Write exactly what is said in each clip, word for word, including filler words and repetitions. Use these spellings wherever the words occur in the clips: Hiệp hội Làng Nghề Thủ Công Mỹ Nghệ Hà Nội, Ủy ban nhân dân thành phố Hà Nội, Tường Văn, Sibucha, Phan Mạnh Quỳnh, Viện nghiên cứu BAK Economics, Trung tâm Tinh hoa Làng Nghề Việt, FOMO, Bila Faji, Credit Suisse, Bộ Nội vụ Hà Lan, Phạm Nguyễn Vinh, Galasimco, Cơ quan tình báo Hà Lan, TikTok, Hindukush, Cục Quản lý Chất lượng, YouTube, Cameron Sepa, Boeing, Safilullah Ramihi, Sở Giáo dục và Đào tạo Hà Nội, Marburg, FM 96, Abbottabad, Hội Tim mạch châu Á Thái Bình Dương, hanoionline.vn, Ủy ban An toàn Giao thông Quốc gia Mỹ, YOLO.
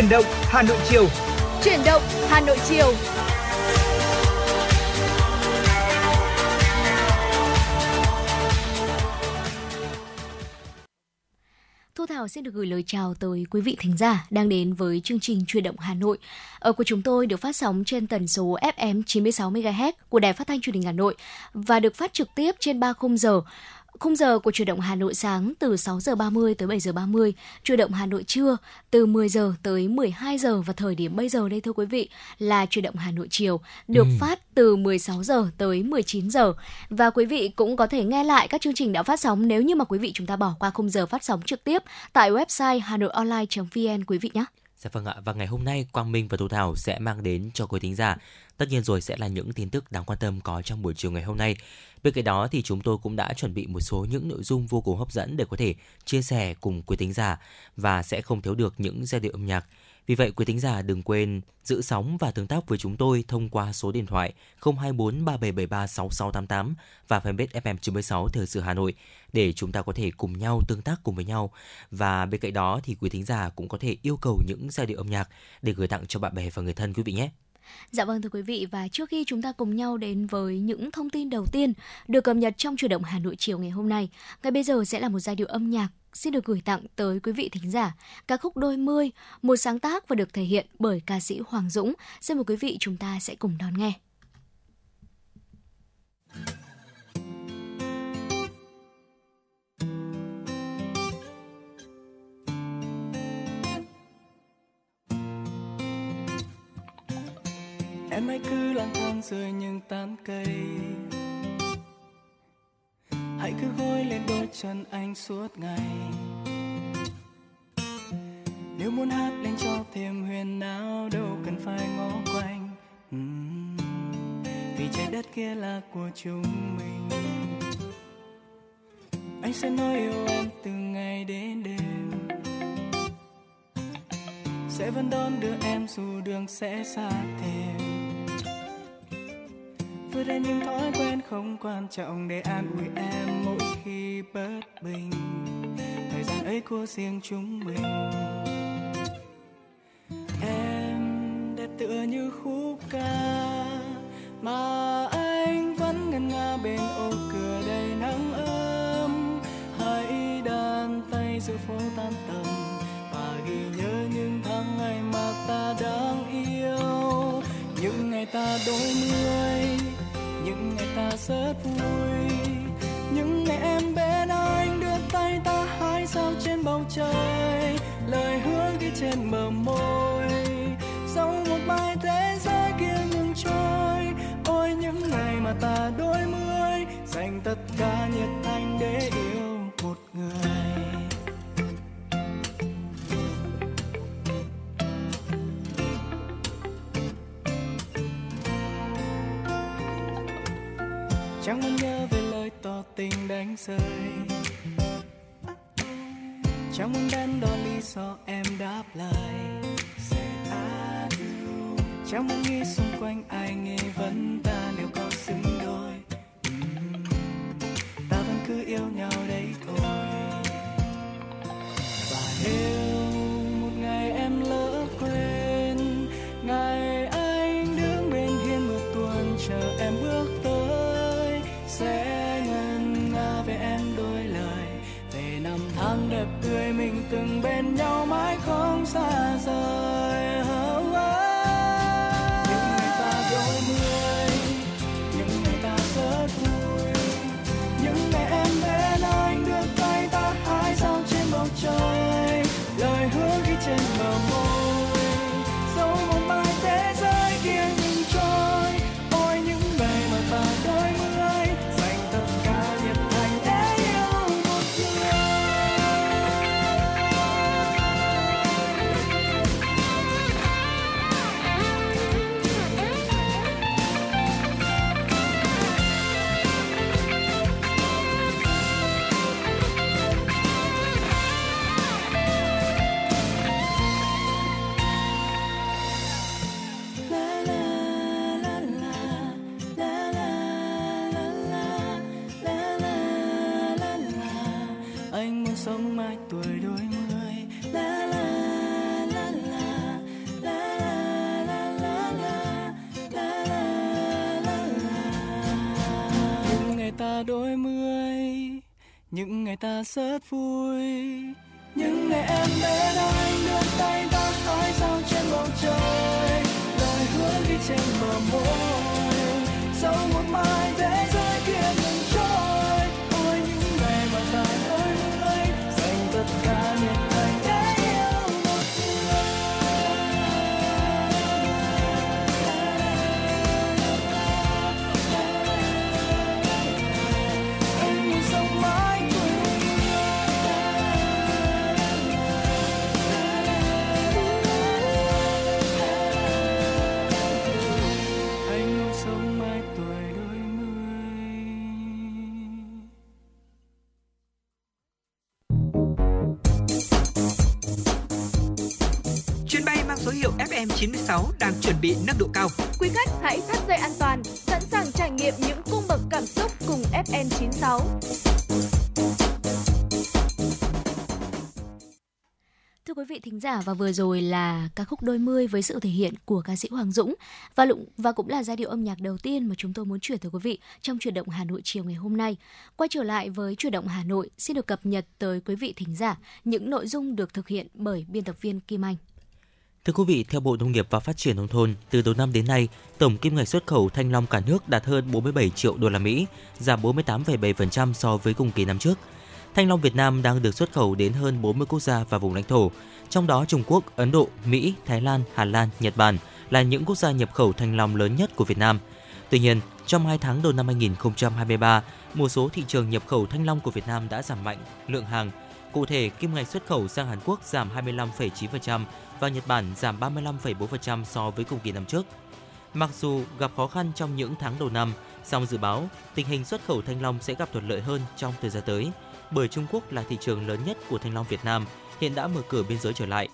Chuyển động Hà Nội chiều. Chuyển động Hà Nội chiều. Thu Thảo xin được gửi lời chào tới quý vị thính giả đang đến với chương trình Chuyển động Hà Nội ở của chúng tôi, được phát sóng trên tần số ép em chín mươi sáu mê ga héc của Đài Phát thanh Truyền hình Hà Nội và được phát trực tiếp trên ba khung giờ. Khung giờ của Chuyển động Hà Nội sáng từ sáu giờ ba mươi tới bảy giờ ba mươi, Chuyển động Hà Nội trưa từ mười giờ tới mười hai giờ và thời điểm bây giờ đây thưa quý vị là Chuyển động Hà Nội chiều được ừ. phát từ mười sáu giờ tới mười chín giờ. Và quý vị cũng có thể nghe lại các chương trình đã phát sóng nếu như mà quý vị chúng ta bỏ qua khung giờ phát sóng trực tiếp tại website hanoionline chấm vn quý vị nhé. Dạ vâng ạ, và ngày hôm nay Quang Minh và Thu Thảo sẽ mang đến cho quý thính giả tất nhiên rồi sẽ là những tin tức đáng quan tâm có trong buổi chiều ngày hôm nay. Bên cạnh đó thì chúng tôi cũng đã chuẩn bị một số những nội dung vô cùng hấp dẫn để có thể chia sẻ cùng quý thính giả và sẽ không thiếu được những giai điệu âm nhạc. Vì vậy quý thính giả đừng quên giữ sóng và tương tác với chúng tôi thông qua số điện thoại không hai bốn ba bảy bảy ba sáu sáu tám tám và fanpage ép em chín mươi sáu Thời sự Hà Nội để chúng ta có thể cùng nhau tương tác cùng với nhau. Và bên cạnh đó thì quý thính giả cũng có thể yêu cầu những giai điệu âm nhạc để gửi tặng cho bạn bè và người thân quý vị nhé. Dạ vâng thưa quý vị, và trước khi chúng ta cùng nhau đến với những thông tin đầu tiên được cập nhật trong Chuyển động Hà Nội chiều ngày hôm nay, ngay bây giờ sẽ là một giai điệu âm nhạc xin được gửi tặng tới quý vị thính giả ca khúc Đôi Mươi, một sáng tác và được thể hiện bởi ca sĩ Hoàng Dũng. Xin mời quý vị chúng ta sẽ cùng đón nghe. Em hãy cứ lang thang dưới những tán cây, hãy cứ gối lên đôi chân anh suốt ngày. Nếu muốn hát lên cho thêm huyền não, đâu cần phải ngó quanh, uhm, vì trái đất kia là của chúng mình. Anh sẽ nói yêu em từ ngày đến đêm, sẽ vẫn đón đưa em dù đường sẽ xa thêm. Vượt lên những thói quen không quan trọng để an ủi em mỗi khi bất bình, thời gian ấy của riêng chúng mình. Em đẹp tựa như khúc ca mà anh vẫn ngân nga bên ô cửa đầy nắng ấm. Hãy đàn tay giữa phố tan tầm và ghi nhớ những tháng ngày mà ta đáng yêu, những ngày ta đôi mươi, những ngày ta rất vui, những ngày em bên anh đưa tay ta hái sao trên bầu trời, lời hứa ghi trên bờ môi sau một mai thế giới kia ngừng trôi. Ôi những ngày mà ta đôi mươi, dành tất cả nhiệt thành để yêu một người. Chẳng muốn nhớ về lời tỏ tình đánh rơi, chẳng muốn đắn đo lý do em đáp lời. Chẳng muốn nghĩ xung quanh ai nghi vấn ta liệu có xứng đôi, ta vẫn cứ yêu nhau đấy thôi. Và nếu một ngày em lỡ quên, ngày anh đứng bên hiên mưa tuôn chờ em bước tới, sẽ ngân nga về em đôi lời, về năm tháng đẹp tươi mình từng bên nhau mãi không xa rời. Oh, oh. Những ngày ta đôi mươi, những ngày ta rất vui, những ngày em bên anh đưa tay ta hái sao trên bầu trời, lời hứa ghi trên bờ môi dẫu một mai thế giới kia ngừng trôi. Ôi những ngày mà ta đôi mươi, sống mãi tuổi đôi mươi. La la la la. những ngày ta rất vui, những ngày em bé đó anh đưa tay ta hái sao trên bầu trời, lời hứa đi trên bờ môi, sau một mai thế giới kia dừng trôi. Ôi những ngày mà ta ơi ơi dành tất cả niềm thành để yêu một người, anh muốn sống mãi tuổi mươi, anh muốn sống mãi tuổi đôi mươi. Chuyến bay mang số hiệu F M chín sáu đang chuẩn bị nâng độ cao. Quý khách hãy thắt dây an toàn, sẵn sàng trải nghiệm những cung bậc cảm xúc cùng F M chín sáu. Thưa quý vị thính giả, và vừa rồi là ca khúc Đôi Mươi với sự thể hiện của ca sĩ Hoàng Dũng, và lụng và cũng là giai điệu âm nhạc đầu tiên mà chúng tôi muốn chuyển tới quý vị trong Chuyển động Hà Nội chiều ngày hôm nay. Quay trở lại với Chuyển động Hà Nội, xin được cập nhật tới quý vị thính giả những nội dung được thực hiện bởi biên tập viên Kim Anh. Thưa quý vị, theo Bộ Nông nghiệp và Phát triển nông thôn, từ đầu năm đến nay, tổng kim ngạch xuất khẩu thanh long cả nước đạt hơn bốn mươi bảy triệu đô la Mỹ, giảm bốn mươi tám phẩy bảy phần trăm so với cùng kỳ năm trước. Thanh long Việt Nam đang được xuất khẩu đến hơn bốn mươi quốc gia và vùng lãnh thổ, trong đó Trung Quốc, Ấn Độ, Mỹ, Thái Lan, Hà Lan, Nhật Bản là những quốc gia nhập khẩu thanh long lớn nhất của Việt Nam. Tuy nhiên, trong hai tháng đầu năm hai không hai ba, một số thị trường nhập khẩu thanh long của Việt Nam đã giảm mạnh lượng hàng. Cụ thể, kim ngạch xuất khẩu sang Hàn Quốc giảm hai mươi lăm phẩy chín phần trăm và Nhật Bản giảm ba mươi lăm phẩy bốn phần trăm so với cùng kỳ năm trước. Mặc dù gặp khó khăn trong những tháng đầu năm, song dự báo tình hình xuất khẩu thanh long sẽ gặp thuận lợi hơn trong thời gian tới, bởi Trung Quốc là thị trường lớn nhất của thanh long Việt Nam, hiện đã mở cửa biên giới trở lại.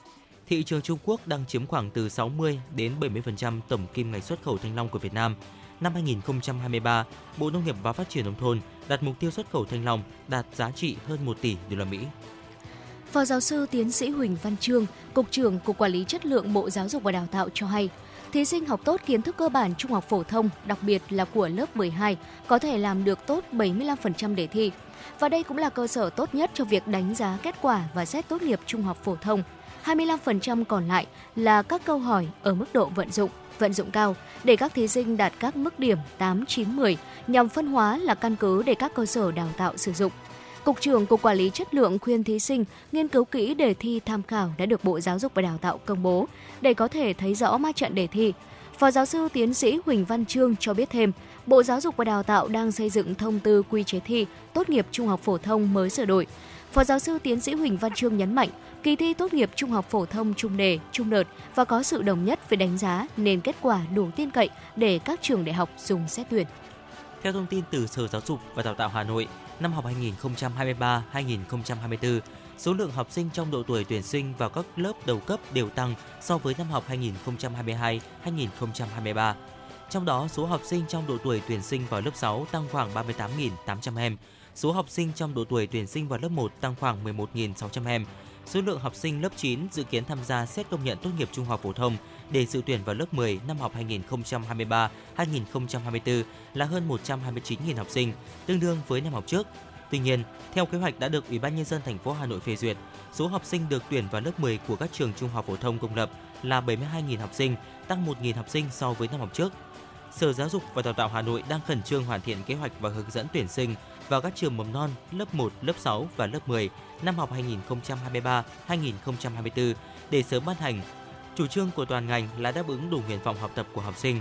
Thị trường Trung Quốc đang chiếm khoảng từ sáu mươi đến bảy mươi phần trăm tổng kim ngạch xuất khẩu thanh long của Việt Nam. Năm hai không hai ba, Bộ Nông nghiệp và Phát triển nông thôn đặt mục tiêu xuất khẩu thanh long đạt giá trị hơn một tỷ đô la Mỹ. Phó giáo sư tiến sĩ Huỳnh Văn Trương, Cục trưởng Cục Quản lý Chất lượng Bộ Giáo dục và Đào tạo cho hay, thí sinh học tốt kiến thức cơ bản trung học phổ thông, đặc biệt là của lớp mười hai, có thể làm được tốt bảy mươi lăm phần trăm đề thi. Và đây cũng là cơ sở tốt nhất cho việc đánh giá kết quả và xét tốt nghiệp trung học phổ thông. hai mươi lăm phần trăm còn lại là các câu hỏi ở mức độ vận dụng, vận dụng cao để các thí sinh đạt các mức điểm tám, chín, mười nhằm phân hóa là căn cứ để các cơ sở đào tạo sử dụng. Cục trưởng Cục Quản lý Chất lượng khuyên thí sinh nghiên cứu kỹ đề thi tham khảo đã được Bộ Giáo dục và Đào tạo công bố để có thể thấy rõ ma trận đề thi. Phó giáo sư tiến sĩ Huỳnh Văn Trương cho biết thêm, Bộ Giáo dục và Đào tạo đang xây dựng thông tư quy chế thi tốt nghiệp trung học phổ thông mới sửa đổi. Phó giáo sư tiến sĩ Huỳnh Văn Trương nhấn mạnh, kỳ thi tốt nghiệp trung học phổ thông chung đề, chung đợt và có sự đồng nhất về đánh giá nên kết quả đủ tin cậy để các trường đại học dùng xét tuyển. Theo thông tin từ Sở Giáo dục và Đào tạo Hà Nội, năm học hai nghìn không trăm hai mươi ba hai nghìn không trăm hai mươi bốn, số lượng học sinh trong độ tuổi tuyển sinh vào các lớp đầu cấp đều tăng so với năm học hai nghìn không trăm hai mươi hai hai nghìn không trăm hai mươi ba. Trong đó, số học sinh trong độ tuổi tuyển sinh vào lớp sáu tăng khoảng ba mươi tám nghìn tám trăm em, số học sinh trong độ tuổi tuyển sinh vào lớp một tăng khoảng mười một nghìn sáu trăm em. Số lượng học sinh lớp chín dự kiến tham gia xét công nhận tốt nghiệp trung học phổ thông để dự tuyển vào lớp mười năm học hai nghìn không trăm hai mươi ba hai nghìn không trăm hai mươi bốn là hơn một trăm hai mươi chín nghìn học sinh, tương đương với năm học trước. Tuy nhiên, theo kế hoạch đã được Ủy ban nhân dân thành phố Hà Nội phê duyệt, số học sinh được tuyển vào lớp mười của các trường trung học phổ thông công lập là bảy mươi hai nghìn học sinh, tăng một nghìn học sinh so với năm học trước. Sở Giáo dục và Đào tạo Hà Nội đang khẩn trương hoàn thiện kế hoạch và hướng dẫn tuyển sinh vào các trường mầm non lớp một, lớp sáu và lớp mười năm học hai nghìn không trăm hai mươi ba hai nghìn không trăm hai mươi bốn để sớm ban hành. Chủ trương của toàn ngành là đáp ứng đủ nguyện vọng học tập của học sinh.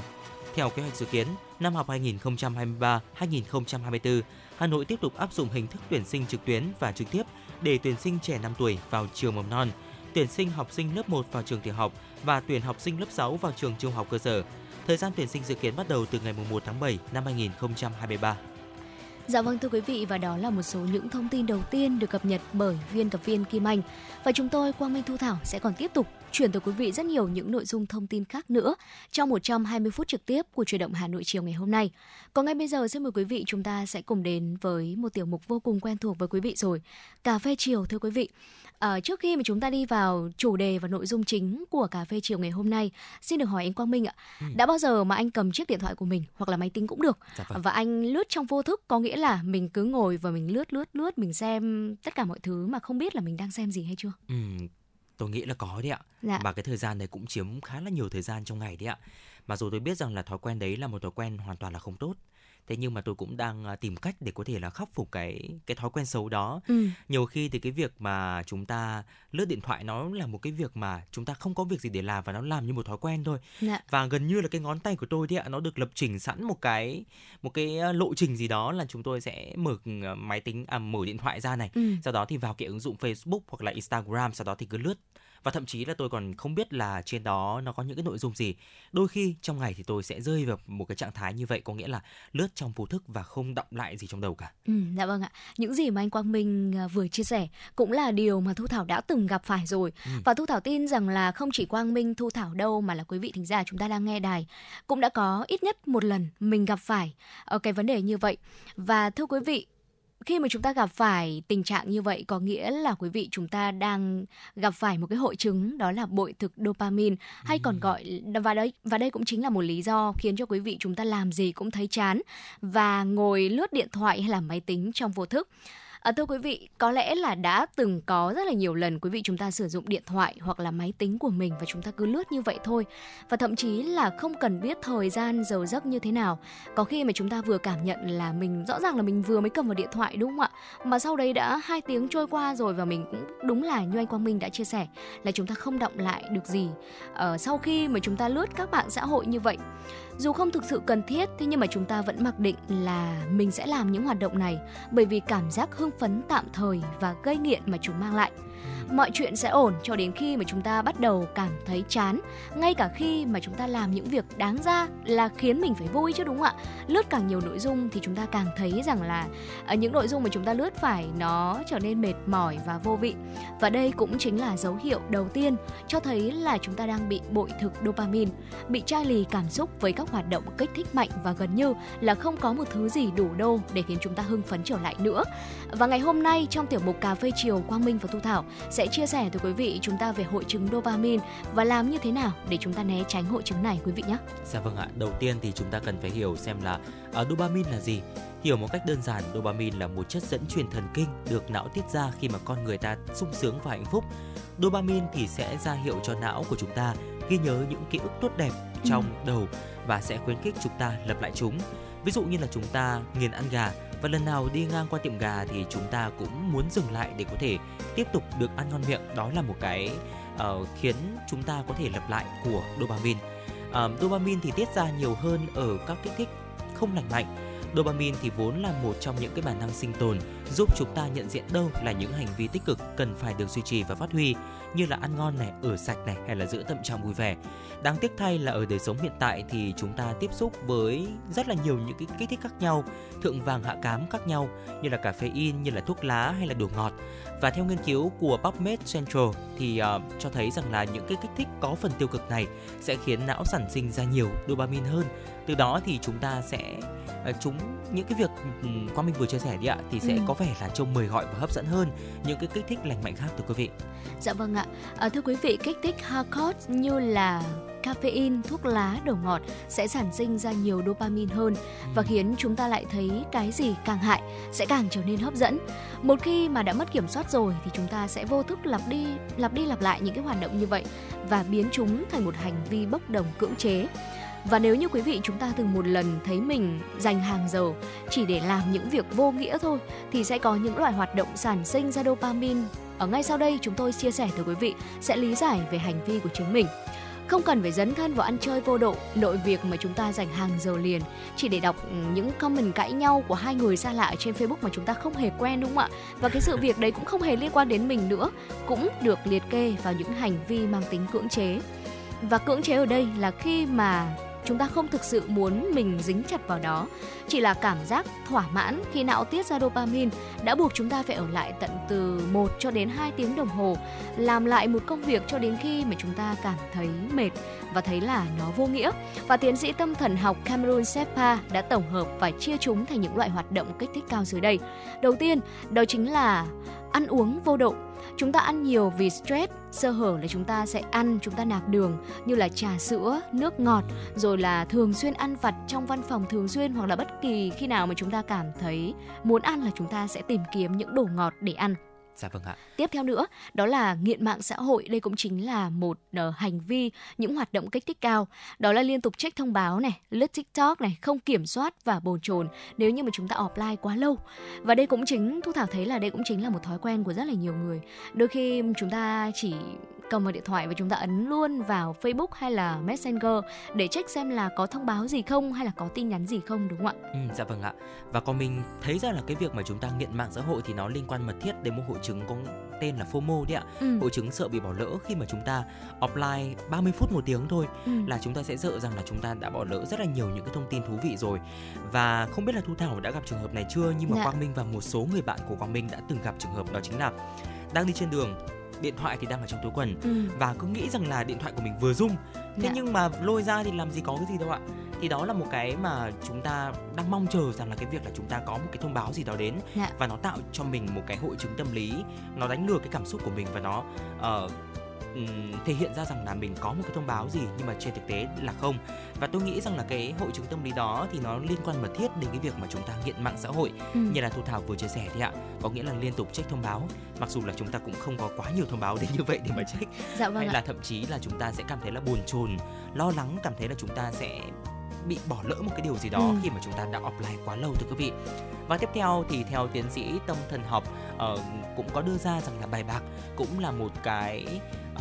Theo kế hoạch dự kiến, năm học hai nghìn không trăm hai mươi ba hai nghìn không trăm hai mươi bốn, Hà Nội tiếp tục áp dụng hình thức tuyển sinh trực tuyến và trực tiếp để tuyển sinh trẻ năm tuổi vào trường mầm non, tuyển sinh học sinh lớp một vào trường tiểu học và tuyển học sinh lớp sáu vào trường trung học cơ sở. Thời gian tuyển sinh dự kiến bắt đầu từ ngày một tháng bảy năm hai nghìn không trăm hai mươi ba. Dạ vâng thưa quý vị, và đó là một số những thông tin đầu tiên được cập nhật bởi biên tập viên Kim Anh. Và chúng tôi Quang Minh Thu Thảo sẽ còn tiếp tục chuyển tới quý vị rất nhiều những nội dung thông tin khác nữa trong một trăm hai mươi phút trực tiếp của Chuyển động Hà Nội chiều ngày hôm nay. Còn ngay bây giờ xin mời quý vị, chúng ta sẽ cùng đến với một tiểu mục vô cùng quen thuộc với quý vị rồi, Cà phê chiều thưa quý vị. À, trước khi mà chúng ta đi vào chủ đề và nội dung chính của Cà phê chiều ngày hôm nay, xin được hỏi anh Quang Minh ạ, ừ. đã bao giờ mà anh cầm chiếc điện thoại của mình hoặc là máy tính cũng được, dạ vâng. và anh lướt trong vô thức, có nghĩa là mình cứ ngồi và mình lướt lướt lướt, mình xem tất cả mọi thứ mà không biết là mình đang xem gì hay chưa? Ừ, tôi nghĩ là có đấy ạ. Dạ. Và cái thời gian này cũng chiếm khá là nhiều thời gian trong ngày đấy ạ. Mặc dù tôi biết rằng là thói quen đấy là một thói quen hoàn toàn là không tốt, thế nhưng mà tôi cũng đang tìm cách để có thể là khắc phục cái cái thói quen xấu đó. Ừ. Nhiều khi thì cái việc mà chúng ta lướt điện thoại nó là một cái việc mà chúng ta không có việc gì để làm và nó làm như một thói quen thôi. Dạ. Và gần như là cái ngón tay của tôi thì nó được lập trình sẵn một cái một cái lộ trình gì đó là chúng tôi sẽ mở máy tính à, mở điện thoại ra này, ừ. sau đó thì vào cái ứng dụng Facebook hoặc là Instagram, sau đó thì cứ lướt. Và thậm chí là tôi còn không biết là trên đó nó có những cái nội dung gì. Đôi khi trong ngày thì tôi sẽ rơi vào một cái trạng thái như vậy, có nghĩa là lướt trong vô thức và không đọng lại gì trong đầu cả. Ừ, dạ vâng ạ. Những gì mà anh Quang Minh vừa chia sẻ cũng là điều mà Thu Thảo đã từng gặp phải rồi. Ừ. Và Thu Thảo tin rằng là không chỉ Quang Minh, Thu Thảo đâu mà là quý vị thính giả chúng ta đang nghe đài cũng đã có ít nhất một lần mình gặp phải cái vấn đề như vậy. Và thưa quý vị, khi mà chúng ta gặp phải tình trạng như vậy có nghĩa là quý vị chúng ta đang gặp phải một cái hội chứng, đó là bội thực dopamine, hay còn gọi và đây và đây cũng chính là một lý do khiến cho quý vị chúng ta làm gì cũng thấy chán và ngồi lướt điện thoại hay là máy tính trong vô thức. À, thưa quý vị, có lẽ là đã từng có rất là nhiều lần quý vị chúng ta sử dụng điện thoại hoặc là máy tính của mình và chúng ta cứ lướt như vậy thôi. Và thậm chí là không cần biết thời gian giờ giấc như thế nào. Có khi mà chúng ta vừa cảm nhận là mình rõ ràng là mình vừa mới cầm vào điện thoại, đúng không ạ? Mà sau đấy đã hai tiếng trôi qua rồi và mình cũng đúng là như anh Quang Minh đã chia sẻ là chúng ta không đọng lại được gì à, sau khi mà chúng ta lướt các mạng xã hội như vậy. Dù không thực sự cần thiết, thế nhưng mà chúng ta vẫn mặc định là mình sẽ làm những hoạt động này bởi vì cảm giác hưng phấn tạm thời và gây nghiện mà chúng mang lại. Mọi chuyện sẽ ổn cho đến khi mà chúng ta bắt đầu cảm thấy chán, ngay cả khi mà chúng ta làm những việc đáng ra là khiến mình phải vui chứ, đúng không ạ? Lướt càng nhiều nội dung thì chúng ta càng thấy rằng là những nội dung mà chúng ta lướt phải nó trở nên mệt mỏi và vô vị. Và đây cũng chính là dấu hiệu đầu tiên cho thấy là chúng ta đang bị bội thực dopamine, bị chai lì cảm xúc với các hoạt động kích thích mạnh và gần như là không có một thứ gì đủ đô để khiến chúng ta hưng phấn trở lại nữa. Và ngày hôm nay trong tiểu mục Cà phê chiều, Quang Minh và Thu Thảo sẽ chia sẻ với quý vị chúng ta về hội chứng dopamine và làm như thế nào để chúng ta né tránh hội chứng này, quý vị nhé. Dạ vâng ạ. Đầu tiên thì chúng ta cần phải hiểu xem là uh, dopamine là gì. Hiểu một cách đơn giản, dopamine là một chất dẫn truyền thần kinh được não tiết ra khi mà con người ta sung sướng và hạnh phúc. Dopamine thì sẽ ra hiệu cho não của chúng ta ghi nhớ những ký ức tốt đẹp trong ừ. đầu và sẽ khuyến khích chúng ta lặp lại chúng. Ví dụ như là chúng ta nghiền ăn gà và lần nào đi ngang qua tiệm gà thì chúng ta cũng muốn dừng lại để có thể tiếp tục được ăn ngon miệng. Đó là một cái uh, khiến chúng ta có thể lặp lại của dopamine. Uh, dopamine thì tiết ra nhiều hơn ở các kích thích không lành mạnh. Dopamine thì vốn là một trong những cái bản năng sinh tồn giúp chúng ta nhận diện đâu là những hành vi tích cực cần phải được duy trì và phát huy, như là ăn ngon này, ở sạch này hay là giữ tâm trạng vui vẻ. Đáng tiếc thay là ở đời sống hiện tại thì chúng ta tiếp xúc với rất là nhiều những cái kích thích khác nhau, thượng vàng hạ cám khác nhau, như là caffeine, như là thuốc lá hay là đồ ngọt. Và theo nghiên cứu của PubMed Central thì uh, cho thấy rằng là những cái kích thích có phần tiêu cực này sẽ khiến não sản sinh ra nhiều dopamine hơn. Từ đó thì chúng ta sẽ chúng những cái việc Quang Minh vừa chia sẻ đi ạ thì sẽ ừ. có vẻ là trông mời gọi và hấp dẫn hơn những cái kích thích lành mạnh khác, thưa quý vị. Dạ vâng ạ. À, thưa quý vị, kích thích hardcore như là caffeine, thuốc lá, đồ ngọt sẽ sản sinh ra nhiều dopamine hơn và khiến chúng ta lại thấy cái gì càng hại sẽ càng trở nên hấp dẫn. Một khi mà đã mất kiểm soát rồi thì chúng ta sẽ vô thức lặp đi lặp đi lặp lại những cái hoạt động như vậy và biến chúng thành một hành vi bốc đồng cưỡng chế. Và nếu như quý vị chúng ta từng một lần thấy mình dành hàng giờ chỉ để làm những việc vô nghĩa thôi thì sẽ có những loại hoạt động sản sinh ra dopamine. Ở ngay sau đây chúng tôi chia sẻ tới quý vị sẽ lý giải về hành vi của chính mình. Không cần phải dấn thân vào ăn chơi vô độ, nội việc mà chúng ta dành hàng giờ liền chỉ để đọc những comment cãi nhau của hai người xa lạ ở trên Facebook mà chúng ta không hề quen, đúng không ạ? Và cái sự việc đấy cũng không hề liên quan đến mình nữa, cũng được liệt kê vào những hành vi mang tính cưỡng chế. Và cưỡng chế ở đây là khi mà chúng ta không thực sự muốn mình dính chặt vào đó, chỉ là cảm giác thỏa mãn khi não tiết ra dopamine đã buộc chúng ta phải ở lại tận từ một cho đến hai tiếng đồng hồ, làm lại một công việc cho đến khi mà chúng ta cảm thấy mệt và thấy là nó vô nghĩa. Và tiến sĩ tâm thần học Cameron Sepa đã tổng hợp và chia chúng thành những loại hoạt động kích thích cao dưới đây. Đầu tiên, đó chính là Ăn uống vô độ. Chúng ta ăn nhiều vì stress, sơ hở là chúng ta sẽ ăn, chúng ta nạc đường như là trà sữa, nước ngọt, rồi là thường xuyên ăn vặt trong văn phòng thường xuyên, hoặc là bất kỳ khi nào mà chúng ta cảm thấy muốn ăn là chúng ta sẽ tìm kiếm những đồ ngọt để ăn. Dạ vâng ạ. Tiếp theo nữa, đó là nghiện mạng xã hội. Đây cũng chính là một uh, hành vi, những hoạt động kích thích cao. Đó là liên tục check thông báo này, lướt TikTok này, không kiểm soát và bồn chồn nếu như mà chúng ta offline quá lâu. Và đây cũng chính, Thu Thảo thấy là đây cũng chính là một thói quen của rất là nhiều người. Đôi khi chúng ta chỉ cầm vào điện thoại và chúng ta ấn luôn vào Facebook hay là Messenger để check xem là có thông báo gì không, hay là có tin nhắn gì không, đúng không ạ? Ừ, dạ vâng ạ. Và còn mình thấy ra là cái việc mà chúng ta nghiện mạng xã hội thì nó liên quan mật thiết đến một hội chứng có tên là FOMO đấy ạ. Ừ. Hội chứng sợ bị bỏ lỡ, khi mà chúng ta offline ba mươi phút một tiếng thôi ừ. là chúng ta sẽ sợ rằng là chúng ta đã bỏ lỡ rất là nhiều những cái thông tin thú vị rồi. Và không biết là Thu Thảo đã gặp trường hợp này chưa, nhưng mà dạ. Quang Minh và một số người bạn của Quang Minh đã từng gặp trường hợp, đó chính là đang đi trên đường, điện thoại thì đang ở trong túi quần ừ. và cứ nghĩ rằng là điện thoại của mình vừa rung, thế dạ. nhưng mà lôi ra thì làm gì có cái gì đâu ạ. Thì đó là một cái mà chúng ta đang mong chờ rằng là cái việc là chúng ta có một cái thông báo gì đó đến dạ. và nó tạo cho mình một cái hội chứng tâm lý, nó đánh lừa cái cảm xúc của mình, và nó uh, thể hiện ra rằng là mình có một cái thông báo gì nhưng mà trên thực tế là không. Và tôi nghĩ rằng là cái hội chứng tâm lý đó thì nó liên quan mật thiết đến cái việc mà chúng ta nghiện mạng xã hội ừ. như là Thu Thảo vừa chia sẻ đấy ạ. Có nghĩa là liên tục check thông báo, mặc dù là chúng ta cũng không có quá nhiều thông báo đến như vậy để mà check. Dạ vâng. Hay ạ. Là thậm chí là chúng ta sẽ cảm thấy là bồn chồn, lo lắng, cảm thấy là chúng ta sẽ bị bỏ lỡ một cái điều gì đó ừ. khi mà chúng ta đã offline quá lâu, thưa quý vị. Và tiếp theo thì theo tiến sĩ tâm thần học uh, cũng có đưa ra rằng là bài bạc cũng là một cái uh,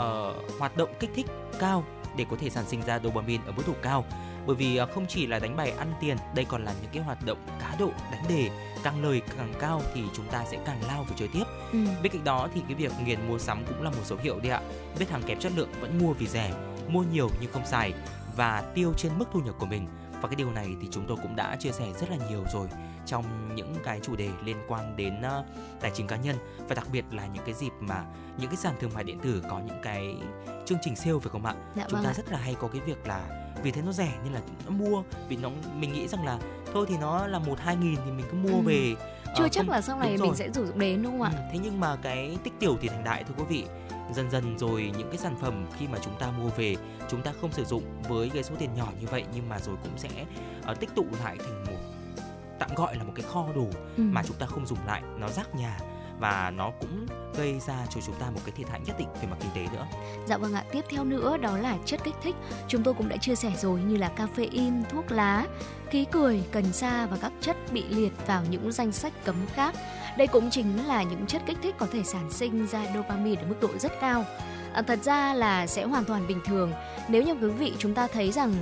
hoạt động kích thích cao để có thể sản sinh ra dopamine ở mức độ cao. Bởi vì uh, không chỉ là đánh bài ăn tiền, đây còn là những cái hoạt động cá độ đánh đề, càng lời càng cao thì chúng ta sẽ càng lao vào chơi tiếp. Ừ. Bên cạnh đó thì cái việc nghiền mua sắm cũng là một dấu hiệu đấy ạ. Biết hàng kém chất lượng vẫn mua vì rẻ, mua nhiều nhưng không xài, và tiêu trên mức thu nhập của mình. Và cái điều này thì chúng tôi cũng đã chia sẻ rất là nhiều rồi trong những cái chủ đề liên quan đến uh, tài chính cá nhân, và đặc biệt là những cái dịp mà những cái sàn thương mại điện tử có những cái chương trình sale, phải không ạ? Dạ, chúng vâng ta ạ. Rất là hay có cái việc là vì thế nó rẻ nên là mua, vì nó mình nghĩ rằng là thôi thì nó là một hai nghìn thì mình cứ mua ừ. về chưa uh, chắc không, là sau này mình sẽ sử dụng đến, đúng không ạ? Ừ, thế nhưng mà cái tích tiểu thì thành đại, thưa quý vị. Dần dần rồi những cái sản phẩm khi mà chúng ta mua về, chúng ta không sử dụng với cái số tiền nhỏ như vậy, nhưng mà rồi cũng sẽ uh, tích tụ lại thành một, tạm gọi là một cái kho đồ ừ. mà chúng ta không dùng lại, nó rác nhà, và nó cũng gây ra cho chúng ta một cái thiệt hại nhất định về mặt kinh tế nữa. Dạ vâng ạ. Tiếp theo nữa đó là chất kích thích. Chúng tôi cũng đã chia sẻ rồi, như là caffeine, thuốc lá, khí cười, cần sa và các chất bị liệt vào những danh sách cấm khác. Đây cũng chính là những chất kích thích có thể sản sinh ra dopamine ở mức độ rất cao. À, thật ra là sẽ hoàn toàn bình thường nếu như quý vị chúng ta thấy rằng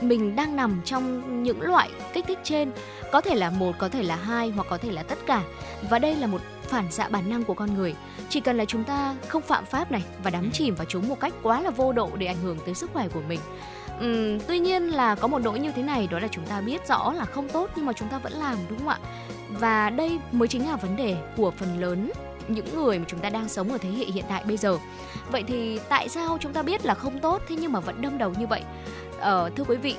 mình đang nằm trong những loại kích thích trên, có thể là một, có thể là hai, hoặc có thể là tất cả. Và đây là một phản xạ bản năng của con người. Chỉ cần là chúng ta không phạm pháp này và đắm chìm vào chúng một cách quá là vô độ để ảnh hưởng tới sức khỏe của mình. Uhm, tuy nhiên là có một nỗi như thế này, đó là chúng ta biết rõ là không tốt nhưng mà chúng ta vẫn làm, đúng không ạ? Và đây mới chính là vấn đề của phần lớn những người mà chúng ta đang sống ở thế hệ hiện đại bây giờ. Vậy thì tại sao chúng ta biết là không tốt thế nhưng mà vẫn đâm đầu như vậy? Ờ, thưa quý vị,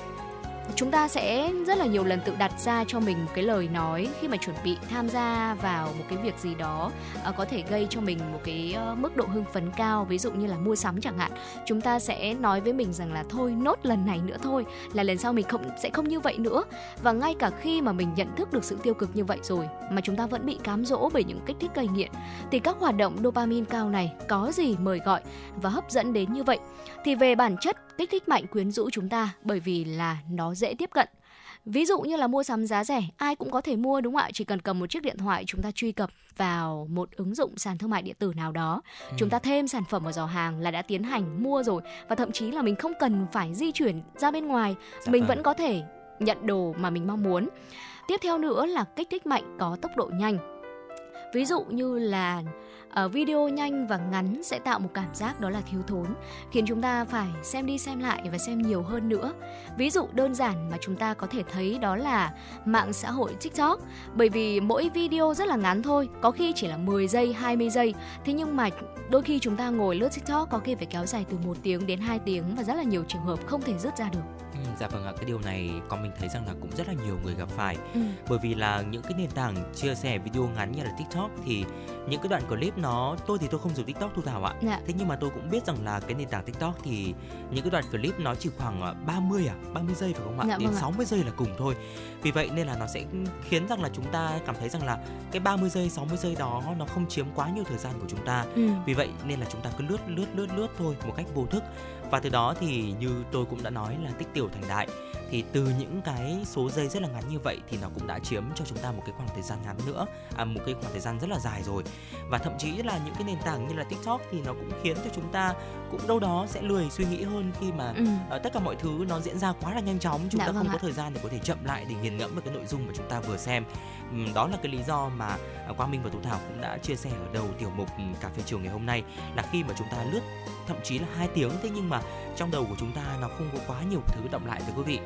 chúng ta sẽ rất là nhiều lần tự đặt ra cho mình cái lời nói khi mà chuẩn bị tham gia vào một cái việc gì đó uh, có thể gây cho mình một cái uh, mức độ hưng phấn cao, ví dụ như là mua sắm chẳng hạn. Chúng ta sẽ nói với mình rằng là thôi, nốt lần này nữa thôi, là lần sau mình không, sẽ không như vậy nữa. Và ngay cả khi mà mình nhận thức được sự tiêu cực như vậy rồi mà chúng ta vẫn bị cám dỗ bởi những kích thích gây nghiện, thì các hoạt động dopamine cao này có gì mời gọi và hấp dẫn đến như vậy? Thì về bản chất, kích thích mạnh quyến rũ chúng ta bởi vì là nó dễ tiếp cận. Ví dụ như là mua sắm giá rẻ, ai cũng có thể mua, đúng không ạ? Chỉ cần cầm một chiếc điện thoại, chúng ta truy cập vào một ứng dụng sàn thương mại điện tử nào đó, ừ. chúng ta thêm sản phẩm vào giỏ hàng là đã tiến hành mua rồi. Và thậm chí là mình không cần phải di chuyển ra bên ngoài, dạ mình vâng. vẫn có thể nhận đồ mà mình mong muốn. Tiếp theo nữa là kích thích mạnh có tốc độ nhanh. Ví dụ như là uh, video nhanh và ngắn sẽ tạo một cảm giác đó là thiếu thốn, khiến chúng ta phải xem đi xem lại và xem nhiều hơn nữa. Ví dụ đơn giản mà chúng ta có thể thấy đó là mạng xã hội TikTok, bởi vì mỗi video rất là ngắn thôi, có khi chỉ là mười giây, hai mươi giây. Thế nhưng mà đôi khi chúng ta ngồi lướt TikTok có khi phải kéo dài từ một tiếng đến hai tiếng, và rất là nhiều trường hợp không thể dứt ra được. Ừ, dạ vâng ạ, cái điều này con mình thấy rằng là cũng rất là nhiều người gặp phải. ừ. Bởi vì là những cái nền tảng chia sẻ video ngắn như là TikTok thì những cái đoạn clip nó, tôi thì tôi không dùng TikTok Thu Thảo ạ. Dạ. Thế nhưng mà tôi cũng biết rằng là cái nền tảng TikTok thì những cái đoạn clip nó chỉ khoảng ba mươi à, ba mươi giây phải không ạ? Dạ, đến vâng sáu mươi ạ. Giây là cùng thôi. Vì vậy nên là nó sẽ khiến rằng là chúng ta cảm thấy rằng là cái ba mươi giây, sáu mươi giây đó nó không chiếm quá nhiều thời gian của chúng ta. Ừ. Vì vậy nên là chúng ta cứ lướt lướt lướt lướt thôi một cách vô thức. Và từ đó thì như tôi cũng đã nói là tích tiểu thành đại, thì từ những cái số giây rất là ngắn như vậy thì nó cũng đã chiếm cho chúng ta một cái khoảng thời gian ngắn nữa, à, một cái khoảng thời gian rất là dài rồi. Và thậm chí là những cái nền tảng như là TikTok thì nó cũng khiến cho chúng ta cũng đâu đó sẽ lười suy nghĩ hơn khi mà ừ. uh, tất cả mọi thứ nó diễn ra quá là nhanh chóng, chúng đã ta không ạ. Có thời gian để có thể chậm lại để nghiền ngẫm được cái nội dung mà chúng ta vừa xem. Um, đó là cái lý do mà uh, Quang Minh và Tú Thảo cũng đã chia sẻ ở đầu tiểu mục Cà Phê Chiều ngày hôm nay, là khi mà chúng ta lướt thậm chí là hai tiếng, thế nhưng mà trong đầu của chúng ta nó không có quá nhiều thứ động lại thưa quý vị.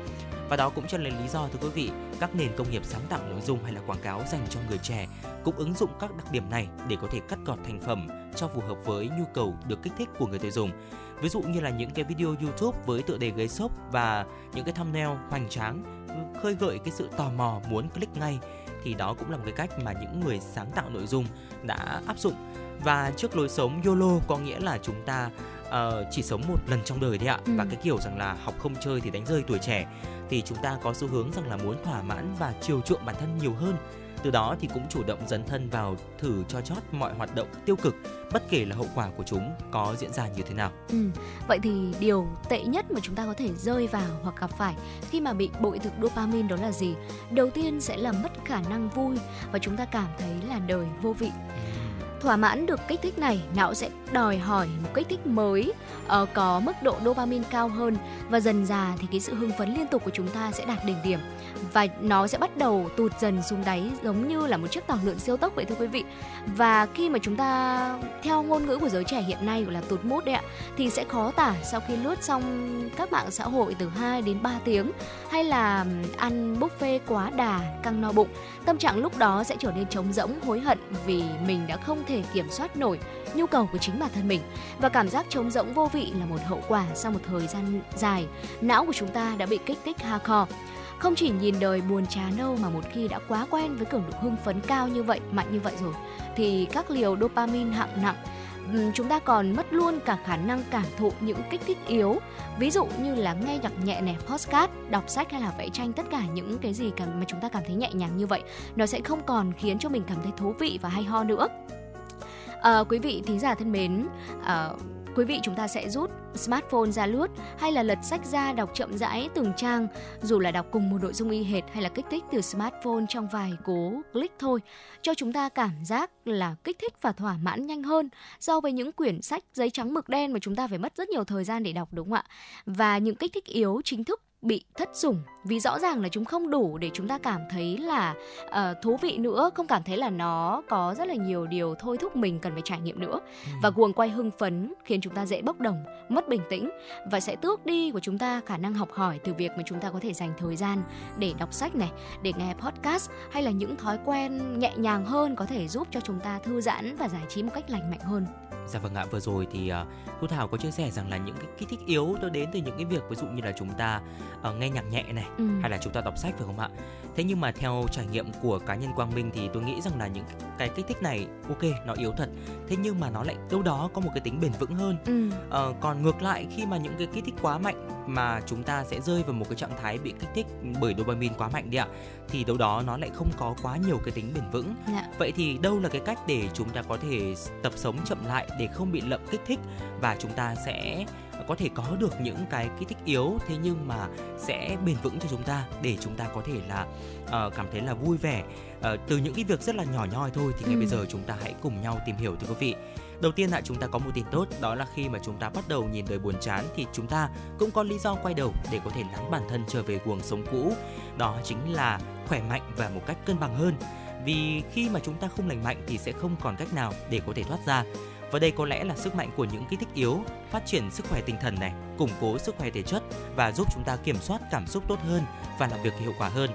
Và đó cũng cho nên lý do thưa quý vị, các nền công nghiệp sáng tạo nội dung hay là quảng cáo dành cho người trẻ cũng ứng dụng các đặc điểm này để có thể cắt gọt thành phẩm cho phù hợp với nhu cầu được kích thích của người tiêu dùng. Ví dụ như là những cái video YouTube với tựa đề gây sốc và những cái thumbnail hoành tráng khơi gợi cái sự tò mò muốn click ngay, thì đó cũng là một cái cách mà những người sáng tạo nội dung đã áp dụng. Và trước lối sống YOLO, có nghĩa là chúng ta uh, chỉ sống một lần trong đời đấy ạ. ừ. Và cái kiểu rằng là học không chơi thì đánh rơi tuổi trẻ, thì chúng ta có xu hướng rằng là muốn thỏa mãn và chiều chuộng bản thân nhiều hơn. Từ đó thì cũng chủ động dấn thân vào thử cho chót mọi hoạt động tiêu cực, bất kể là hậu quả của chúng có diễn ra như thế nào. ừ. Vậy thì điều tệ nhất mà chúng ta có thể rơi vào hoặc gặp phải khi mà bị bội thực dopamine đó là gì? Đầu tiên sẽ là mất khả năng vui và chúng ta cảm thấy là đời vô vị. ừ. Thỏa mãn được kích thích này, não sẽ đòi hỏi một kích thích mới uh, có mức độ dopamine cao hơn, và dần dà thì cái sự hưng phấn liên tục của chúng ta sẽ đạt đỉnh điểm và nó sẽ bắt đầu tụt dần xuống đáy, giống như là một chiếc tàu lượn siêu tốc vậy thưa quý vị. Và khi mà chúng ta theo ngôn ngữ của giới trẻ hiện nay gọi là tụt mood đấy ạ, thì sẽ khó tả sau khi lướt xong các mạng xã hội từ hai đến ba tiếng, hay là ăn buffet quá đà, căng no bụng. Tâm trạng lúc đó sẽ trở nên trống rỗng, hối hận vì mình đã không thể kiểm soát nổi nhu cầu của chính bản thân mình. Và cảm giác trống rỗng vô vị là một hậu quả sau một thời gian dài não của chúng ta đã bị kích thích hardcore. Không chỉ nhìn đời buồn chán đâu, mà một khi đã quá quen với cường độ hưng phấn cao như vậy, mạnh như vậy rồi, thì các liều dopamine hạng nặng, chúng ta còn mất luôn cả khả năng cảm thụ những kích thích yếu, ví dụ như là nghe nhạc nhẹ này, podcast, đọc sách hay là vẽ tranh. Tất cả những cái gì mà chúng ta cảm thấy nhẹ nhàng như vậy nó sẽ không còn khiến cho mình cảm thấy thú vị và hay ho nữa. À, quý vị thính giả thân mến, à, quý vị chúng ta sẽ rút smartphone ra lướt hay là lật sách ra đọc chậm rãi từng trang, dù là đọc cùng một nội dung y hệt hay là kích thích từ smartphone trong vài cú click thôi, cho chúng ta cảm giác là kích thích và thỏa mãn nhanh hơn so với những quyển sách giấy trắng mực đen mà chúng ta phải mất rất nhiều thời gian để đọc, đúng không ạ? Và những kích thích yếu chính thức bị thất sủng, vì rõ ràng là chúng không đủ để chúng ta cảm thấy là uh, thú vị nữa, không cảm thấy là nó có rất là nhiều điều thôi thúc mình cần phải trải nghiệm nữa. Và guồng quay hưng phấn khiến chúng ta dễ bốc đồng, mất bình tĩnh và sẽ tước đi của chúng ta khả năng học hỏi từ việc mà chúng ta có thể dành thời gian để đọc sách này, để nghe podcast hay là những thói quen nhẹ nhàng hơn có thể giúp cho chúng ta thư giãn và giải trí một cách lành mạnh hơn. Dạ vâng ạ, vừa rồi thì uh, Thu Thảo có chia sẻ rằng là những cái kích thích yếu nó đến từ những cái việc ví dụ như là chúng ta uh, nghe nhạc nhẹ này, ừ. hay là chúng ta đọc sách phải không ạ? Thế nhưng mà theo trải nghiệm của cá nhân Quang Minh thì tôi nghĩ rằng là những cái kích thích này ok, nó yếu thật, thế nhưng mà nó lại đâu đó có một cái tính bền vững hơn. ừ. uh, Còn ngược lại, khi mà những cái kích thích quá mạnh mà chúng ta sẽ rơi vào một cái trạng thái bị kích thích bởi dopamine quá mạnh đi ạ, thì đâu đó nó lại không có quá nhiều cái tính bền vững. Dạ. Vậy thì đâu là cái cách để chúng ta có thể tập sống chậm lại để không bị lậm kích thích, và chúng ta sẽ có thể có được những cái kích thích yếu thế nhưng mà sẽ bền vững cho chúng ta, để chúng ta có thể là uh, cảm thấy là vui vẻ uh, từ những cái việc rất là nhỏ nhoi thôi. Thì ngay ừ. bây giờ chúng ta hãy cùng nhau tìm hiểu thưa quý vị. Đầu tiên là chúng ta có một tin tốt, đó là khi mà chúng ta bắt đầu nhìn đời buồn chán thì chúng ta cũng có lý do quay đầu để có thể lắng bản thân trở về guồng sống cũ. Đó chính là khỏe mạnh và một cách cân bằng hơn. Vì khi mà chúng ta không lành mạnh thì sẽ không còn cách nào để có thể thoát ra. Và đây có lẽ là sức mạnh của những kích thích yếu, phát triển sức khỏe tinh thần này, củng cố sức khỏe thể chất và giúp chúng ta kiểm soát cảm xúc tốt hơn và làm việc hiệu quả hơn.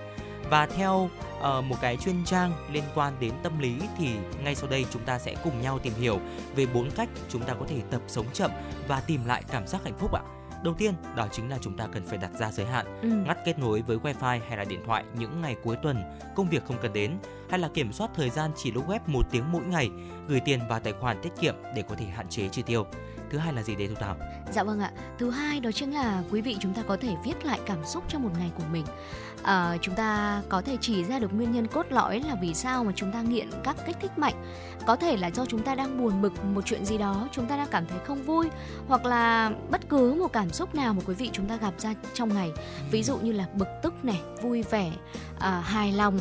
Và theo uh, một cái chuyên trang liên quan đến tâm lý thì ngay sau đây chúng ta sẽ cùng nhau tìm hiểu về bốn cách chúng ta có thể tập sống chậm và tìm lại cảm giác hạnh phúc ạ. Đầu tiên đó chính là chúng ta cần phải đặt ra giới hạn, ừ. ngắt kết nối với wifi hay là điện thoại những ngày cuối tuần, công việc không cần đến, hay là kiểm soát thời gian chỉ lúc web một tiếng mỗi ngày, gửi tiền vào tài khoản tiết kiệm để có thể hạn chế chi tiêu. Thứ hai là gì đấy Thu Thảo? Dạ vâng ạ. Thứ hai đó chính là quý vị chúng ta có thể viết lại cảm xúc trong một ngày của mình. À, chúng ta có thể chỉ ra được nguyên nhân cốt lõi là vì sao mà chúng ta nghiện các kích thích mạnh. Có thể là do chúng ta đang buồn bực một chuyện gì đó, chúng ta đang cảm thấy không vui, hoặc là bất cứ một cảm xúc nào mà quý vị chúng ta gặp ra trong ngày. Ví dụ như là bực tức này, vui vẻ, à, hài lòng,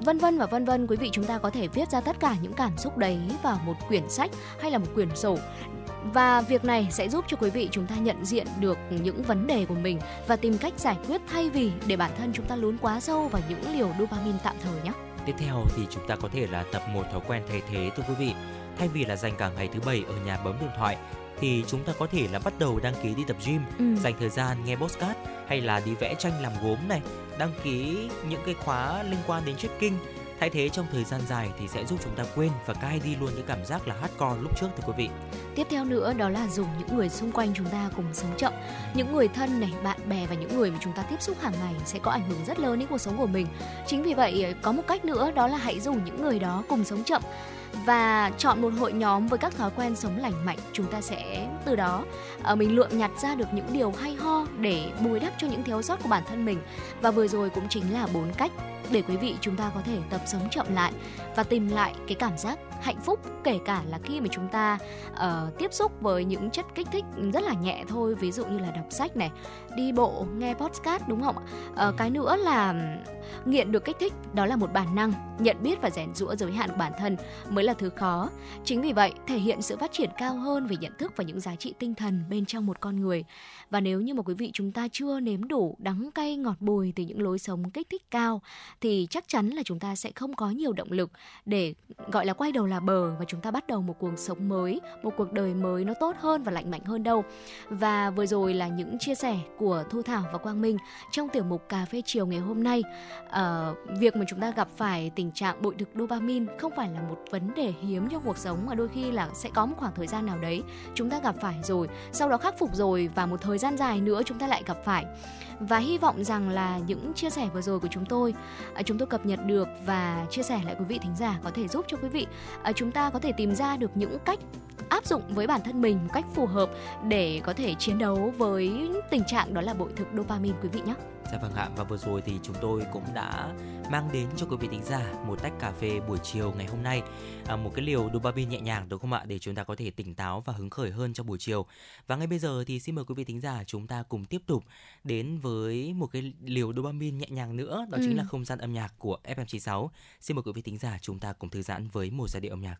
vân vân và vân vân. Quý vị chúng ta có thể viết ra tất cả những cảm xúc đấy vào một quyển sách hay là một quyển sổ. Và việc này sẽ giúp cho quý vị chúng ta nhận diện được những vấn đề của mình và tìm cách giải quyết, thay vì để bản thân chúng ta lún quá sâu vào những liều dopamine tạm thời nhé. Tiếp theo thì chúng ta có thể là tập một thói quen thay thế thưa quý vị. Thay vì là dành cả ngày thứ bảy ở nhà bấm điện thoại, thì chúng ta có thể là bắt đầu đăng ký đi tập gym, ừ. dành thời gian nghe podcast hay là đi vẽ tranh làm gốm này, đăng ký những cái khóa liên quan đến trekking. Thay thế trong thời gian dài thì sẽ giúp chúng ta quên và cai đi luôn cái cảm giác là hardcore lúc trước thưa quý vị. Tiếp theo nữa đó là dùng những người xung quanh chúng ta cùng sống chậm. Những người thân này, bạn bè và những người mà chúng ta tiếp xúc hàng ngày sẽ có ảnh hưởng rất lớn đến cuộc sống của mình. Chính vì vậy có một cách nữa đó là hãy dùng những người đó cùng sống chậm và chọn một hội nhóm với các thói quen sống lành mạnh. Chúng ta sẽ từ đó mình lượm nhặt ra được những điều hay ho để bồi đắp cho những thiếu sót của bản thân mình. Và vừa rồi cũng chính là bốn cách để quý vị chúng ta có thể tập sống chậm lại và tìm lại cái cảm giác hạnh phúc, kể cả là khi mà chúng ta uh, tiếp xúc với những chất kích thích rất là nhẹ thôi, ví dụ như là đọc sách này, đi bộ, nghe podcast, đúng không ạ? Uh, cái nữa là nghiện được kích thích đó là một bản năng, nhận biết và rèn giũa giới hạn của bản thân mới là thứ khó. Chính vì vậy, thể hiện sự phát triển cao hơn về nhận thức và những giá trị tinh thần bên trong một con người. Và nếu như mà quý vị chúng ta chưa nếm đủ đắng cay ngọt bùi từ những lối sống kích thích cao thì chắc chắn là chúng ta sẽ không có nhiều động lực để gọi là quay đầu là bờ và chúng ta bắt đầu một cuộc sống mới, một cuộc đời mới nó tốt hơn và lành mạnh hơn đâu. Và vừa rồi là những chia sẻ của Thu Thảo và Quang Minh trong tiểu mục Cà phê chiều ngày hôm nay. À, việc mà chúng ta gặp phải tình trạng bội thực dopamine không phải là một vấn đề hiếm trong cuộc sống, mà đôi khi là sẽ có một khoảng thời gian nào đấy chúng ta gặp phải rồi, sau đó khắc phục rồi và một thời gian dài nữa chúng ta lại gặp phải. Và hy vọng rằng là những chia sẻ vừa rồi của chúng tôi, chúng tôi cập nhật được và chia sẻ lại quý vị thính giả có thể giúp cho quý vị chúng ta có thể tìm ra được những cách áp dụng với bản thân mình một cách phù hợp để có thể chiến đấu với tình trạng đó là bội thực dopamine quý vị nhé. Dạ vâng ạ, và vừa rồi thì chúng tôi cũng đã mang đến cho quý vị thính giả một tách cà phê buổi chiều ngày hôm nay, à, một cái liều dopamine nhẹ nhàng đúng không ạ, để chúng ta có thể tỉnh táo và hứng khởi hơn trong buổi chiều. Và ngay bây giờ thì xin mời quý vị thính giả chúng ta cùng tiếp tục đến với một cái liều dopamine nhẹ nhàng nữa, đó ừ. chính là không gian âm nhạc của ép em chín sáu. Xin mời quý vị thính giả chúng ta cùng thư giãn với một giai điệu âm nhạc.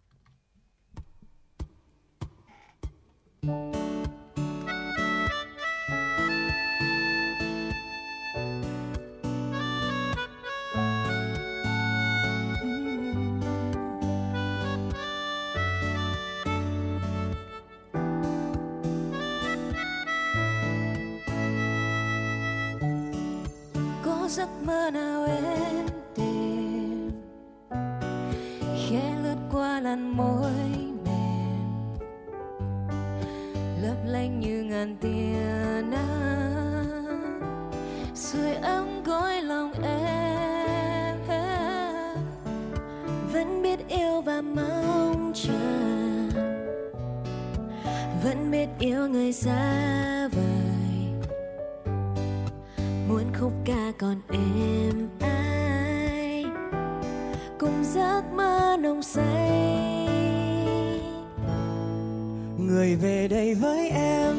Có giấc mơ nào em tìm khẽ lướt qua làn môi lấp lánh như ngàn tia nắng sưởi ấm gối lòng em, vẫn biết yêu và mong chờ, vẫn biết yêu người xa vời, muốn khúc ca còn êm ái cùng giấc mơ nồng say. Người về đây với em,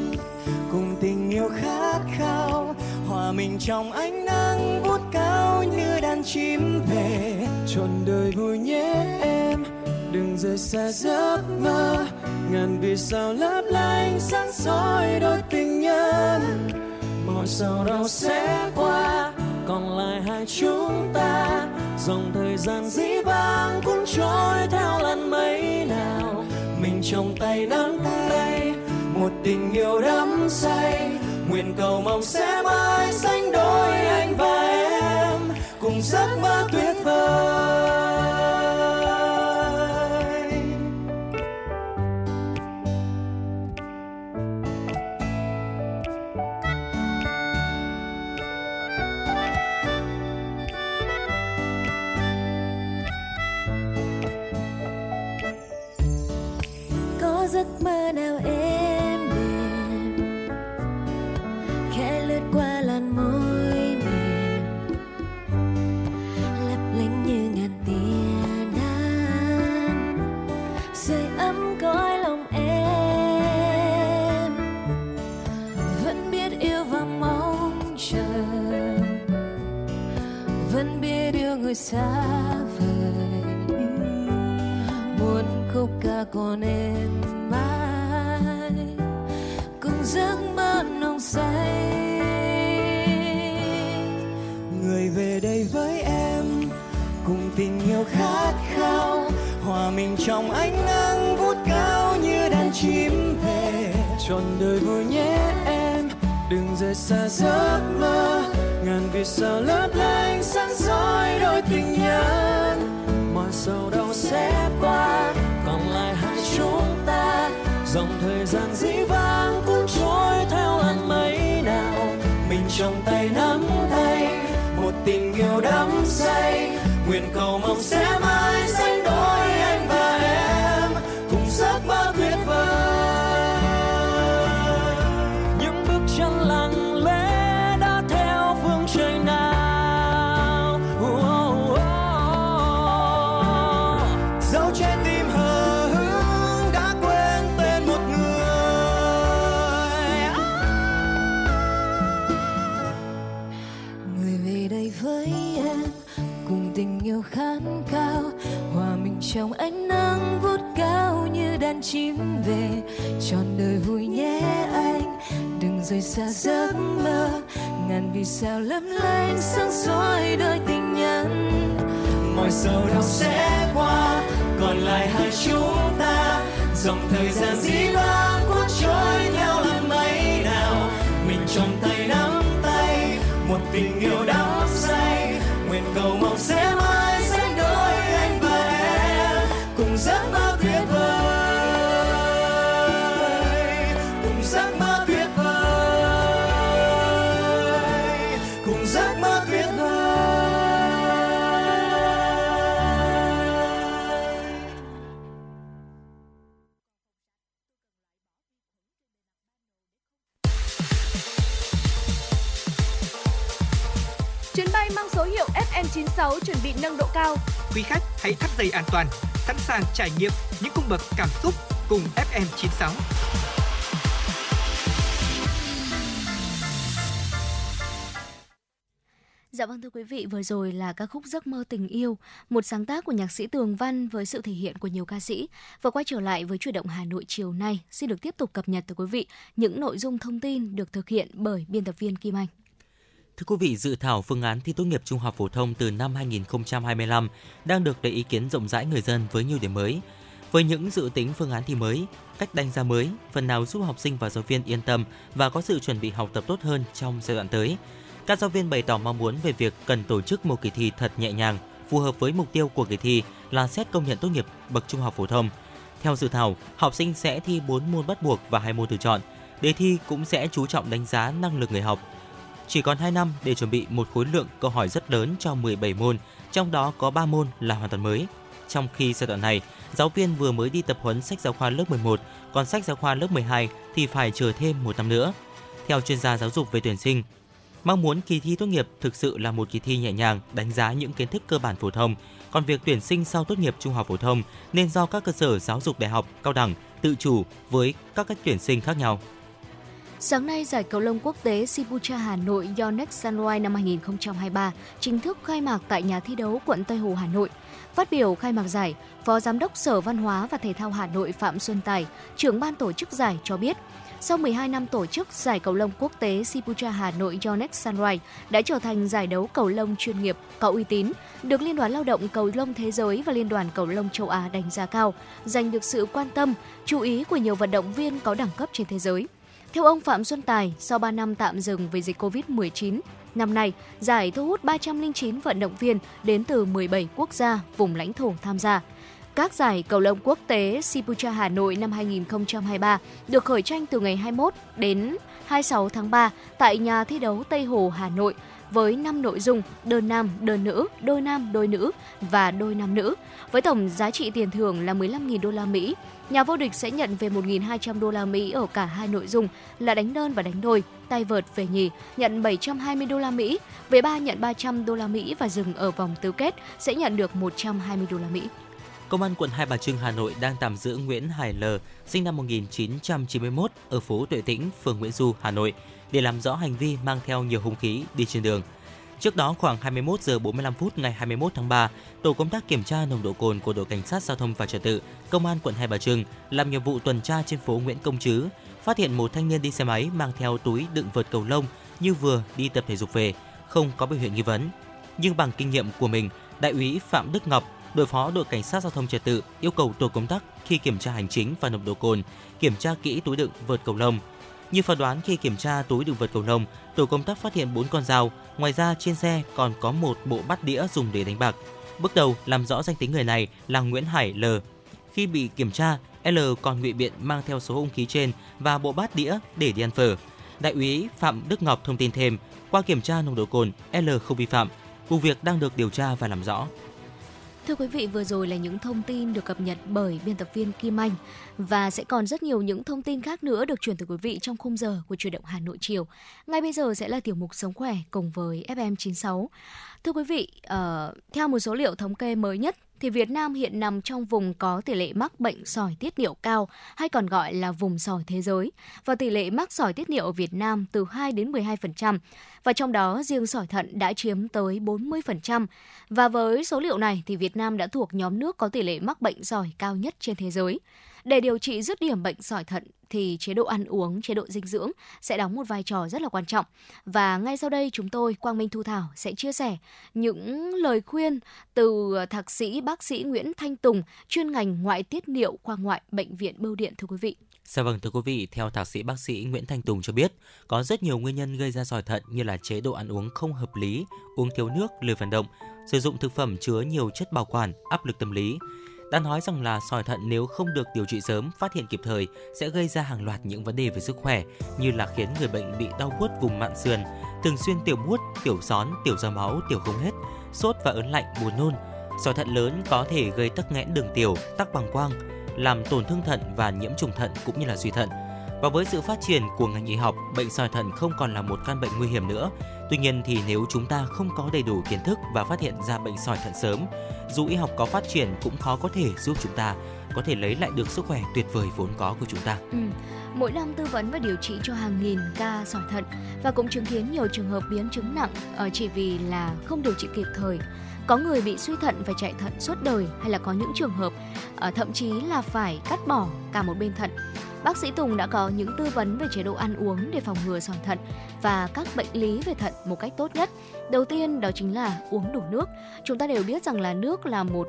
cùng tình yêu khát khao, hòa mình trong ánh nắng vút cao như đàn chim về. Trọn đời vui nhé em, đừng rời xa giấc mơ. Ngàn vì sao lấp lánh sáng soi đôi tình nhân. Mọi sầu đau sẽ qua, còn lại hai chúng ta. Dòng thời gian dĩ vãng cũng trôi theo lần mấy nào. Mình trong tay nắm tay một tình yêu đắm say, nguyện cầu mong sẽ mãi sánh đôi anh và em cùng giấc mơ tuyệt vời. giấc mơ nào êm đềm, khẽ lướt qua làn môi mềm, lấp lánh như ngàn tia nắng, sưởi ấm cõi lòng em. Vẫn biết yêu và mong chờ, vẫn biết yêu người xa vời, muốn khúc ca còn em mãi cùng giấc mơ nồng say. Người về đây với em cùng tình yêu khát khao, hòa mình trong ánh nắng vút cao như đàn chim về. Trọn đời vui nhé em, đừng rời xa giấc mơ, ngàn vì sao lấp lánh sáng soi đôi tình nhân. Mọi sầu đau sẽ qua, còn lại hai chúng ta, dòng thời gian dĩ vãng cuốn trôi theo hàng mây nào. Mình trong tay nắm tay, một tình yêu đắm say, nguyện cầu mong sẽ mãi sánh đôi anh và em, cùng giấc mơ tuyệt vời. Những bước chân lặng lẽ đã theo phương trời nào. Oh, oh, oh. Dẫu trái tim hờ hững đã quên tên một người. Oh. Người về đây với em cùng tình yêu khát khao, hòa mình trong ánh nắng vút cao như đàn chim về. Trọn đời vui nhé anh, đừng rời xa giấc mơ, ngàn vì sao lấp lánh sáng soi đôi tình nhân. Mọi sầu đau sẽ qua, còn lại hai chúng ta, dòng thời gian dĩ vãng cuốn trôi theo làn mây nào. Mình trong tay nắm tay, một tình yêu đắm say, nguyện cầu mong sẽ mãi sánh đôi anh và em, cùng giấc mơ tuyệt vời, cùng giấc mơ tuyệt vời, cùng giấc mơ tuyệt vời. Chuyến bay mang số hiệu ép em chín sáu chuẩn bị nâng độ cao. Quý khách hãy thắt dây an toàn, sẵn sàng trải nghiệm những cung bậc cảm xúc cùng ép em chín sáu. Dạ vâng thưa quý vị, vừa rồi là ca khúc Giấc mơ tình yêu, một sáng tác của nhạc sĩ Tường Văn với sự thể hiện của nhiều ca sĩ. Và quay trở lại với Chuyển động Hà Nội chiều nay, xin được tiếp tục cập nhật tới quý vị những nội dung thông tin được thực hiện bởi biên tập viên Kim Anh. Thưa quý vị, dự thảo phương án thi tốt nghiệp trung học phổ thông từ năm hai nghìn không trăm hai mươi lăm đang được lấy ý kiến rộng rãi người dân với nhiều điểm mới. Với những dự tính phương án thi mới, cách đánh giá mới, phần nào giúp học sinh và giáo viên yên tâm và có sự chuẩn bị học tập tốt hơn trong giai đoạn tới. Các giáo viên bày tỏ mong muốn về việc cần tổ chức một kỳ thi thật nhẹ nhàng, phù hợp với mục tiêu của kỳ thi là xét công nhận tốt nghiệp bậc trung học phổ thông. Theo dự thảo, học sinh sẽ thi bốn môn bắt buộc và hai môn tự chọn. Đề thi cũng sẽ chú trọng đánh giá năng lực người học. Chỉ còn hai năm để chuẩn bị một khối lượng câu hỏi rất lớn cho mười bảy môn, trong đó có ba môn là hoàn toàn mới. Trong khi giai đoạn này, giáo viên vừa mới đi tập huấn sách giáo khoa lớp mười một, còn sách giáo khoa lớp mười hai thì phải chờ thêm một năm nữa. Theo chuyên gia giáo dục về tuyển sinh, mong muốn kỳ thi tốt nghiệp thực sự là một kỳ thi nhẹ nhàng, đánh giá những kiến thức cơ bản phổ thông. Còn việc tuyển sinh sau tốt nghiệp trung học phổ thông nên do các cơ sở giáo dục đại học, cao đẳng tự chủ với các cách tuyển sinh khác nhau. Sáng nay, giải cầu lông quốc tế Sibucha Hà Nội Yonex Sunrise năm hai không hai ba chính thức khai mạc tại nhà thi đấu quận Tây Hồ, Hà Nội. Phát biểu khai mạc giải, Phó Giám đốc Sở Văn hóa và Thể thao Hà Nội Phạm Xuân Tài, trưởng ban tổ chức giải cho biết, sau mười hai năm tổ chức, giải cầu lông quốc tế Sibucha Hà Nội Yonex Sunrise đã trở thành giải đấu cầu lông chuyên nghiệp, có uy tín, được Liên đoàn Lao động Cầu lông Thế giới và Liên đoàn Cầu lông Châu Á đánh giá cao, giành được sự quan tâm, chú ý của nhiều vận động viên có đẳng cấp trên thế giới. Theo ông Phạm Xuân Tài, sau ba năm tạm dừng vì dịch covid mười chín, năm nay giải thu hút ba trăm lẻ chín vận động viên đến từ mười bảy quốc gia, vùng lãnh thổ tham gia. Các giải cầu lông quốc tế Sibucha Hà Nội năm hai không hai ba được khởi tranh từ ngày hai mươi mốt đến hai mươi sáu tháng ba tại nhà thi đấu Tây Hồ, Hà Nội với năm nội dung đơn nam, đơn nữ, đôi nam, đôi nữ và đôi nam nữ với tổng giá trị tiền thưởng là mười lăm nghìn đô la Mỹ. Nhà vô địch sẽ nhận về một nghìn hai trăm đô la Mỹ ở cả hai nội dung là đánh đơn và đánh đôi, tay vợt về nhì nhận bảy trăm hai mươi đô la Mỹ, về ba nhận ba trăm đô la Mỹ và dừng ở vòng tứ kết sẽ nhận được một trăm hai mươi đô la Mỹ. Công an quận Hai Bà Trưng, Hà Nội đang tạm giữ Nguyễn Hải L, sinh năm một nghìn chín trăm chín mươi mốt, ở phố Tuệ Tĩnh, phường Nguyễn Du, Hà Nội, để làm rõ hành vi mang theo nhiều hung khí đi trên đường. Trước đó, khoảng hai mươi mốt giờ bốn mươi lăm phút ngày hai mươi mốt tháng ba, tổ công tác kiểm tra nồng độ cồn của đội cảnh sát giao thông và trật tự, Công an quận Hai Bà Trưng làm nhiệm vụ tuần tra trên phố Nguyễn Công Trứ, phát hiện một thanh niên đi xe máy mang theo túi đựng vợt cầu lông như vừa đi tập thể dục về, không có biểu hiện nghi vấn. Nhưng bằng kinh nghiệm của mình, đại úy Phạm Đức Ngọc, đội phó đội cảnh sát giao thông trật tự, yêu cầu tổ công tác khi kiểm tra hành chính và nồng độ cồn kiểm tra kỹ túi đựng vợt cầu lông. Như phán đoán, khi kiểm tra túi đựng vợt cầu lông, tổ công tác phát hiện bốn con dao. Ngoài ra, trên xe còn có một bộ bát đĩa dùng để đánh bạc. Bước đầu làm rõ danh tính người này là Nguyễn Hải L. Khi bị kiểm tra, L còn ngụy biện mang theo số hung khí trên và bộ bát đĩa để đi ăn phở. Đại úy Phạm Đức Ngọc thông tin thêm, qua kiểm tra nồng độ cồn, L không vi phạm. Vụ việc đang được điều tra và làm rõ. Thưa quý vị, vừa rồi là những thông tin được cập nhật bởi biên tập viên Kim Anh, và sẽ còn rất nhiều những thông tin khác nữa được chuyển tới quý vị trong khung giờ của Chuyển động Hà Nội chiều. Ngay bây giờ sẽ là tiểu mục Sống khỏe cùng với ép em chín sáu. Thưa quý vị, uh, theo một số liệu thống kê mới nhất, thì Việt Nam hiện nằm trong vùng có tỷ lệ mắc bệnh sỏi tiết niệu cao, hay còn gọi là vùng sỏi thế giới. Và tỷ lệ mắc sỏi tiết niệu ở Việt Nam từ hai đến mười hai phần trăm. Và trong đó, riêng sỏi thận đã chiếm tới bốn mươi phần trăm. Và với số liệu này, thì Việt Nam đã thuộc nhóm nước có tỷ lệ mắc bệnh sỏi cao nhất trên thế giới. Để điều trị dứt điểm bệnh sỏi thận, thì chế độ ăn uống, chế độ dinh dưỡng sẽ đóng một vai trò rất là quan trọng. Và ngay sau đây chúng tôi, Quang Minh Thu Thảo sẽ chia sẻ những lời khuyên từ thạc sĩ bác sĩ Nguyễn Thanh Tùng, chuyên ngành ngoại tiết niệu khoa ngoại Bệnh viện Bưu Điện, thưa quý vị. Dạ vâng, thưa quý vị, theo thạc sĩ bác sĩ Nguyễn Thanh Tùng cho biết, có rất nhiều nguyên nhân gây ra sỏi thận như là chế độ ăn uống không hợp lý, uống thiếu nước, lười vận động, sử dụng thực phẩm chứa nhiều chất bảo quản, áp lực tâm lý. Đã nói rằng là sỏi thận nếu không được điều trị sớm, phát hiện kịp thời sẽ gây ra hàng loạt những vấn đề về sức khỏe như là khiến người bệnh bị đau buốt vùng mạn sườn, thường xuyên tiểu buốt, tiểu rón, tiểu ra máu, tiểu không hết, sốt và ớn lạnh, buồn nôn. Sỏi thận lớn có thể gây tắc nghẽn đường tiểu, tắc bàng quang, làm tổn thương thận và nhiễm trùng thận cũng như là suy thận. Và với sự phát triển của ngành y học, bệnh sỏi thận không còn là một căn bệnh nguy hiểm nữa. Tuy nhiên thì nếu chúng ta không có đầy đủ kiến thức và phát hiện ra bệnh sỏi thận sớm, dù y học có phát triển cũng khó có thể giúp chúng ta có thể lấy lại được sức khỏe tuyệt vời vốn có của chúng ta. Ừ. Mỗi năm tư vấn và điều trị cho hàng nghìn ca sỏi thận, và cũng chứng kiến nhiều trường hợp biến chứng nặng chỉ vì là không điều trị kịp thời. Có người bị suy thận và chạy thận suốt đời, hay là có những trường hợp thậm chí là phải cắt bỏ cả một bên thận. Bác sĩ Tùng đã có những tư vấn về chế độ ăn uống để phòng ngừa sỏi thận và các bệnh lý về thận một cách tốt nhất. Đầu tiên đó chính là uống đủ nước. Chúng ta đều biết rằng là nước là một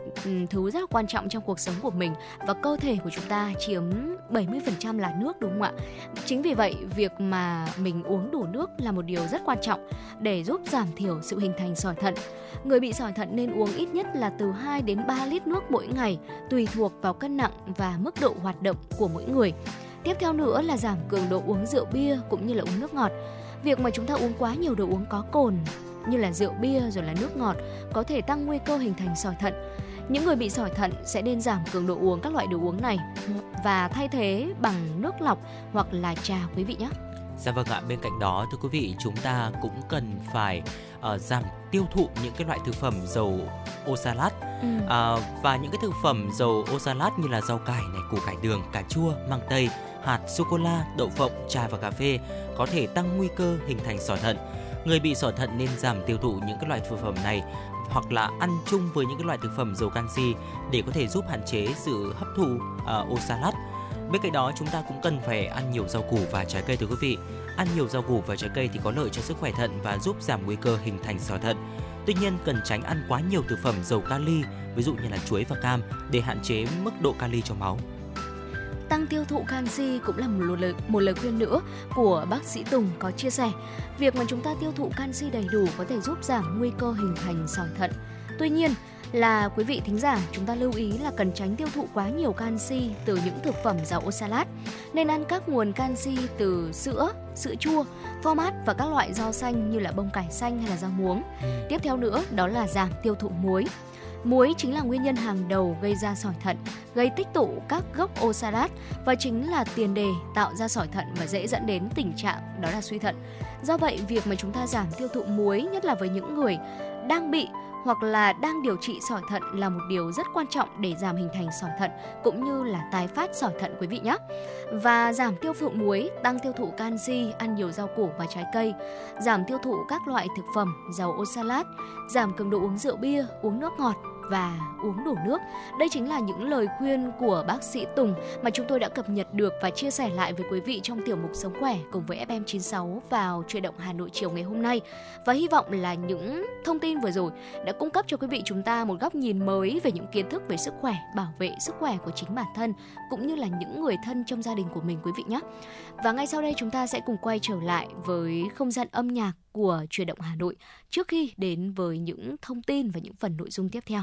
thứ rất là quan trọng trong cuộc sống của mình, và cơ thể của chúng ta chiếm bảy mươi phần trăm là nước, đúng không ạ? Chính vì vậy, việc mà mình uống đủ nước là một điều rất quan trọng để giúp giảm thiểu sự hình thành sỏi thận. Người bị sỏi thận nên uống ít nhất là từ hai đến ba lít nước mỗi ngày, tùy thuộc vào cân nặng và mức độ hoạt động của mỗi người. Tiếp theo nữa là giảm cường độ uống rượu bia cũng như là uống nước ngọt. Việc mà chúng ta uống quá nhiều đồ uống có cồn như là rượu bia rồi là nước ngọt có thể tăng nguy cơ hình thành sỏi thận. Những người bị sỏi thận sẽ nên giảm cường độ uống các loại đồ uống này và thay thế bằng nước lọc hoặc là trà, quý vị nhé. Dạ vâng ạ, bên cạnh đó thưa quý vị, chúng ta cũng cần phải uh, giảm tiêu thụ những cái loại thực phẩm dầu oxalat ừ. uh, và những cái thực phẩm dầu oxalat như là rau cải này, củ cải đường, cà chua, măng tây, hạt sô cô la, đậu phộng, trà và cà phê có thể tăng nguy cơ hình thành sỏi thận. Người bị sỏi thận nên giảm tiêu thụ những cái loại thực phẩm này hoặc là ăn chung với những cái loại thực phẩm giàu canxi để có thể giúp hạn chế sự hấp thụ uh, oxalat. Bên cạnh đó, chúng ta cũng cần phải ăn nhiều rau củ và trái cây thưa quý vị. Ăn nhiều rau củ và trái cây thì có lợi cho sức khỏe thận và giúp giảm nguy cơ hình thành sỏi thận. Tuy nhiên, cần tránh ăn quá nhiều thực phẩm giàu kali, ví dụ như là chuối và cam để hạn chế mức độ kali trong máu. Tăng tiêu thụ canxi cũng là một lời, một lời khuyên nữa của bác sĩ Tùng có chia sẻ. Việc mà chúng ta tiêu thụ canxi đầy đủ có thể giúp giảm nguy cơ hình thành sỏi thận. Tuy nhiên là quý vị thính giả, chúng ta lưu ý là cần tránh tiêu thụ quá nhiều canxi từ những thực phẩm giàu oxalat. Nên ăn các nguồn canxi từ sữa, sữa chua, phô mát và các loại rau xanh như là bông cải xanh hay là rau muống. Tiếp theo nữa đó là giảm tiêu thụ muối. Muối chính là nguyên nhân hàng đầu gây ra sỏi thận, gây tích tụ các gốc oxalat và chính là tiền đề tạo ra sỏi thận và dễ dẫn đến tình trạng đó là suy thận. Do vậy, việc mà chúng ta giảm tiêu thụ muối, nhất là với những người đang bị hoặc là đang điều trị sỏi thận là một điều rất quan trọng để giảm hình thành sỏi thận cũng như là tái phát sỏi thận quý vị nhé. Và giảm tiêu thụ muối, tăng tiêu thụ canxi, ăn nhiều rau củ và trái cây, giảm tiêu thụ các loại thực phẩm giàu oxalat, giảm cường độ uống rượu bia, uống nước ngọt và uống đủ nước. Đây chính là những lời khuyên của bác sĩ Tùng mà chúng tôi đã cập nhật được và chia sẻ lại với quý vị trong tiểu mục Sống Khỏe cùng với ép em chín sáu vào Chuyển động Hà Nội chiều ngày hôm nay. Và hy vọng là những thông tin vừa rồi đã cung cấp cho quý vị chúng ta một góc nhìn mới về những kiến thức về sức khỏe, bảo vệ sức khỏe của chính bản thân cũng như là những người thân trong gia đình của mình quý vị nhé. Và ngay sau đây chúng ta sẽ cùng quay trở lại với không gian âm nhạc của Chuyển động Hà Nội trước khi đến với những thông tin và những phần nội dung tiếp theo.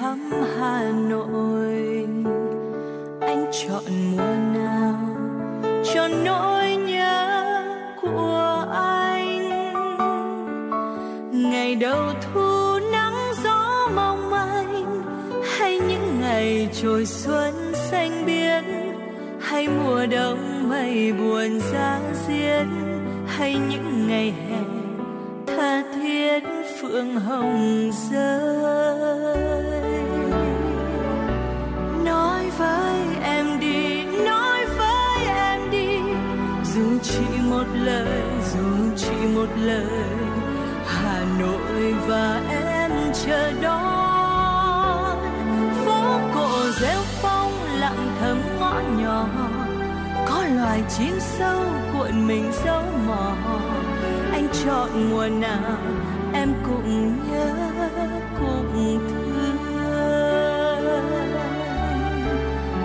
Thăm Hà Nội, anh chọn mùa nào cho nỗi nhớ của anh? Ngày đầu thu nắng gió mong manh, hay những ngày trồi xuân xanh biếc, hay mùa đông mây buồn giá diết, hay những ngày hè tha thiết phượng hồng rơi. Nói với em đi, nói với em đi, dù chỉ một lời, dù chỉ một lời, Hà Nội và em chờ đón. Phố cổ rêu phong lặng thầm ngõ nhỏ, có loài chim sâu cuộn mình dấu mò. Anh chọn mùa nào em cũng nhớ, cũng thương.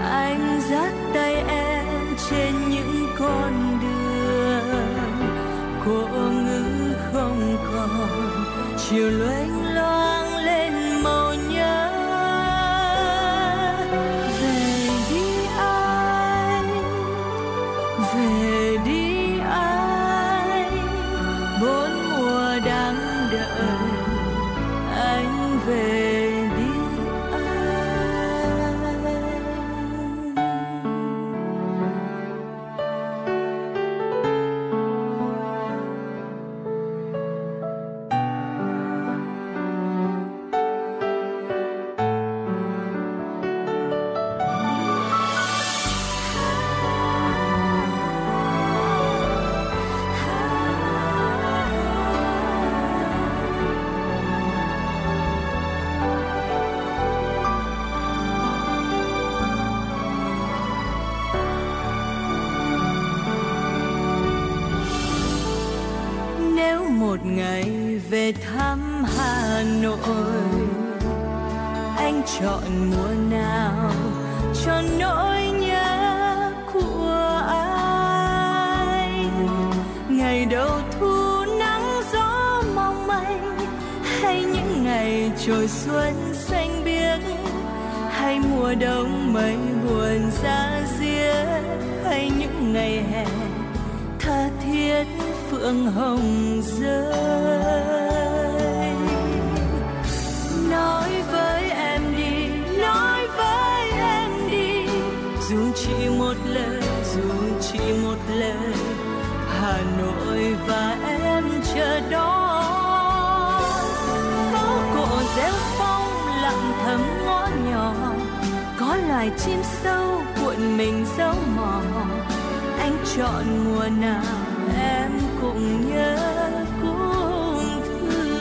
Anh dắt tay em trên những con đường cô ngữ không còn, chiều loanh loáng lên màu nhớ. Về đi anh, về đi anh, bốn mùa đang đợi anh về. Về thăm Hà Nội, anh chọn mùa nào cho nỗi nhớ của anh? Ngày đầu thu nắng gió mong manh, hay những ngày trồi xuân xanh biếc, hay mùa đông mây buồn giá diết, hay những ngày hè tha thiết phượng hồng rơi. Nói với em đi, nói với em đi, dù chỉ một lời, dù chỉ một lời, Hà Nội và em chờ đón. Phố cổ rêu phong lặng thầm ngõ nhỏ, có loài chim sâu cuộn mình dấu mò. Anh chọn mùa nào em cũng nhớ, cũng thương.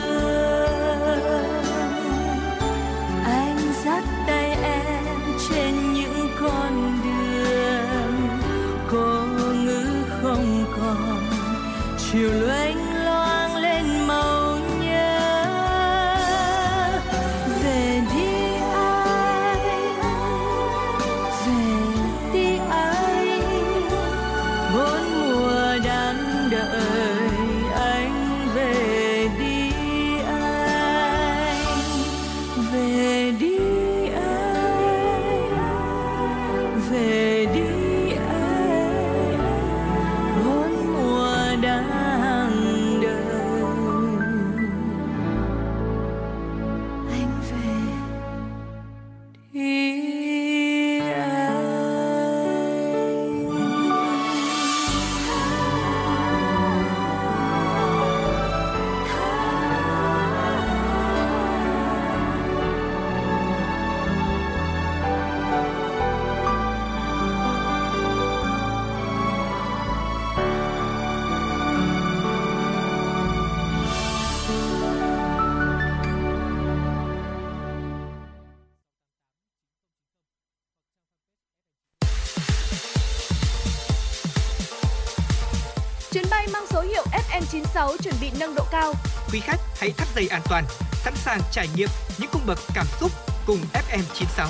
chín sáu chuẩn bị nâng độ cao. Quý khách hãy thắt dây an toàn, sẵn sàng trải nghiệm những cung bậc cảm xúc cùng ép em chín sáu.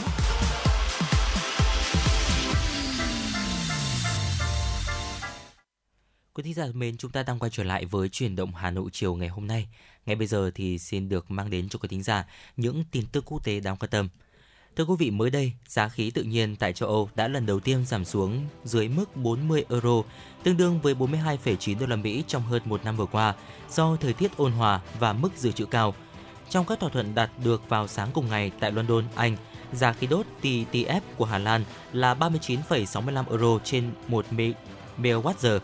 Quý thính giả mến, chúng ta đang quay trở lại với Chuyển động Hà Nội chiều ngày hôm nay. Ngay bây giờ thì xin được mang đến cho quý thính giả những tin tức quốc tế đáng quan tâm. Thưa quý vị, mới đây, giá khí tự nhiên tại châu Âu đã lần đầu tiên giảm xuống dưới mức bốn mươi euro, tương đương với bốn mươi hai phẩy chín đô la Mỹ trong hơn một năm vừa qua, do thời tiết ôn hòa và mức dự trữ cao. Trong các thỏa thuận đạt được vào sáng cùng ngày tại London, Anh, giá khí đốt tê tê ép của Hà Lan là ba mươi chín phẩy sáu mươi lăm euro trên một mê-ga-oát giờ,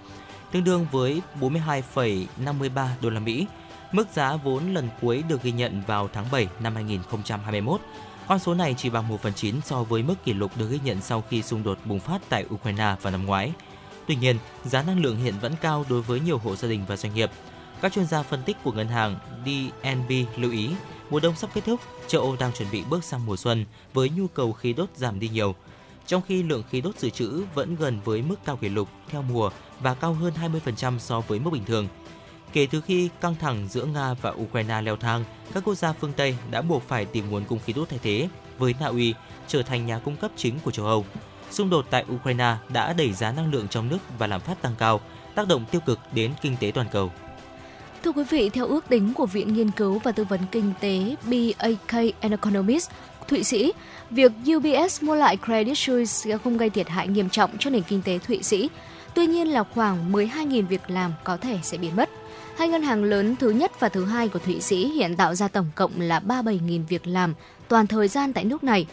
tương đương với bốn mươi hai phẩy năm mươi ba đô la Mỹ, mức giá vốn lần cuối được ghi nhận vào tháng bảy năm hai nghìn không trăm hai mươi mốt. Con số này chỉ bằng một phần chín so với mức kỷ lục được ghi nhận sau khi xung đột bùng phát tại Ukraine vào năm ngoái. Tuy nhiên, giá năng lượng hiện vẫn cao đối với nhiều hộ gia đình và doanh nghiệp. Các chuyên gia phân tích của ngân hàng đê en bê lưu ý, mùa đông sắp kết thúc, châu Âu đang chuẩn bị bước sang mùa xuân với nhu cầu khí đốt giảm đi nhiều. Trong khi lượng khí đốt dự trữ vẫn gần với mức cao kỷ lục theo mùa và cao hơn hai mươi phần trăm so với mức bình thường. Kể từ khi căng thẳng giữa Nga và Ukraine leo thang, các quốc gia phương Tây đã buộc phải tìm nguồn cung khí đốt thay thế, với Na Uy trở thành nhà cung cấp chính của châu Âu. Xung đột tại Ukraine đã đẩy giá năng lượng trong nước và lạm phát tăng cao, tác động tiêu cực đến kinh tế toàn cầu. Thưa quý vị, theo ước tính của Viện nghiên cứu và tư vấn kinh tế bê a ca Economics Thụy Sĩ, việc u bê ét mua lại Credit Suisse sẽ không gây thiệt hại nghiêm trọng cho nền kinh tế Thụy Sĩ. Tuy nhiên là khoảng mười hai nghìn việc làm có thể sẽ biến mất. Hai ngân hàng lớn thứ nhất và thứ hai của Thụy Sĩ hiện tạo ra tổng cộng là ba mươi bảy nghìn việc làm toàn thời gian tại nước này.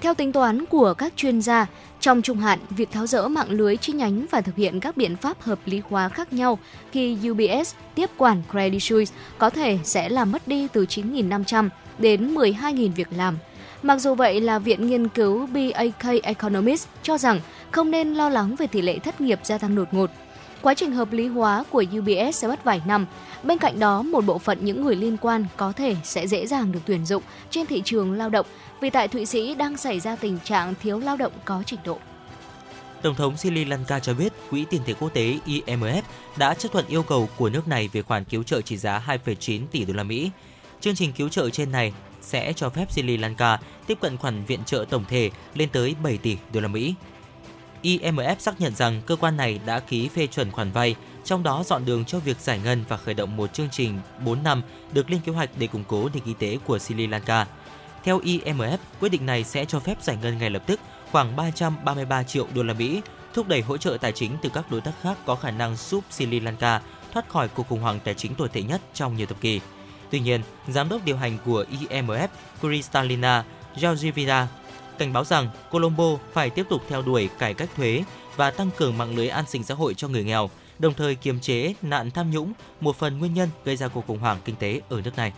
Theo tính toán của các chuyên gia, trong trung hạn, việc tháo dỡ mạng lưới chi nhánh và thực hiện các biện pháp hợp lý hóa khác nhau khi u bê ét tiếp quản Credit Suisse có thể sẽ làm mất đi từ chín nghìn năm trăm đến mười hai nghìn việc làm. Mặc dù vậy, là Viện nghiên cứu bê a ca Economics cho rằng không nên lo lắng về tỷ lệ thất nghiệp gia tăng đột ngột. Quá trình hợp lý hóa của u bê ét sẽ mất vài năm. Bên cạnh đó, một bộ phận những người liên quan có thể sẽ dễ dàng được tuyển dụng trên thị trường lao động, vì tại Thụy Sĩ đang xảy ra tình trạng thiếu lao động có trình độ. Tổng thống Sri Lanka cho biết Quỹ tiền tệ quốc tế i em ép đã chấp thuận yêu cầu của nước này về khoản cứu trợ trị giá hai phẩy chín tỷ đô la Mỹ. Chương trình cứu trợ trên này sẽ cho phép Sri Lanka tiếp cận khoản viện trợ tổng thể lên tới bảy tỷ đô la Mỹ. i em ép xác nhận rằng cơ quan này đã ký phê chuẩn khoản vay, trong đó dọn đường cho việc giải ngân và khởi động một chương trình bốn năm được lên kế hoạch để củng cố nền kinh tế của Sri Lanka. Theo i em ép, quyết định này sẽ cho phép giải ngân ngay lập tức khoảng ba trăm ba mươi ba triệu đô la Mỹ, thúc đẩy hỗ trợ tài chính từ các đối tác khác có khả năng giúp Sri Lanka thoát khỏi cuộc khủng hoảng tài chính tồi tệ nhất trong nhiều thập kỷ. Tuy nhiên, giám đốc điều hành của i em ép Kristalina Georgieva cảnh báo rằng Colombo phải tiếp tục theo đuổi cải cách thuế và tăng cường mạng lưới an sinh xã hội cho người nghèo, đồng thời kiềm chế nạn tham nhũng, một phần nguyên nhân gây ra cuộc khủng hoảng kinh tế ở nước này.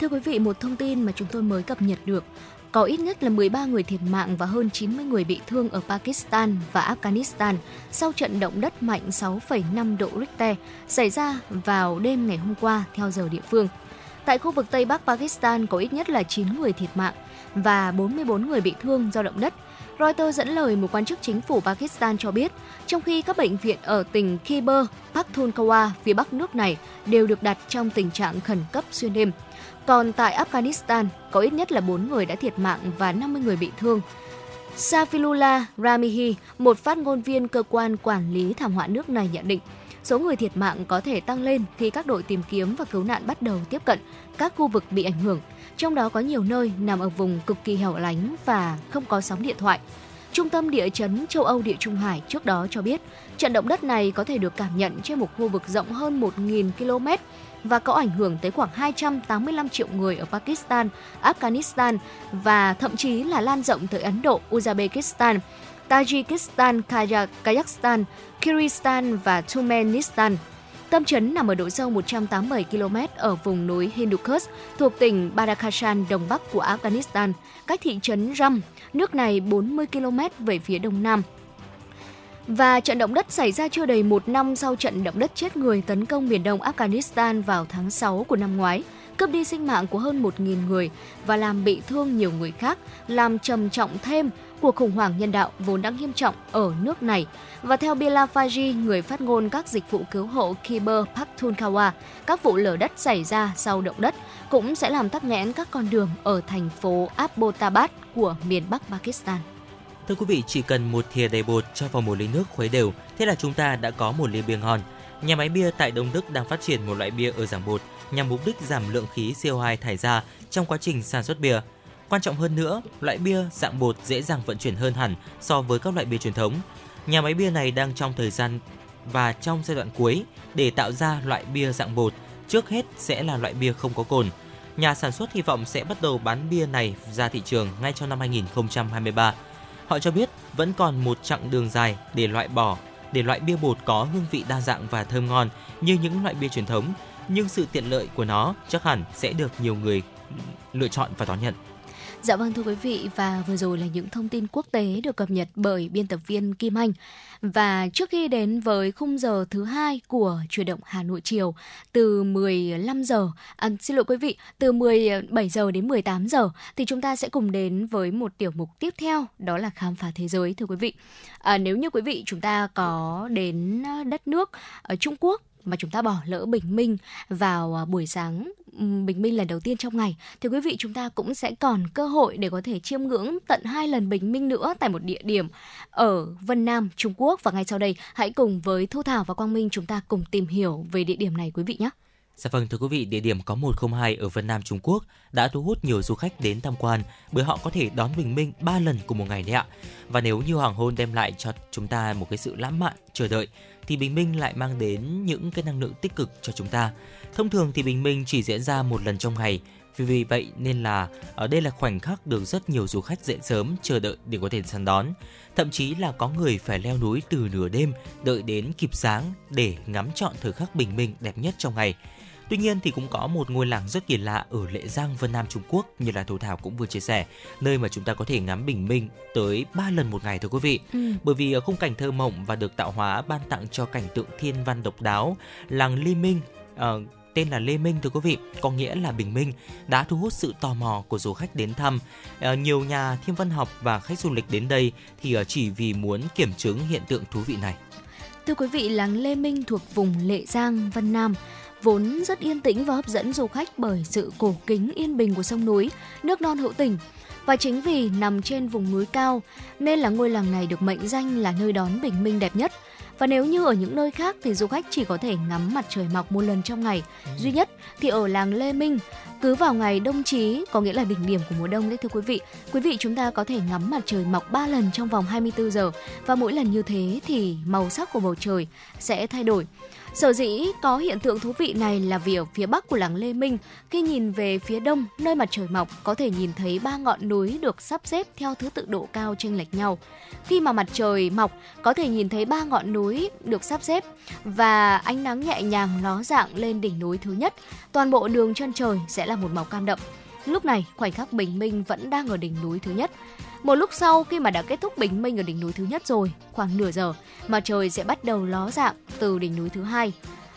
Thưa quý vị, một thông tin mà chúng tôi mới cập nhật được, có ít nhất là mười ba người thiệt mạng và hơn chín mươi người bị thương ở Pakistan và Afghanistan sau trận động đất mạnh sáu phẩy năm độ Richter xảy ra vào đêm ngày hôm qua theo giờ địa phương. Tại khu vực Tây Bắc Pakistan có ít nhất là chín người thiệt mạng và bốn mươi bốn người bị thương do động đất. Reuters dẫn lời một quan chức chính phủ Pakistan cho biết, trong khi các bệnh viện ở tỉnh Khyber Pakhtunkhwa phía bắc nước này đều được đặt trong tình trạng khẩn cấp xuyên đêm. Còn tại Afghanistan, có ít nhất là bốn người đã thiệt mạng và năm mươi người bị thương. Safilullah Ramihi, một phát ngôn viên cơ quan quản lý thảm họa nước này nhận định, số người thiệt mạng có thể tăng lên khi các đội tìm kiếm và cứu nạn bắt đầu tiếp cận các khu vực bị ảnh hưởng, trong đó có nhiều nơi nằm ở vùng cực kỳ hẻo lánh và không có sóng điện thoại. Trung tâm địa chấn châu Âu Địa Trung Hải trước đó cho biết, trận động đất này có thể được cảm nhận trên một khu vực rộng hơn một nghìn ki lô mét và có ảnh hưởng tới khoảng hai trăm tám mươi lăm triệu người ở Pakistan, Afghanistan và thậm chí là lan rộng tới Ấn Độ, Uzbekistan, Tajikistan, Kazakhstan, Kyrgyzstan và Turkmenistan. Tâm chấn nằm ở độ sâu một trăm tám mươi bảy ki lô mét ở vùng núi Hindukush thuộc tỉnh Badakhshan, đông bắc của Afghanistan, cách thị trấn Ram, nước này bốn mươi ki lô mét về phía đông nam. Và trận động đất xảy ra chưa đầy một năm sau trận động đất chết người tấn công miền đông Afghanistan vào tháng sáu của năm ngoái, cướp đi sinh mạng của hơn một nghìn người và làm bị thương nhiều người khác, làm trầm trọng thêm cuộc khủng hoảng nhân đạo vốn đã nghiêm trọng ở nước này. Và theo Bila Faji, người phát ngôn các dịch vụ cứu hộ Khyber Pakhtunkhwa, các vụ lở đất xảy ra sau động đất cũng sẽ làm tắc nghẽn các con đường ở thành phố Abbottabad của miền Bắc Pakistan. Thưa quý vị, chỉ cần một thìa đầy bột cho vào một ly nước khuấy đều, thế là chúng ta đã có một ly bia ngon. Nhà máy bia tại Đông Đức đang phát triển một loại bia ở dạng bột nhằm mục đích giảm lượng khí xê o hai thải ra trong quá trình sản xuất bia. Quan trọng hơn nữa, loại bia dạng bột dễ dàng vận chuyển hơn hẳn so với các loại bia truyền thống. Nhà máy bia này đang trong thời gian và trong giai đoạn cuối để tạo ra loại bia dạng bột, trước hết sẽ là loại bia không có cồn. Nhà sản xuất hy vọng sẽ bắt đầu bán bia này ra thị trường ngay trong năm hai không hai ba. Họ cho biết vẫn còn một chặng đường dài để loại bỏ, để loại bia bột có hương vị đa dạng và thơm ngon như những loại bia truyền thống, nhưng sự tiện lợi của nó chắc hẳn sẽ được nhiều người lựa chọn và đón nhận. Dạ vâng thưa quý vị, và vừa rồi là những thông tin quốc tế được cập nhật bởi biên tập viên Kim Anh. Và trước khi đến với khung giờ thứ hai của Chuyển động Hà Nội chiều từ mười lăm giờ, à, xin lỗi quý vị, từ mười bảy giờ đến mười tám giờ thì chúng ta sẽ cùng đến với một tiểu mục tiếp theo, đó là khám phá thế giới thưa quý vị. À, nếu như quý vị chúng ta có đến đất nước ở Trung Quốc mà chúng ta bỏ lỡ bình minh vào buổi sáng, bình minh lần đầu tiên trong ngày, thì quý vị chúng ta cũng sẽ còn cơ hội để có thể chiêm ngưỡng tận hai lần bình minh nữa tại một địa điểm ở Vân Nam, Trung Quốc. Và ngay sau đây hãy cùng với Thu Thảo và Quang Minh chúng ta cùng tìm hiểu về địa điểm này quý vị nhé. Dạ vâng thưa quý vị, địa điểm có một không hai ở Vân Nam, Trung Quốc đã thu hút nhiều du khách đến tham quan bởi họ có thể đón bình minh ba lần cùng một ngày đấy ạ. Và nếu như hoàng hôn đem lại cho chúng ta một cái sự lãng mạn chờ đợi, thì bình minh lại mang đến những cái năng lượng tích cực cho chúng ta. Thông thường thì bình minh chỉ diễn ra một lần trong ngày, vì vì vậy nên là ở đây là khoảnh khắc được rất nhiều du khách dậy sớm chờ đợi để có thể săn đón. Thậm chí là có người phải leo núi từ nửa đêm đợi đến kịp sáng để ngắm trọn thời khắc bình minh đẹp nhất trong ngày. Tuy nhiên thì cũng có một ngôi làng rất kỳ lạ ở Lệ Giang, Vân Nam, Trung Quốc như là Thu Thảo cũng vừa chia sẻ, nơi mà chúng ta có thể ngắm bình minh tới ba lần một ngày thưa quý vị. Ừ. Bởi vì khung cảnh thơ mộng và được tạo hóa ban tặng cho cảnh tượng thiên văn độc đáo, làng Lê Minh, uh, tên là Lê Minh thưa quý vị, có nghĩa là bình minh, đã thu hút sự tò mò của du khách đến thăm. Uh, nhiều nhà thiên văn học và khách du lịch đến đây thì chỉ vì muốn kiểm chứng hiện tượng thú vị này. Thưa quý vị, làng Lê Minh thuộc vùng Lệ Giang, Vân Nam vốn rất yên tĩnh và hấp dẫn du khách bởi sự cổ kính yên bình của sông núi, nước non hữu tình. Và chính vì nằm trên vùng núi cao nên là ngôi làng này được mệnh danh là nơi đón bình minh đẹp nhất. Và nếu như ở những nơi khác thì du khách chỉ có thể ngắm mặt trời mọc một lần trong ngày duy nhất, thì ở làng Lê Minh cứ vào ngày đông chí, có nghĩa là đỉnh điểm của mùa đông đấy thưa quý vị, quý vị chúng ta có thể ngắm mặt trời mọc ba lần trong vòng hai mươi bốn giờ, và mỗi lần như thế thì màu sắc của bầu trời sẽ thay đổi. Sở dĩ có hiện tượng thú vị này là vì ở phía bắc của làng Lê Minh, khi nhìn về phía đông nơi mặt trời mọc có thể nhìn thấy ba ngọn núi được sắp xếp theo thứ tự độ cao chênh lệch nhau. Khi mà mặt trời mọc có thể nhìn thấy ba ngọn núi được sắp xếp và ánh nắng nhẹ nhàng ló dạng lên đỉnh núi thứ nhất, toàn bộ đường chân trời sẽ là một màu cam đậm. Lúc này khoảnh khắc bình minh vẫn đang ở đỉnh núi thứ nhất. Một lúc sau khi mà đã kết thúc bình minh ở đỉnh núi thứ nhất rồi, khoảng nửa giờ, mặt trời sẽ bắt đầu ló dạng từ đỉnh núi thứ hai.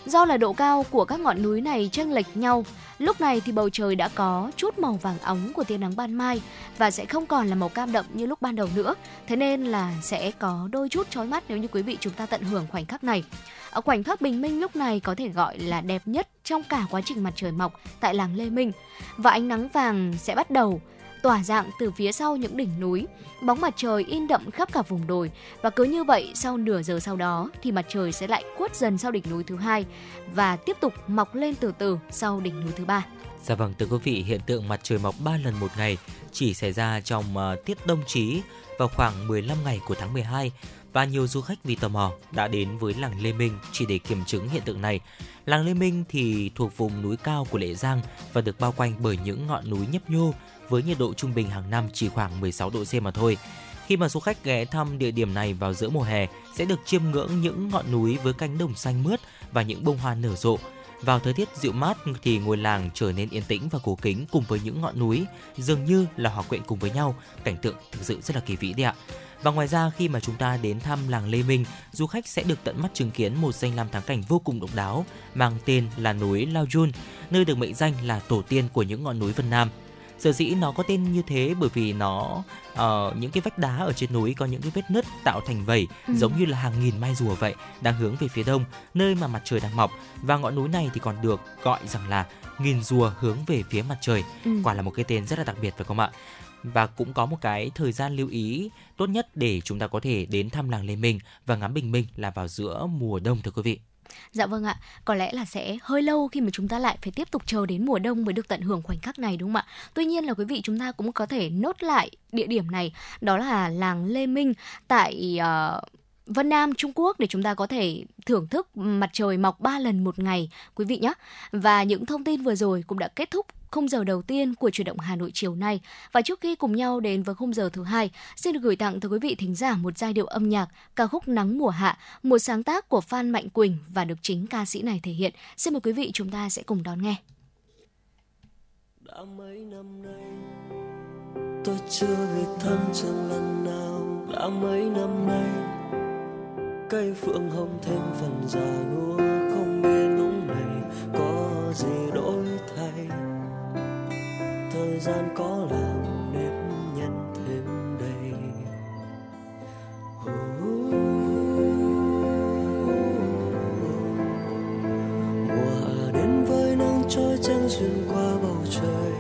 Do là độ cao của các ngọn núi này chênh lệch nhau, lúc này thì bầu trời đã có chút màu vàng óng của tia nắng ban mai và sẽ không còn là màu cam đậm như lúc ban đầu nữa. Thế nên là sẽ có đôi chút chói mắt nếu như quý vị chúng ta tận hưởng khoảnh khắc này. Ở khoảnh khắc bình minh lúc này có thể gọi là đẹp nhất trong cả quá trình mặt trời mọc tại làng Lê Minh. Và ánh nắng vàng sẽ bắt đầu tỏa dạng từ phía sau những đỉnh núi, bóng mặt trời in đậm khắp cả vùng đồi. Và cứ như vậy, sau nửa giờ sau đó thì mặt trời sẽ lại khuất dần sau đỉnh núi thứ hai và tiếp tục mọc lên từ từ sau đỉnh núi thứ ba. Dạ vâng, thưa quý vị, hiện tượng mặt trời mọc ba lần một ngày chỉ xảy ra trong uh, tiết đông chí vào khoảng mười lăm ngày của tháng mười hai. Và nhiều du khách vì tò mò đã đến với làng Lê Minh chỉ để kiểm chứng hiện tượng này. Làng Lê Minh thì thuộc vùng núi cao của Lệ Giang và được bao quanh bởi những ngọn núi nhấp nhô với nhiệt độ trung bình hàng năm chỉ khoảng mười sáu độ C mà thôi. Khi mà du khách ghé thăm địa điểm này vào giữa mùa hè sẽ được chiêm ngưỡng những ngọn núi với cánh đồng xanh mướt và những bông hoa nở rộ. Vào thời tiết dịu mát thì ngôi làng trở nên yên tĩnh và cổ kính cùng với những ngọn núi dường như là hòa quyện cùng với nhau, cảnh tượng thực sự rất là kỳ vĩ đấy ạ. Và ngoài ra, khi mà chúng ta đến thăm làng Lê Minh, du khách sẽ được tận mắt chứng kiến một danh lam thắng cảnh vô cùng độc đáo mang tên là núi Lao Jun, nơi được mệnh danh là tổ tiên của những ngọn núi Vân Nam. Sở dĩ nó có tên như thế bởi vì nó uh, những cái vách đá ở trên núi có những cái vết nứt tạo thành vẩy, ừ. giống như là hàng nghìn mai rùa vậy, đang hướng về phía đông, nơi mà mặt trời đang mọc. Và ngọn núi này thì còn được gọi rằng là nghìn rùa hướng về phía mặt trời. ừ. Quả là một cái tên rất là đặc biệt phải không ạ? Và cũng có một cái thời gian lưu ý tốt nhất để chúng ta có thể đến thăm làng Lê Minh và ngắm bình minh là vào giữa mùa đông thưa quý vị. Dạ vâng ạ, có lẽ là sẽ hơi lâu khi mà chúng ta lại phải tiếp tục chờ đến mùa đông mới được tận hưởng khoảnh khắc này đúng không ạ? Tuy nhiên là quý vị chúng ta cũng có thể nốt lại địa điểm này, đó là làng Lê Minh tại uh, Vân Nam, Trung Quốc để chúng ta có thể thưởng thức mặt trời mọc ba lần một ngày quý vị nhé. Và những thông tin vừa rồi cũng đã kết thúc khung giờ đầu tiên của Chuyển động Hà Nội chiều nay. Và trước khi cùng nhau đến với khung giờ thứ hai, xin được gửi tặng tới quý vị thính giả một giai điệu âm nhạc ca khúc Nắng Mùa Hạ, một sáng tác của Phan Mạnh Quỳnh và được chính ca sĩ này thể hiện. Xin mời quý vị chúng ta sẽ cùng đón nghe. Đã mấy năm nay tôi chưa về thăm trường lần nào, đã mấy năm nay cây phượng hồng thêm phần già nua, không biết lúc này có gì đổi thay. Thời gian có làm nếp nhăn thêm đầy. Mùa hạ đến với nắng trói trăng xuyên qua bầu trời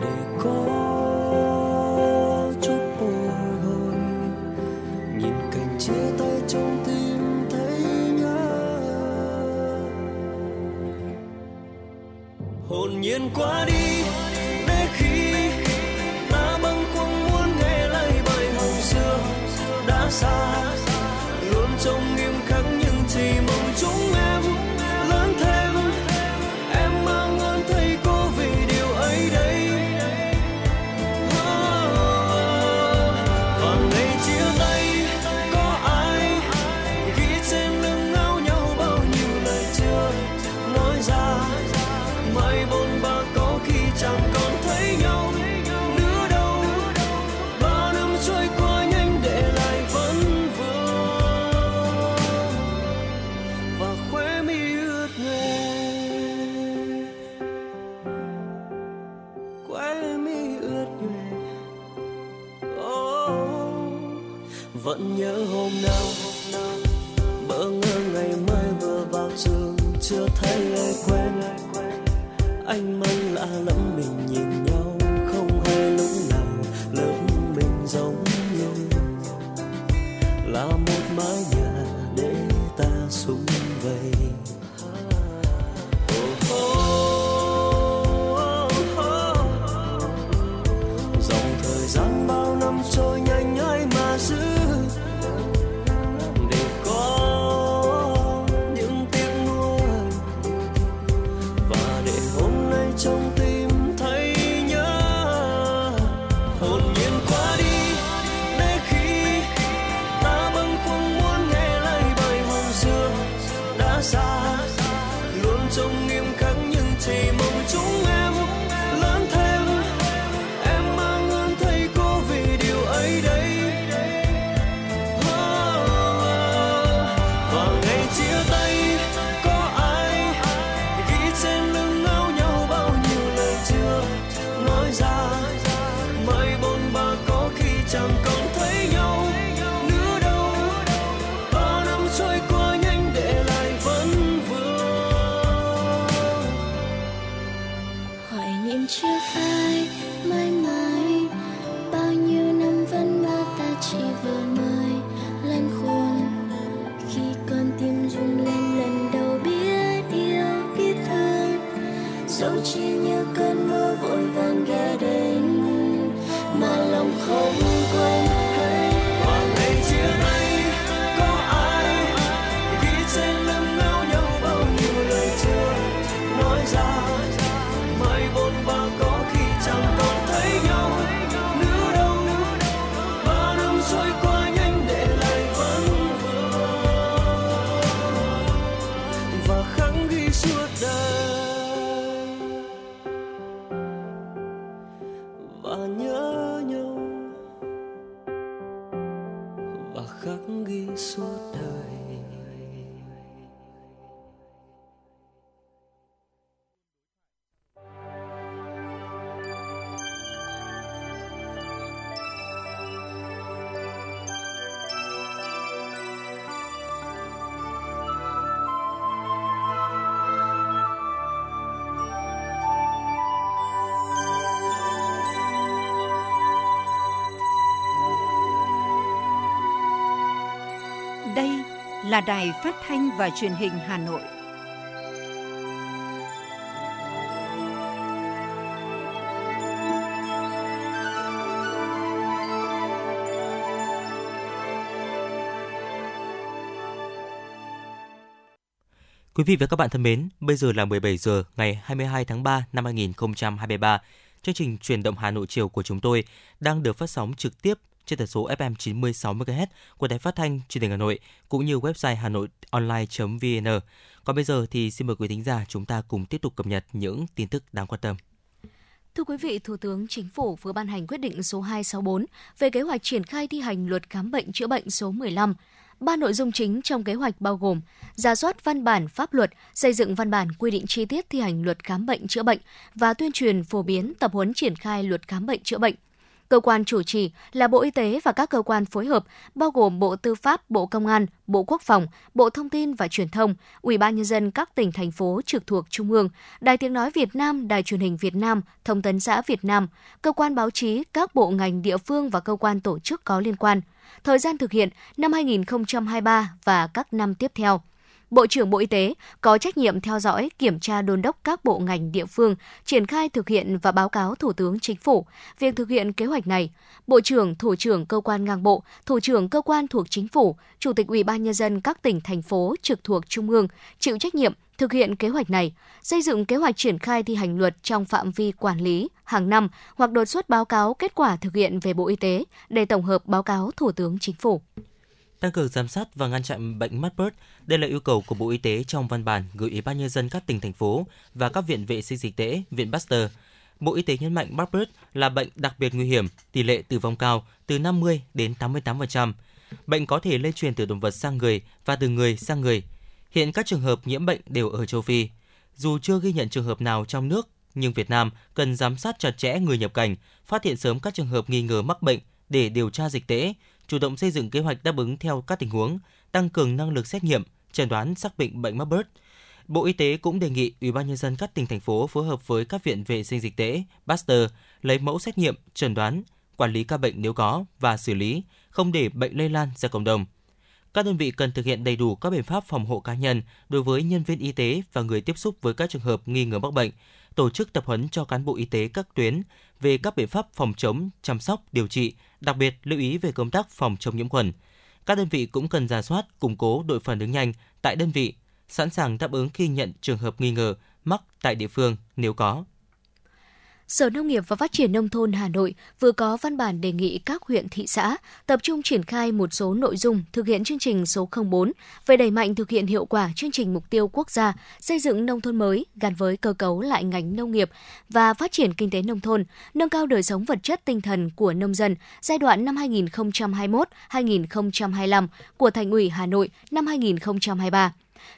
để có chút bồi hồi, nhìn cảnh chia tay trong tim thấy nhớ. Hồn nhiên qua đi. Luôn trông nghiêm khắc nhưng chỉ mong chúng em lớn thêm. Em mang ơn thầy cô vì điều ấy đây. Và ngày chia tay có ai ghi trên lưng áo nhau bao nhiêu lời chưa nói ra. Mai bồn ba có khi chẳng còn thấy nhau. Vẫn nhớ hôm nào bỡ ngỡ ngày mai vừa vào trường chưa thấy ai quen, anh mang lạ lẫm mình nhìn nhau không hay lúc nào lớn mình giống nhau là một mái nhà để ta sum vầy. Oh, oh, oh, oh. Dòng thời gian bao năm trôi nhanh ai mà giữ. Và nhớ nhau suốt đời. Là Đài Phát thanh và Truyền hình Hà Nội. Quý vị và các bạn thân mến, bây giờ là mười bảy giờ ngày hai mươi hai tháng ba năm hai nghìn không trăm hai mươi ba. Chương trình Chuyển động Hà Nội chiều của chúng tôi đang được phát sóng trực tiếp trên tần số ép em chín mươi sáu mê ga héc của Đài Phát thanh Truyền hình Hà Nội cũng như website hanoionline chấm vn. Còn bây giờ thì xin mời quý thính giả chúng ta cùng tiếp tục cập nhật những tin tức đáng quan tâm. Thưa quý vị, Thủ tướng Chính phủ vừa ban hành quyết định số hai trăm sáu mươi bốn về kế hoạch triển khai thi hành Luật khám bệnh chữa bệnh số mười lăm. Ba nội dung chính trong kế hoạch bao gồm rà soát văn bản pháp luật, xây dựng văn bản quy định chi tiết thi hành Luật khám bệnh chữa bệnh và tuyên truyền phổ biến tập huấn triển khai Luật khám bệnh chữa bệnh. Cơ quan chủ trì là Bộ Y tế và các cơ quan phối hợp, bao gồm Bộ Tư pháp, Bộ Công an, Bộ Quốc phòng, Bộ Thông tin và Truyền thông, Ủy ban nhân dân các tỉnh, thành phố trực thuộc Trung ương, Đài Tiếng nói Việt Nam, Đài Truyền hình Việt Nam, Thông tấn xã Việt Nam, cơ quan báo chí, các bộ ngành địa phương và cơ quan tổ chức có liên quan. Thời gian thực hiện năm hai nghìn không trăm hai mươi ba và các năm tiếp theo. Bộ trưởng Bộ Y tế có trách nhiệm theo dõi, kiểm tra, đôn đốc các bộ ngành địa phương triển khai thực hiện và báo cáo Thủ tướng Chính phủ việc thực hiện kế hoạch này. Bộ trưởng, thủ trưởng cơ quan ngang bộ, thủ trưởng cơ quan thuộc Chính phủ, Chủ tịch Ủy ban nhân dân các tỉnh, thành phố trực thuộc Trung ương chịu trách nhiệm thực hiện kế hoạch này, xây dựng kế hoạch triển khai thi hành luật trong phạm vi quản lý hàng năm hoặc đột xuất báo cáo kết quả thực hiện về Bộ Y tế để tổng hợp báo cáo Thủ tướng Chính phủ. Tăng cường giám sát và ngăn chặn bệnh Marburg, đây là yêu cầu của Bộ Y tế trong văn bản gửi Ủy ban nhân dân các tỉnh, thành phố và các viện vệ sinh dịch tễ, viện Pasteur. Bộ Y tế nhấn mạnh Marburg là bệnh đặc biệt nguy hiểm, tỷ lệ tử vong cao, từ năm mươi đến tám mươi tám phần trăm. Bệnh có thể lây truyền từ động vật sang người và từ người sang người. Hiện các trường hợp nhiễm bệnh đều ở châu Phi. Dù chưa ghi nhận trường hợp nào trong nước, nhưng Việt Nam cần giám sát chặt chẽ người nhập cảnh, phát hiện sớm các trường hợp nghi ngờ mắc bệnh để điều tra dịch tễ, chủ động xây dựng kế hoạch đáp ứng theo các tình huống, tăng cường năng lực xét nghiệm, chẩn đoán xác định bệnh Marburg. Bộ Y tế cũng đề nghị Ủy ban nhân dân các tỉnh, thành phố phối hợp với các viện vệ sinh dịch tễ, Pasteur lấy mẫu xét nghiệm, chẩn đoán, quản lý ca bệnh nếu có và xử lý, không để bệnh lây lan ra cộng đồng. Các đơn vị cần thực hiện đầy đủ các biện pháp phòng hộ cá nhân đối với nhân viên y tế và người tiếp xúc với các trường hợp nghi ngờ mắc bệnh, tổ chức tập huấn cho cán bộ y tế các tuyến về các biện pháp phòng chống, chăm sóc, điều trị, đặc biệt lưu ý về công tác phòng chống nhiễm khuẩn. Các đơn vị cũng cần rà soát, củng cố đội phản ứng nhanh tại đơn vị, sẵn sàng đáp ứng khi nhận trường hợp nghi ngờ mắc tại địa phương nếu có. Sở Nông nghiệp và Phát triển nông thôn Hà Nội vừa có văn bản đề nghị các huyện, thị xã tập trung triển khai một số nội dung thực hiện chương trình số không bốn về đẩy mạnh thực hiện hiệu quả chương trình mục tiêu quốc gia xây dựng nông thôn mới gắn với cơ cấu lại ngành nông nghiệp và phát triển kinh tế nông thôn, nâng cao đời sống vật chất tinh thần của nông dân giai đoạn năm hai nghìn không trăm hai mươi mốt đến hai nghìn không trăm hai mươi lăm của Thành ủy Hà Nội năm hai nghìn không trăm hai mươi ba.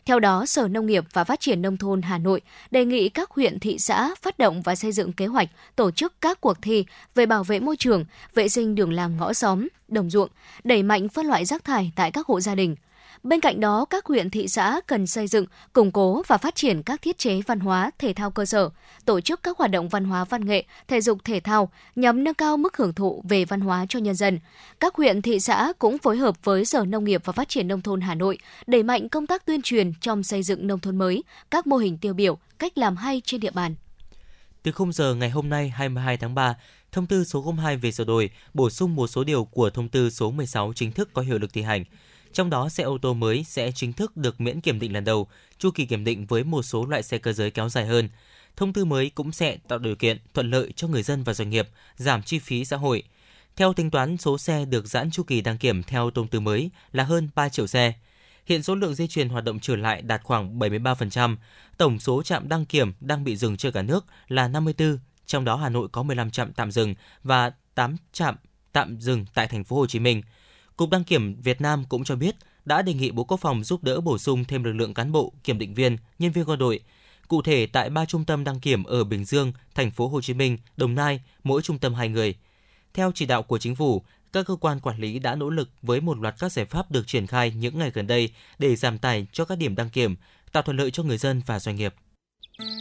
Theo đó, Sở Nông nghiệp và Phát triển Nông thôn Hà Nội đề nghị các huyện, thị xã phát động và xây dựng kế hoạch tổ chức các cuộc thi về bảo vệ môi trường, vệ sinh đường làng ngõ xóm, đồng ruộng, đẩy mạnh phân loại rác thải tại các hộ gia đình. Bên cạnh đó, các huyện, thị xã cần xây dựng, củng cố và phát triển các thiết chế văn hóa, thể thao cơ sở, tổ chức các hoạt động văn hóa văn nghệ, thể dục thể thao nhằm nâng cao mức hưởng thụ về văn hóa cho nhân dân. Các huyện, thị xã cũng phối hợp với Sở Nông nghiệp và Phát triển Nông thôn Hà Nội đẩy mạnh công tác tuyên truyền trong xây dựng nông thôn mới, các mô hình tiêu biểu, cách làm hay trên địa bàn. Từ không giờ ngày hôm nay hai mươi hai tháng ba, Thông tư số không hai về sửa đổi, bổ sung một số điều của Thông tư số mười sáu chính thức có hiệu lực thi hành. Trong đó, xe ô tô mới sẽ chính thức được miễn kiểm định lần đầu, chu kỳ kiểm định với một số loại xe cơ giới kéo dài hơn. Thông tư mới cũng sẽ tạo điều kiện thuận lợi cho người dân và doanh nghiệp, giảm chi phí xã hội. Theo tính toán, số xe được giãn chu kỳ đăng kiểm theo thông tư mới là hơn ba triệu xe. Hiện số lượng dây chuyền hoạt động trở lại đạt khoảng bảy mươi ba phần trăm. Tổng số trạm đăng kiểm đang bị dừng trên cả nước là năm mươi tư, trong đó Hà Nội có mười lăm trạm tạm dừng và tám trạm tạm dừng tại thành phố Hồ Chí Minh. Cục Đăng kiểm Việt Nam cũng cho biết đã đề nghị Bộ Quốc phòng giúp đỡ bổ sung thêm lực lượng cán bộ, kiểm định viên, nhân viên quân đội. Cụ thể tại ba trung tâm đăng kiểm ở Bình Dương, Thành phố Hồ Chí Minh, Đồng Nai, mỗi trung tâm hai người. Theo chỉ đạo của Chính phủ, các cơ quan quản lý đã nỗ lực với một loạt các giải pháp được triển khai những ngày gần đây để giảm tải cho các điểm đăng kiểm, tạo thuận lợi cho người dân và doanh nghiệp.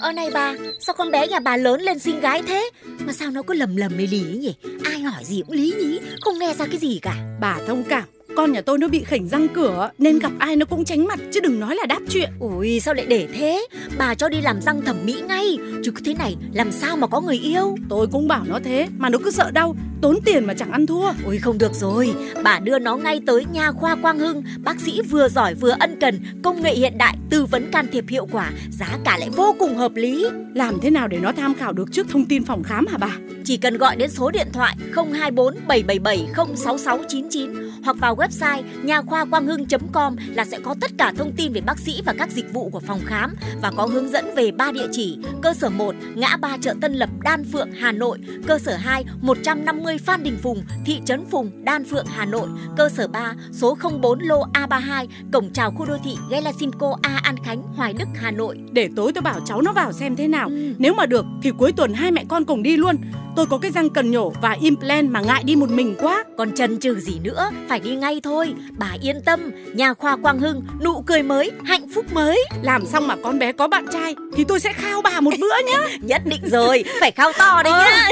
Ơ này bà, sao con bé nhà bà lớn lên xinh gái thế? Mà sao nó cứ lầm lầm lì lì nhỉ? Ai hỏi gì cũng lý nhí, không nghe ra cái gì cả. Bà thông cảm, con nhà tôi nó bị khểnh răng cửa nên gặp ai nó cũng tránh mặt chứ đừng nói là đáp chuyện. Ui, sao lại để thế? Bà cho đi làm răng thẩm mỹ ngay, chứ cứ thế này làm sao mà có người yêu. Tôi cũng bảo nó thế mà nó cứ sợ đau, tốn tiền mà chẳng ăn thua. Ui, không được rồi, bà đưa nó ngay tới Nha khoa Quang Hưng. Bác sĩ vừa giỏi vừa ân cần, công nghệ hiện đại, tư vấn can thiệp hiệu quả, giá cả lại vô cùng hợp lý. Làm thế nào để nó tham khảo được trước thông tin phòng khám hả bà? Chỉ cần gọi đến số điện thoại không hai bốn bảy bảy bảy không sáu sáu chín chín hoặc vào website nha khoa quang hưng chấm com là sẽ có tất cả thông tin về bác sĩ và các dịch vụ của phòng khám, và có hướng dẫn về ba địa chỉ: cơ sở một, ngã ba chợ Tân Lập, Đan Phượng, Hà Nội; cơ sở hai, một trăm năm mươi Phan Đình Phùng, thị trấn Phùng, Đan Phượng, Hà Nội; cơ sở ba, số không bốn lô A ba mươi hai, cổng chào khu đô thị Galasimco A, An Khánh, Hoài Đức, Hà Nội. Để tối tôi bảo cháu nó vào xem thế nào. Ừ. Nếu mà được thì cuối tuần hai mẹ con cùng đi luôn. Tôi có cái răng cần nhổ và implant mà ngại đi một mình quá. Còn chần chừ gì nữa, phải đi ngay thôi. Bà yên tâm, Nha khoa Quang Hưng, nụ cười mới, hạnh phúc mới. Làm xong mà con bé có bạn trai thì tôi sẽ khao bà một bữa nhá. Nhất định rồi, phải khao to đấy nhá.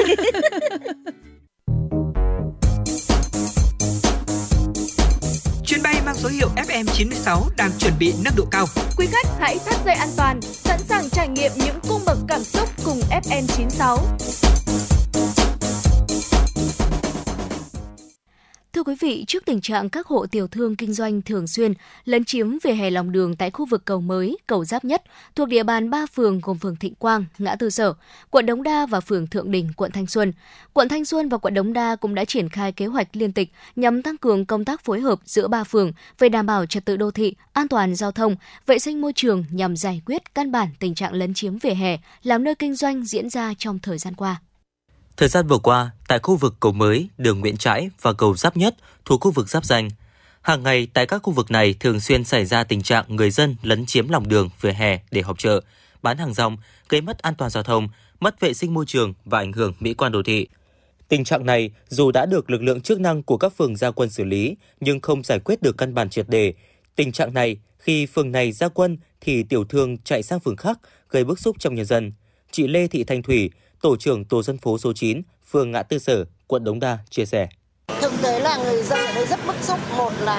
Chuyến bay mang số hiệu F M chín sáu đang chuẩn bị nâng độ cao. Quý khách hãy thắt dây an toàn, sẵn sàng trải nghiệm những cung bậc cảm xúc cùng F M chín sáu. Thưa quý vị, trước tình trạng các hộ tiểu thương kinh doanh thường xuyên lấn chiếm vỉa hè lòng đường tại khu vực Cầu Mới, Cầu Giáp Nhất thuộc địa bàn ba phường gồm phường Thịnh Quang, ngã tư Sở, quận Đống Đa và phường Thượng Đình, quận Thanh Xuân. Quận Thanh Xuân và quận Đống Đa cũng đã triển khai kế hoạch liên tịch nhằm tăng cường công tác phối hợp giữa ba phường về đảm bảo trật tự đô thị, an toàn giao thông, vệ sinh môi trường nhằm giải quyết căn bản tình trạng lấn chiếm vỉa hè làm nơi kinh doanh diễn ra trong thời gian qua. Thời gian vừa qua, tại khu vực Cầu Mới, đường Nguyễn Trãi và Cầu Giáp Nhất thuộc khu vực giáp ranh, hàng ngày tại các khu vực này thường xuyên xảy ra tình trạng người dân lấn chiếm lòng đường, vỉa hè để họp chợ, bán hàng rong, gây mất an toàn giao thông, mất vệ sinh môi trường và ảnh hưởng mỹ quan đô thị. Tình trạng này dù đã được lực lượng chức năng của các phường ra quân xử lý nhưng không giải quyết được căn bản triệt để. Tình trạng này khi phường này ra quân thì tiểu thương chạy sang phường khác gây bức xúc trong nhân dân. Chị Lê Thị Thanh Thủy, tổ trưởng tổ dân phố số chín, phường Ngã Tư Sở, quận Đống Đa chia sẻ. Thực tế là người dân ở đây rất bức xúc, một là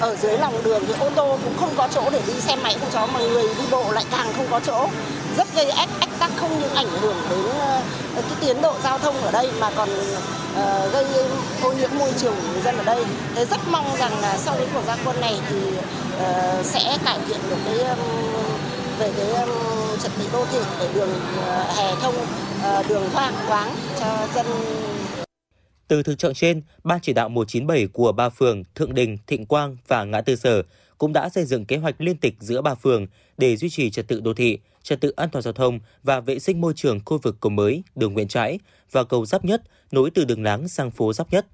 ở dưới lòng đường thì ô tô cũng không có chỗ để đi, xe máy không có, mà người đi bộ lại càng không có chỗ, rất gây ách ách tắc, không những ảnh hưởng đến cái tiến độ giao thông ở đây mà còn gây ô nhiễm môi trường của người dân ở đây. Tôi rất mong rằng là sau đến cuộc gia quân này thì sẽ cải thiện được cái về cái trật tự đô thị để đường hè thông, đường thoáng khoáng cho dân. Từ thực trạng trên, Ban chỉ đạo một chín bảy của ba phường Thượng Đình, Thịnh Quang và Ngã Tư Sở cũng đã xây dựng kế hoạch liên tịch giữa ba phường để duy trì trật tự đô thị, trật tự an toàn giao thông và vệ sinh môi trường khu vực Cầu Mới, đường Nguyễn Trãi và Cầu Giáp Nhất nối từ đường Láng sang phố Giáp Nhất.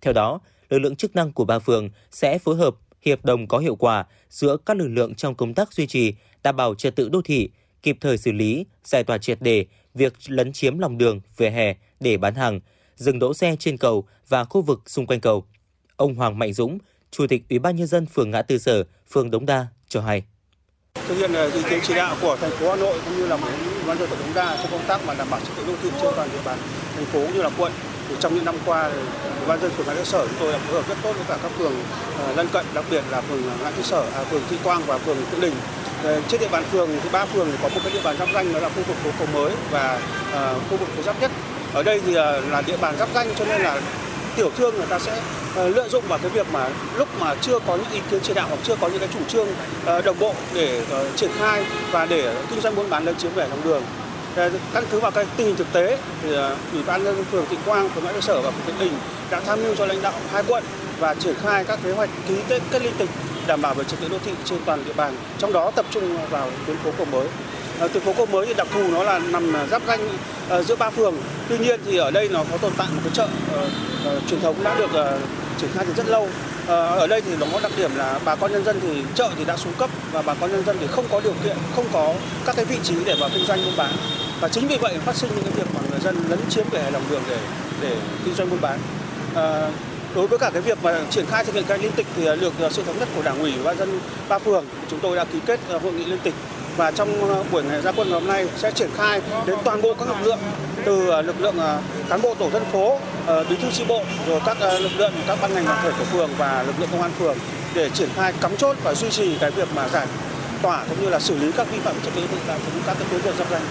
Theo đó, lực lượng chức năng của ba phường sẽ phối hợp hiệp đồng có hiệu quả giữa các lực lượng trong công tác duy trì đảm bảo trật tự đô thị, kịp thời xử lý, giải tỏa triệt để việc lấn chiếm lòng đường, vỉa hè để bán hàng, dừng đỗ xe trên cầu và khu vực xung quanh cầu. Ông Hoàng Mạnh Dũng, Chủ tịch Ủy ban nhân dân phường Ngã Tư Sở, phường Đống Đa cho hay: Thực hiện ý kiến chỉ đạo của thành phố Hà Nội cũng như là của Ủy ban nhân dân Đống Đa trong công tác mà đảm bảo trật tự đô thị trên toàn địa bàn thành phố cũng như là quận. Thì trong những năm qua, Ủy ban nhân dân phường Ngã Tư Sở chúng tôi đã phối hợp rất tốt với cả các phường uh, lân cận, đặc biệt là phường Ngã Tư Sở, à, phường Thịnh Quang và phường Thượng Đình. Trên địa bàn phường thì ba phường có một cái địa bàn giáp ranh, đó là khu vực phố Cầu Mới và uh, khu vực phố Giáp Nhất. Ở đây thì uh, là địa bàn giáp ranh cho nên là tiểu thương người ta sẽ uh, lợi dụng vào cái việc mà lúc mà chưa có những ý kiến chỉ đạo hoặc chưa có những cái chủ trương uh, đồng bộ để uh, triển khai và để kinh doanh buôn bán lấn chiếm vỉa lòng đường. Căn cứ vào cái tình hình thực tế thì Ủy ban nhân dân phường Thịnh Quang, phường Ngã Tư Sở và phường Thượng Đình đã tham mưu cho lãnh đạo hai quận và triển khai các kế hoạch ký kết các liên tịch đảm bảo về trật tự đô thị trên toàn địa bàn, trong đó tập trung vào tuyến phố Cầu Mới. À, tuyến phố Cầu Mới thì đặc thù nó là nằm giáp ranh à, giữa ba phường. Tuy nhiên thì ở đây nó có tồn tại một cái chợ à, à, truyền thống đã được à, triển khai từ rất lâu. Ở đây thì nó có đặc điểm là bà con nhân dân thì chợ thì đã xuống cấp và bà con nhân dân thì không có điều kiện, không có các cái vị trí để vào kinh doanh buôn bán. Và chính vì vậy phát sinh những cái việc mà người dân lấn chiếm vỉa hè lòng đường để để kinh doanh buôn bán. À, đối với cả cái việc mà triển khai thực hiện cái liên tịch thì được sự thống nhất của Đảng ủy và dân ba phường, chúng tôi đã ký kết hội nghị liên tịch. Và trong buổi ngày ra quân hôm nay sẽ triển khai đến toàn bộ các lực lượng, từ lực lượng cán bộ tổ dân phố, bí thư chi bộ, rồi các lực lượng, các ban ngành đoàn thể của phường và lực lượng công an phường để triển khai cắm chốt và duy trì cái việc mà giải tỏa cũng như là xử lý các vi phạm trật tự tại các tuyến đường giáp ranh.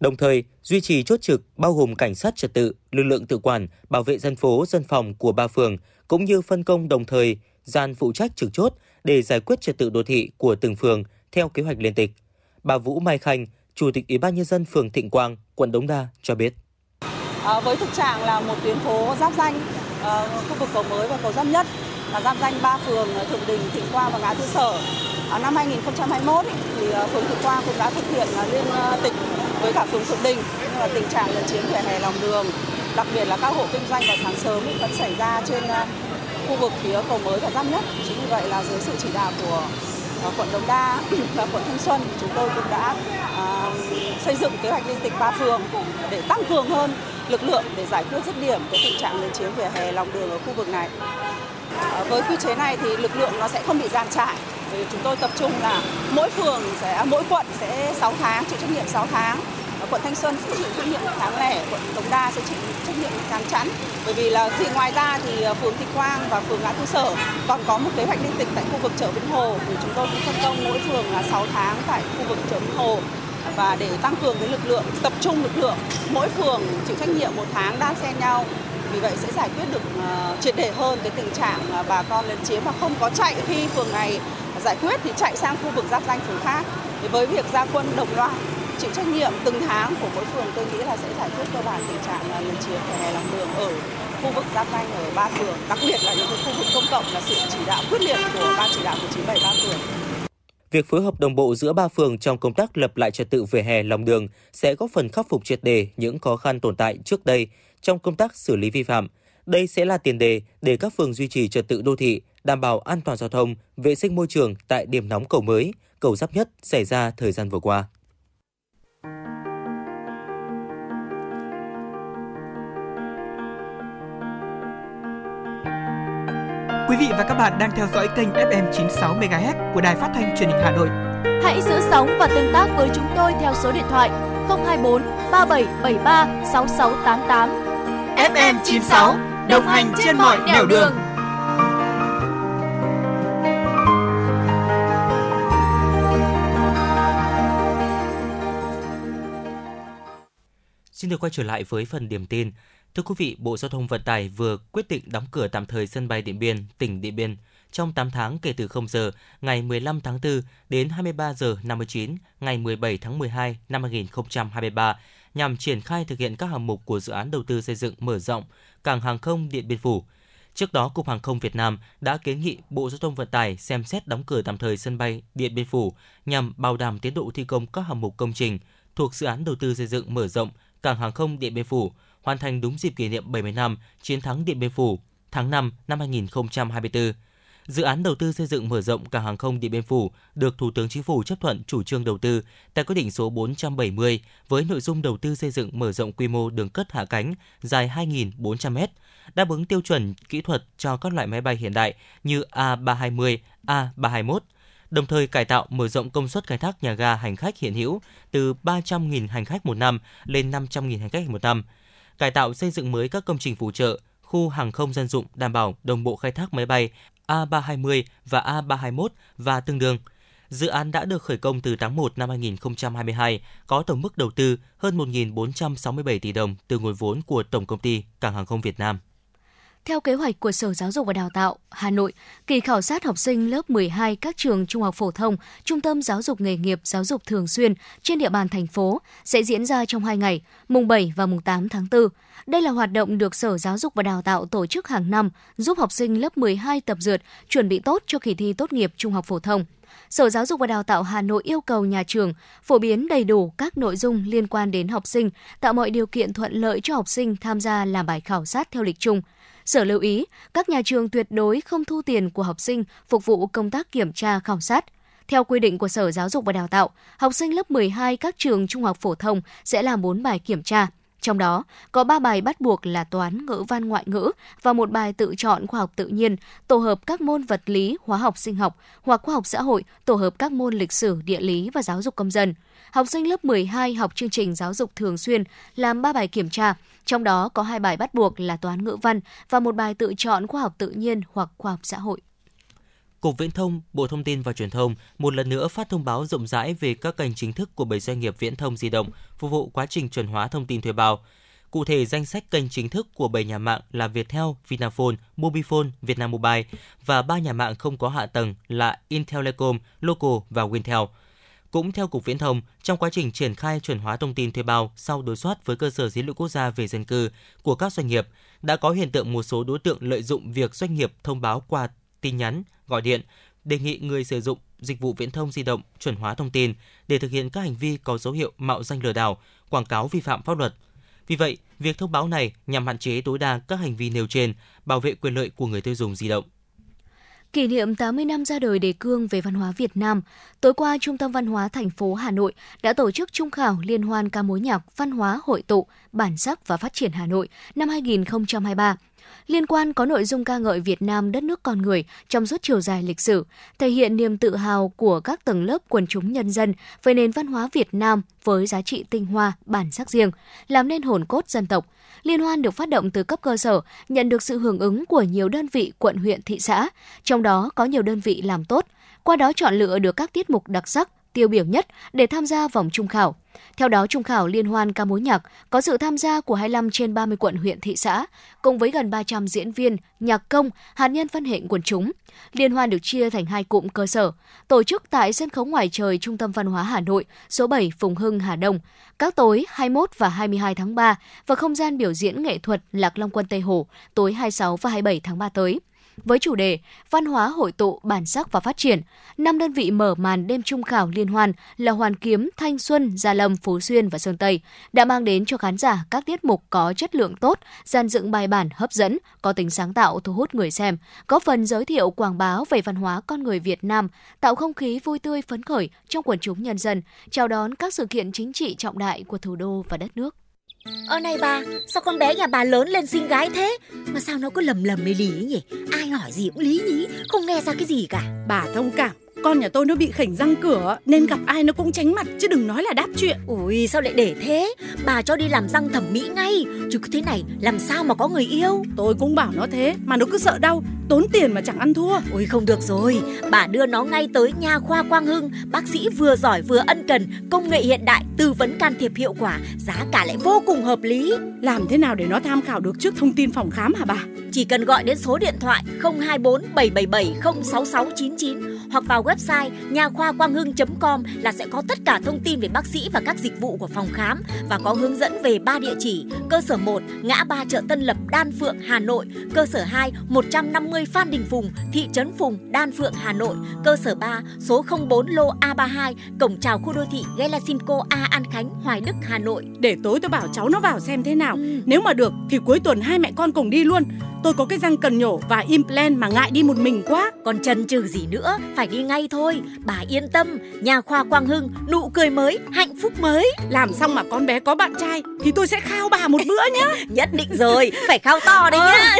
Đồng thời duy trì chốt trực bao gồm cảnh sát trật tự, lực lượng tự quản, bảo vệ dân phố, dân phòng của ba phường cũng như phân công đồng thời gian phụ trách trực chốt để giải quyết trật tự đô thị của từng phường theo kế hoạch liên tịch. Bà Vũ Mai Khanh, Chủ tịch Ủy ban nhân dân phường Thịnh Quang, quận Đống Đa cho biết. À, với thực trạng là một tuyến phố giáp ranh, à, khu vực cầu mới và cầu giáp nhất là giáp ranh ba phường Thượng Đình, Thịnh Quang và Ngã Tư Sở. À, năm hai nghìn không trăm hai mươi mốt ý, thì phường Thịnh Quang cũng đã thực hiện liên tịch với cả phường Thượng Đình, nhưng mà tình trạng lấn chiếm vỉa hè lòng đường, đặc biệt là các hộ kinh doanh vào sáng sớm vẫn xảy ra trên khu vực phía cầu mới và giáp nhất. Chính vì vậy là dưới sự chỉ đạo của quận Đống Đa và quận Thanh Xuân, chúng tôi cũng đã uh, xây dựng kế hoạch liên tịch ba phường để tăng cường hơn lực lượng để giải quyết dứt điểm cái tình trạng lấn chiếm vỉa hè lòng đường ở khu vực này. Uh, với quy chế này thì lực lượng nó sẽ không bị dàn trải. Vì chúng tôi tập trung là mỗi phường sẽ mỗi quận sẽ sáu tháng chịu trách nhiệm sáu tháng. Quận Thanh Xuân sẽ chịu trách nhiệm tháng lẻ, quận Đống Đa sẽ chịu trách nhiệm tháng chẵn. Bởi vì là thì ngoài ra thì phường Thịnh Quang và phường Ngã Tư Sở còn có một kế hoạch liên tịch tại khu vực chợ Vĩnh Hồ, thì chúng tôi cũng phân công mỗi phường là sáu tháng tại khu vực chợ Vĩnh Hồ, và để tăng cường cái lực lượng, tập trung lực lượng, mỗi phường chịu trách nhiệm một tháng đan xen nhau. Vì vậy sẽ giải quyết được triệt để hơn cái tình trạng bà con lấn chiếm mà không có chạy khi phường này giải quyết thì chạy sang khu vực giáp ranh phường khác. Thì với việc ra quân đồng loạt chịu trách nhiệm từng tháng của mỗi phường, tôi nghĩ là sẽ giải quyết cơ bản tình trạng lấn chiếm vỉa hè lòng đường ở khu vực giáp ranh ở ba phường, đặc biệt là những khu vực công cộng là sự chỉ đạo quyết liệt của ban chỉ đạo của chín bảy ba phường. Việc phối hợp đồng bộ giữa ba phường trong công tác lập lại trật tự vỉa hè lòng đường sẽ góp phần khắc phục triệt để những khó khăn tồn tại trước đây trong công tác xử lý vi phạm. Đây sẽ là tiền đề để các phường duy trì trật tự đô thị, đảm bảo an toàn giao thông, vệ sinh môi trường tại điểm nóng cầu mới, cầu giáp nhất xảy ra thời gian vừa qua. Quý vị và các bạn đang theo dõi kênh ép em chín sáu MHz của Đài Phát thanh Truyền hình Hà Nội. Hãy giữ sóng và tương tác với chúng tôi theo số điện thoại không hai bốn ba bảy bảy ba sáu sáu tám tám. ép em chín sáu, đồng hành trên mọi nẻo đường. Xin được quay trở lại với phần điểm tin. Thưa quý vị, Bộ Giao thông Vận tải vừa quyết định đóng cửa tạm thời sân bay Điện Biên, tỉnh Điện Biên trong tám tháng kể từ không giờ ngày mười lăm tháng tư đến hai mươi ba giờ năm mươi chín ngày mười bảy tháng mười hai năm hai nghìn không trăm hai mươi ba nhằm triển khai thực hiện các hạng mục của dự án đầu tư xây dựng mở rộng cảng hàng không Điện Biên Phủ. Trước đó, Cục Hàng không Việt Nam đã kiến nghị Bộ Giao thông Vận tải xem xét đóng cửa tạm thời sân bay Điện Biên Phủ nhằm bảo đảm tiến độ thi công các hạng mục công trình thuộc dự án đầu tư xây dựng mở rộng cảng hàng không Điện Biên Phủ, hoàn thành đúng dịp kỷ niệm bảy mươi năm chiến thắng Điện Biên Phủ tháng năm năm hai nghìn không trăm hai mươi tư. Dự án đầu tư xây dựng mở rộng cảng hàng không Điện Biên Phủ được Thủ tướng Chính phủ chấp thuận chủ trương đầu tư tại quyết định số bốn trăm bảy mươi với nội dung đầu tư xây dựng mở rộng quy mô đường cất hạ cánh dài hai nghìn bốn trăm mét, đáp ứng tiêu chuẩn kỹ thuật cho các loại máy bay hiện đại như A ba trăm hai mươi, A ba trăm hai mươi mốt, đồng thời cải tạo mở rộng công suất khai thác nhà ga hành khách hiện hữu từ ba trăm nghìn hành khách một năm lên năm trăm nghìn hành khách một năm, cải tạo xây dựng mới các công trình phụ trợ, khu hàng không dân dụng đảm bảo đồng bộ khai thác máy bay A ba trăm hai mươi và A ba trăm hai mươi mốt và tương đương. Dự án đã được khởi công từ tháng một năm hai nghìn không trăm hai mươi hai, có tổng mức đầu tư hơn một nghìn bốn trăm sáu mươi bảy tỷ đồng từ nguồn vốn của Tổng công ty Cảng hàng không Việt Nam. Theo kế hoạch của Sở Giáo dục và Đào tạo Hà Nội, kỳ khảo sát học sinh lớp mười hai các trường trung học phổ thông, trung tâm giáo dục nghề nghiệp, giáo dục thường xuyên trên địa bàn thành phố sẽ diễn ra trong hai ngày, mùng bảy và mùng tám tháng tư. Đây là hoạt động được Sở Giáo dục và Đào tạo tổ chức hàng năm, giúp học sinh lớp mười hai tập dượt chuẩn bị tốt cho kỳ thi tốt nghiệp trung học phổ thông. Sở Giáo dục và Đào tạo Hà Nội yêu cầu nhà trường phổ biến đầy đủ các nội dung liên quan đến học sinh, tạo mọi điều kiện thuận lợi cho học sinh tham gia làm bài khảo sát theo lịch chung. Sở lưu ý, các nhà trường tuyệt đối không thu tiền của học sinh phục vụ công tác kiểm tra khảo sát. Theo quy định của Sở Giáo dục và Đào tạo, học sinh lớp mười hai các trường trung học phổ thông sẽ làm bốn bài kiểm tra. Trong đó, có ba bài bắt buộc là toán, ngữ văn, ngoại ngữ và một bài tự chọn khoa học tự nhiên, tổ hợp các môn vật lý, hóa học, sinh học hoặc khoa học xã hội, tổ hợp các môn lịch sử, địa lý và giáo dục công dân. Học sinh lớp mười hai học chương trình giáo dục thường xuyên làm ba bài kiểm tra, trong đó có hai bài bắt buộc là toán, ngữ văn và một bài tự chọn khoa học tự nhiên hoặc khoa học xã hội. Cục Viễn thông, Bộ Thông tin và Truyền thông một lần nữa phát thông báo rộng rãi về các kênh chính thức của bảy doanh nghiệp viễn thông di động phục vụ quá trình chuẩn hóa thông tin thuê bao. Cụ thể, danh sách kênh chính thức của bảy nhà mạng là Viettel, Vinaphone, Mobifone, Vietnam Mobile và ba nhà mạng không có hạ tầng là Intelecom, Local và Wintel. Cũng theo Cục Viễn thông, trong quá trình triển khai chuẩn hóa thông tin thuê bao sau đối soát với cơ sở dữ liệu quốc gia về dân cư của các doanh nghiệp, đã có hiện tượng một số đối tượng lợi dụng việc doanh nghiệp thông báo qua tin nhắn, gọi điện, đề nghị người sử dụng dịch vụ viễn thông di động chuẩn hóa thông tin để thực hiện các hành vi có dấu hiệu mạo danh lừa đảo, quảng cáo vi phạm pháp luật. Vì vậy, việc thông báo này nhằm hạn chế tối đa các hành vi nêu trên, bảo vệ quyền lợi của người tiêu dùng di động. Kỷ niệm tám mươi năm ra đời đề cương về văn hóa Việt Nam, tối qua Trung tâm Văn hóa thành phố Hà Nội đã tổ chức trung khảo liên hoan ca mối nhạc Văn hóa hội tụ, bản sắc và phát triển Hà Nội năm hai không hai ba. Liên quan có nội dung ca ngợi Việt Nam đất nước con người trong suốt chiều dài lịch sử, thể hiện niềm tự hào của các tầng lớp quần chúng nhân dân về nền văn hóa Việt Nam với giá trị tinh hoa, bản sắc riêng, làm nên hồn cốt dân tộc. Liên hoan được phát động từ cấp cơ sở, nhận được sự hưởng ứng của nhiều đơn vị quận, huyện, thị xã, trong đó có nhiều đơn vị làm tốt, qua đó chọn lựa được các tiết mục đặc sắc, tiêu biểu nhất để tham gia vòng trung khảo. Theo đó, trung khảo liên hoan ca mối nhạc có sự tham gia của hai mươi lăm trên ba mươi quận, huyện, thị xã, cùng với gần ba trăm diễn viên, nhạc công, hạt nhân văn nghệ quần chúng. Liên hoan được chia thành hai cụm cơ sở, tổ chức tại sân khấu ngoài trời Trung tâm Văn hóa Hà Nội, số bảy Phùng Hưng, Hà Đông, các tối hai mươi mốt và hai mươi hai tháng ba và không gian biểu diễn nghệ thuật Lạc Long Quân Tây Hồ, tối hai mươi sáu và hai mươi bảy tháng ba tới. Với chủ đề Văn hóa hội tụ, bản sắc và phát triển, năm đơn vị mở màn đêm trung khảo liên hoan là Hoàn Kiếm, Thanh Xuân, Gia Lâm, Phú Xuyên và Sơn Tây đã mang đến cho khán giả các tiết mục có chất lượng tốt, dàn dựng bài bản hấp dẫn, có tính sáng tạo thu hút người xem, góp phần giới thiệu quảng bá về văn hóa con người Việt Nam, tạo không khí vui tươi phấn khởi trong quần chúng nhân dân, chào đón các sự kiện chính trị trọng đại của thủ đô và đất nước. Ơ này bà, sao con bé nhà bà lớn lên xinh gái thế? Mà sao nó cứ lầm lầm mê lý nhỉ? Ai hỏi gì cũng lý nhí, không nghe ra cái gì cả. Bà thông cảm, con nhà tôi nó bị khểnh răng cửa nên gặp ai nó cũng tránh mặt, chứ đừng nói là đáp chuyện. Ui, sao lại để thế? Bà cho đi làm răng thẩm mỹ ngay, chứ cứ thế này làm sao mà có người yêu. Tôi cũng bảo nó thế mà nó cứ sợ đau, tốn tiền mà chẳng ăn thua. Ui, không được rồi, bà đưa nó ngay tới Nha khoa Quang Hưng. Bác sĩ vừa giỏi vừa ân cần, công nghệ hiện đại, tư vấn can thiệp hiệu quả, giá cả lại vô cùng hợp lý. Làm thế nào để nó tham khảo được trước thông tin phòng khám hả bà? Chỉ cần gọi đến số điện thoại không hai bốn bảy bảy bảy không sáu sáu chín chín hoặc vào website nha khoa quang hưng chấm com là sẽ có tất cả thông tin về bác sĩ và các dịch vụ của phòng khám, và có hướng dẫn về ba địa chỉ: cơ sở một ngã ba chợ Tân Lập, Đan Phượng, Hà Nội; cơ sở hai một trăm năm mươi Phan Đình Phùng, thị trấn Phùng, Đan Phượng, Hà Nội; cơ sở ba số không bốn lô A ba mươi hai, cổng chào khu đô thị Galasimco A, An Khánh, Hoài Đức, Hà Nội. Để tối tôi bảo cháu nó vào xem thế nào, ừ. Nếu mà được thì cuối tuần hai mẹ con cùng đi luôn. Tôi có cái răng cần nhổ và implant mà ngại đi một mình quá. Còn chần chừ gì nữa, phải đi ngay thôi. Bà yên tâm, Nha khoa Quang Hưng, nụ cười mới, hạnh phúc mới. Làm xong mà con bé có bạn trai thì tôi sẽ khao bà một bữa nhá. Nhất định rồi, phải khao to đấy nhá.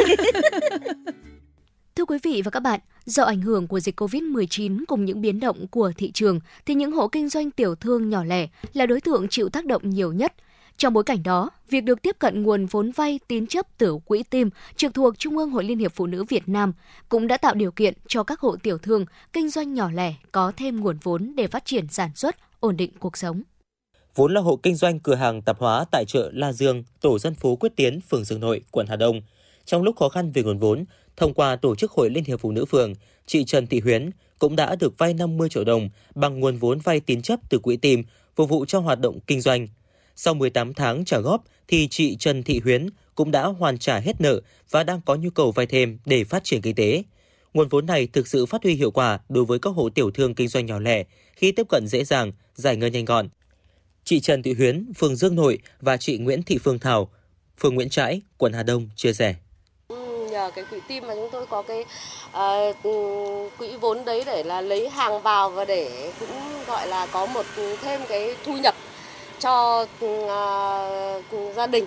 Thưa quý vị và các bạn, do ảnh hưởng của dịch covid mười chín cùng những biến động của thị trường thì những hộ kinh doanh tiểu thương nhỏ lẻ là đối tượng chịu tác động nhiều nhất. Trong bối cảnh đó, việc được tiếp cận nguồn vốn vay tín chấp từ Quỹ Tim trực thuộc Trung ương Hội Liên hiệp Phụ nữ Việt Nam cũng đã tạo điều kiện cho các hộ tiểu thương, kinh doanh nhỏ lẻ có thêm nguồn vốn để phát triển sản xuất, ổn định cuộc sống. Vốn là hộ kinh doanh cửa hàng tạp hóa tại chợ La Dương, tổ dân phố Quyết Tiến, phường Dương Nội, quận Hà Đông. Trong lúc khó khăn về nguồn vốn, thông qua tổ chức Hội Liên hiệp Phụ nữ phường, chị Trần Thị Huyến cũng đã được vay năm mươi triệu đồng bằng nguồn vốn vay tín chấp từ Quỹ Tim phục vụ cho hoạt động kinh doanh. Sau mười tám tháng trả góp thì chị Trần Thị Huyến cũng đã hoàn trả hết nợ và đang có nhu cầu vay thêm để phát triển kinh tế. Nguồn vốn này thực sự phát huy hiệu quả đối với các hộ tiểu thương kinh doanh nhỏ lẻ khi tiếp cận dễ dàng, giải ngân nhanh gọn. Chị Trần Thị Huyến, phường Dương Nội và chị Nguyễn Thị Phương Thảo, phường Nguyễn Trãi, quận Hà Đông chia sẻ. nhờ cái quỹ tim mà chúng tôi có cái uh, quỹ vốn đấy để là lấy hàng vào và để cũng gọi là có một thêm cái thu nhập cho uh, gia đình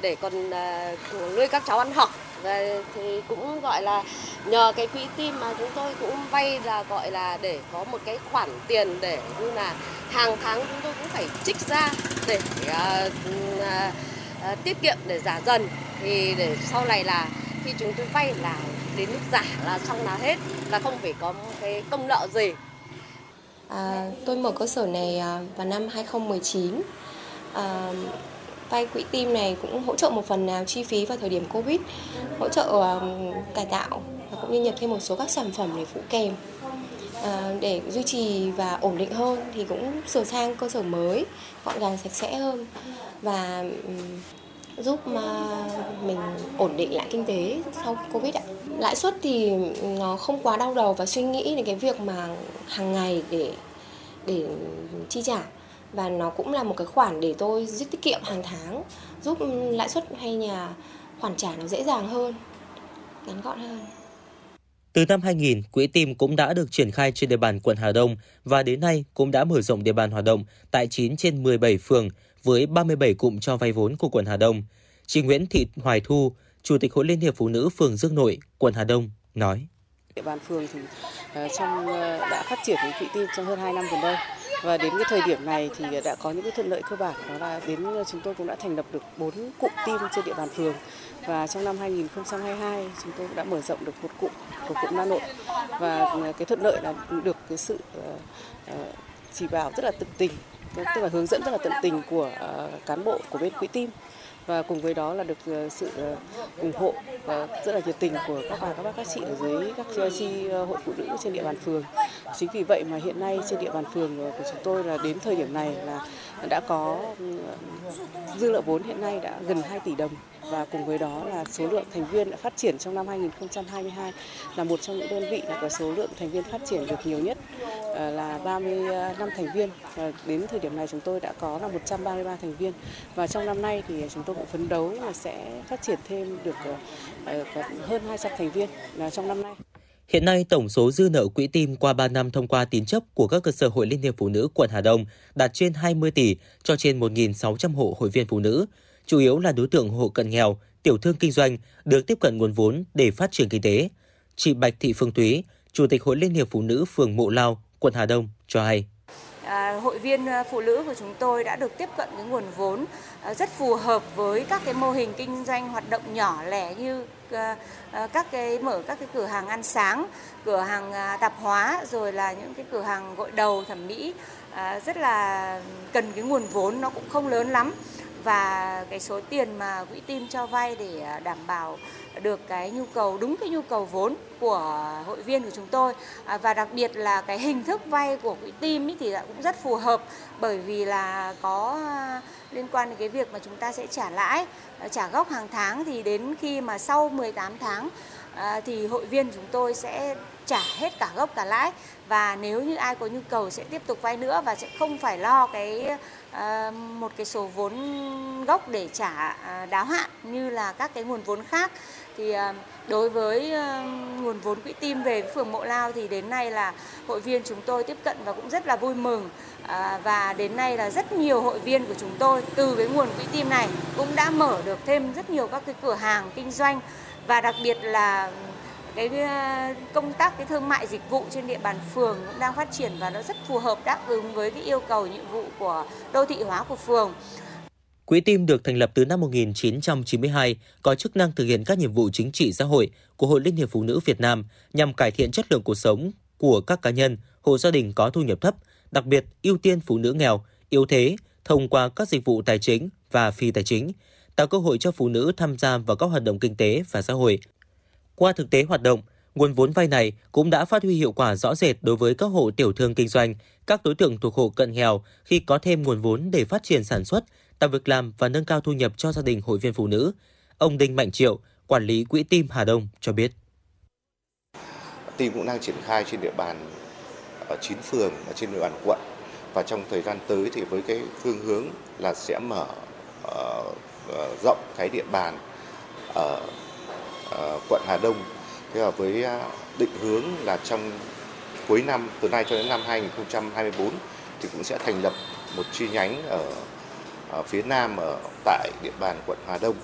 để còn uh, nuôi các cháu ăn học. Và thì cũng gọi là nhờ cái quỹ tim mà chúng tôi cũng vay là gọi là để có một cái khoản tiền để như là hàng tháng chúng tôi cũng phải trích ra để uh, uh, uh, tiết kiệm để giả dần, thì để sau này là khi chúng tôi vay là đến lúc giả là xong là hết và không phải có một cái công nợ gì. À, tôi mở cơ sở này vào năm hai không một chín. À, vay quỹ tim này cũng hỗ trợ một phần nào chi phí vào thời điểm Covid, hỗ trợ um, cải tạo và cũng như nhập thêm một số các sản phẩm để phụ kèm. À, để duy trì và ổn định hơn thì cũng sửa sang cơ sở mới, gọn gàng sạch sẽ hơn và um, giúp uh, mình ổn định lại kinh tế sau Covid ạ. Lãi suất thì nó không quá đau đầu và suy nghĩ đến cái việc mà hàng ngày để để chi trả. Và nó cũng là một cái khoản để tôi rút tiết kiệm hàng tháng, giúp lãi suất hay nhà khoản trả nó dễ dàng hơn, ngắn gọn hơn. Từ năm hai nghìn, Quỹ Tim cũng đã được triển khai trên địa bàn quận Hà Đông và đến nay cũng đã mở rộng địa bàn hoạt động tại chín trên mười bảy phường với ba mươi bảy cụm cho vay vốn của quận Hà Đông. Chị Nguyễn Thị Hoài Thu, Chủ tịch Hội Liên hiệp Phụ nữ phường Dương Nội, quận Hà Đông, nói. Địa bàn phường thì trong đã phát triển Quỹ Tim trong hơn hai năm gần đây. Và đến cái thời điểm này thì đã có những cái thuận lợi cơ bản, đó là đến chúng tôi cũng đã thành lập được bốn cụm tim trên địa bàn phường. Và trong năm hai không hai hai chúng tôi đã mở rộng được một cụm của cụm Nha Nội. Và cái thuận lợi là được cái sự chỉ bảo rất là tận tình, tức là hướng dẫn rất là tận tình của cán bộ của bên Quỹ Tim. Và cùng với đó là được sự ủng hộ và rất là nhiệt tình của các bà, các bác, các chị ở dưới các chi hội phụ nữ trên địa bàn phường. Chính vì vậy mà hiện nay trên địa bàn phường của chúng tôi là đến thời điểm này là đã có dư nợ vốn hiện nay đã gần hai tỷ đồng. Và cùng với đó là số lượng thành viên đã phát triển trong năm hai không hai hai là một trong những đơn vị có số lượng thành viên phát triển được nhiều nhất là ba mươi lăm thành viên. Và đến thời điểm này chúng tôi đã có là một trăm ba mươi ba thành viên. Và trong năm nay thì chúng tôi cũng phấn đấu là sẽ phát triển thêm được hơn hai trăm thành viên trong năm nay. Hiện nay, tổng số dư nợ Quỹ Tim qua ba năm thông qua tín chấp của các cơ sở Hội Liên hiệp Phụ nữ quận Hà Đông đạt trên hai mươi tỷ cho trên một nghìn sáu trăm hộ hội viên phụ nữ, chủ yếu là đối tượng hộ cận nghèo, tiểu thương kinh doanh được tiếp cận nguồn vốn để phát triển kinh tế. Chị Bạch Thị Phương Thúy, Chủ tịch Hội Liên hiệp Phụ nữ phường Mộ Lao, quận Hà Đông cho hay. À, hội viên phụ nữ của chúng tôi đã được tiếp cận cái nguồn vốn rất phù hợp với các cái mô hình kinh doanh hoạt động nhỏ lẻ như các cái mở các cái cửa hàng ăn sáng, cửa hàng tạp hóa, rồi là những cái cửa hàng gội đầu thẩm mỹ, rất là cần cái nguồn vốn nó cũng không lớn lắm. Và cái số tiền mà Quỹ Tim cho vay để đảm bảo được cái nhu cầu, đúng cái nhu cầu vốn của hội viên của chúng tôi, và đặc biệt là cái hình thức vay của Quỹ Tim thì cũng rất phù hợp, bởi vì là có liên quan đến cái việc mà chúng ta sẽ trả lãi, trả gốc hàng tháng, thì đến khi mà sau mười tám tháng thì hội viên chúng tôi sẽ trả hết cả gốc cả lãi, và nếu như ai có nhu cầu sẽ tiếp tục vay nữa và sẽ không phải lo cái một cái số vốn gốc để trả đáo hạn như là các cái nguồn vốn khác. Thì đối với nguồn vốn Quỹ Tim về phường Mộ Lao thì đến nay là hội viên chúng tôi tiếp cận và cũng rất là vui mừng, và đến nay là rất nhiều hội viên của chúng tôi từ cái nguồn Quỹ Tim này cũng đã mở được thêm rất nhiều các cái cửa hàng kinh doanh, và đặc biệt là cái công tác cái thương mại dịch vụ trên địa bàn phường cũng đang phát triển và nó rất phù hợp đáp ứng với cái yêu cầu nhiệm vụ của đô thị hóa của phường. Quỹ Tim được thành lập từ năm một nghìn chín trăm chín mươi hai, có chức năng thực hiện các nhiệm vụ chính trị xã hội của Hội Liên hiệp Phụ nữ Việt Nam nhằm cải thiện chất lượng cuộc sống của các cá nhân, hộ gia đình có thu nhập thấp, đặc biệt ưu tiên phụ nữ nghèo, yếu thế thông qua các dịch vụ tài chính và phi tài chính, tạo cơ hội cho phụ nữ tham gia vào các hoạt động kinh tế và xã hội. Qua thực tế hoạt động, nguồn vốn vay này cũng đã phát huy hiệu quả rõ rệt đối với các hộ tiểu thương kinh doanh, các đối tượng thuộc hộ cận nghèo khi có thêm nguồn vốn để phát triển sản xuất, tạo việc làm và nâng cao thu nhập cho gia đình hội viên phụ nữ. Ông Đinh Mạnh Triệu, quản lý Quỹ Tim Hà Đông cho biết. Tim cũng đang triển khai trên địa bàn ở chín phường và trên địa bàn quận, và trong thời gian tới thì với cái phương hướng là sẽ mở uh, rộng cái địa bàn ở uh, quận Hà Đông với định hướng là trong cuối năm, từ nay cho đến năm hai nghìn không trăm hai mươi tư thì cũng sẽ thành lập một chi nhánh ở, ở phía Nam ở tại địa bàn quận Hà Đông.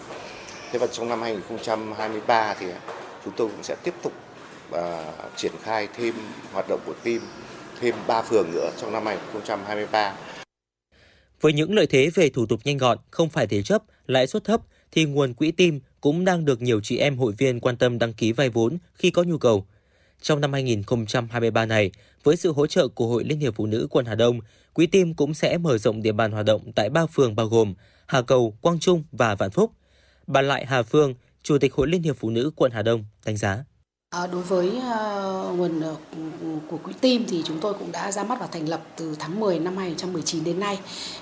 Thế và trong năm hai nghìn không trăm hai mươi ba thì chúng tôi cũng sẽ tiếp tục uh, triển khai thêm hoạt động của team, thêm ba phường nữa trong năm hai nghìn không trăm hai mươi ba. Với những lợi thế về thủ tục nhanh gọn, không phải thế chấp, lãi suất thấp thì nguồn quỹ team cũng đang được nhiều chị em hội viên quan tâm đăng ký vay vốn khi có nhu cầu. Trong năm hai nghìn không trăm hai mươi ba này, với sự hỗ trợ của Hội Liên hiệp Phụ nữ quận Hà Đông, Quỹ Tim cũng sẽ mở rộng địa bàn hoạt động tại ba phường bao gồm Hà Cầu, Quang Trung và Vạn Phúc. Bà Lại Hà Phương, Chủ tịch Hội Liên hiệp Phụ nữ quận Hà Đông đánh giá. À, đối với uh, nguồn uh, của Quỹ Tim thì chúng tôi cũng đã ra mắt và thành lập từ tháng mười năm hai nghìn không trăm mười chín đến nay.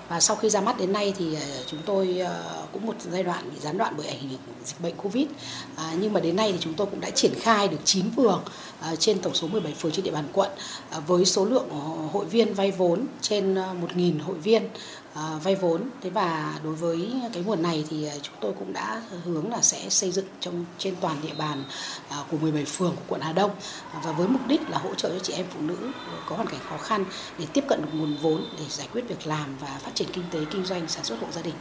Và sau khi ra mắt đến nay thì uh, chúng tôi uh, cũng một giai đoạn bị gián đoạn bởi ảnh hưởng của dịch bệnh Covid. Uh, nhưng mà đến nay thì chúng tôi cũng đã triển khai được chín phường uh, trên tổng số mười bảy phường trên địa bàn quận uh, với số lượng hội viên vay vốn trên uh, một nghìn hội viên uh, vay vốn. Thế và đối với cái nguồn này thì uh, chúng tôi cũng đã hướng là sẽ xây dựng trong trên toàn địa bàn uh, của mười bảy phường phường của quận Hà Đông, và với mục đích là hỗ trợ cho chị em phụ nữ có hoàn cảnh khó khăn để tiếp cận được nguồn vốn để giải quyết việc làm và phát triển kinh tế kinh doanh sản xuất hộ gia đình.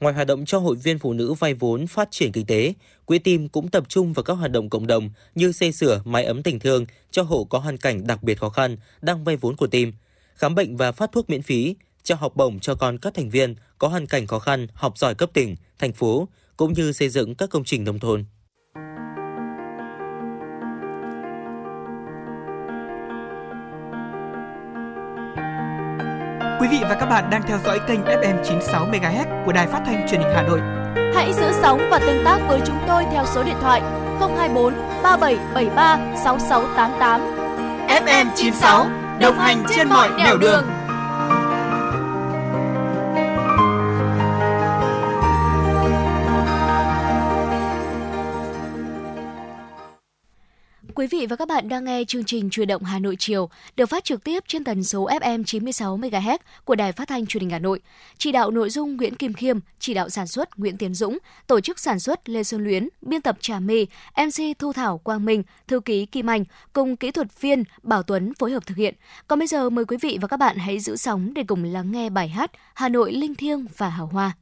Ngoài hoạt động cho hội viên phụ nữ vay vốn phát triển kinh tế, Quỹ Tim cũng tập trung vào các hoạt động cộng đồng như xây sửa mái ấm tình thương cho hộ có hoàn cảnh đặc biệt khó khăn đang vay vốn của Tim, khám bệnh và phát thuốc miễn phí, trao học bổng cho con các thành viên có hoàn cảnh khó khăn học giỏi cấp tỉnh, thành phố, cũng như xây dựng các công trình nông thôn. Quý vị và các bạn đang theo dõi kênh ép em chín sáu MHz của Đài Phát thanh Truyền hình Hà Nội. Hãy giữ sóng và tương tác với chúng tôi theo số điện thoại không hai bốn ba bảy bảy ba sáu sáu tám tám. ép em chín sáu đồng hành trên mọi nẻo đường. đường. Quý vị và các bạn đang nghe chương trình Chuyển động Hà Nội chiều được phát trực tiếp trên tần số ép em chín mươi sáu MHz của Đài Phát thanh Truyền hình Hà Nội. Chỉ đạo nội dung Nguyễn Kim Khiêm, chỉ đạo sản xuất Nguyễn Tiến Dũng, tổ chức sản xuất Lê Xuân Luyến, biên tập Trà My, em xê Thu Thảo Quang Minh, thư ký Kim Anh cùng kỹ thuật viên Bảo Tuấn phối hợp thực hiện. Còn bây giờ mời quý vị và các bạn hãy giữ sóng để cùng lắng nghe bài hát Hà Nội linh thiêng và hào hoa.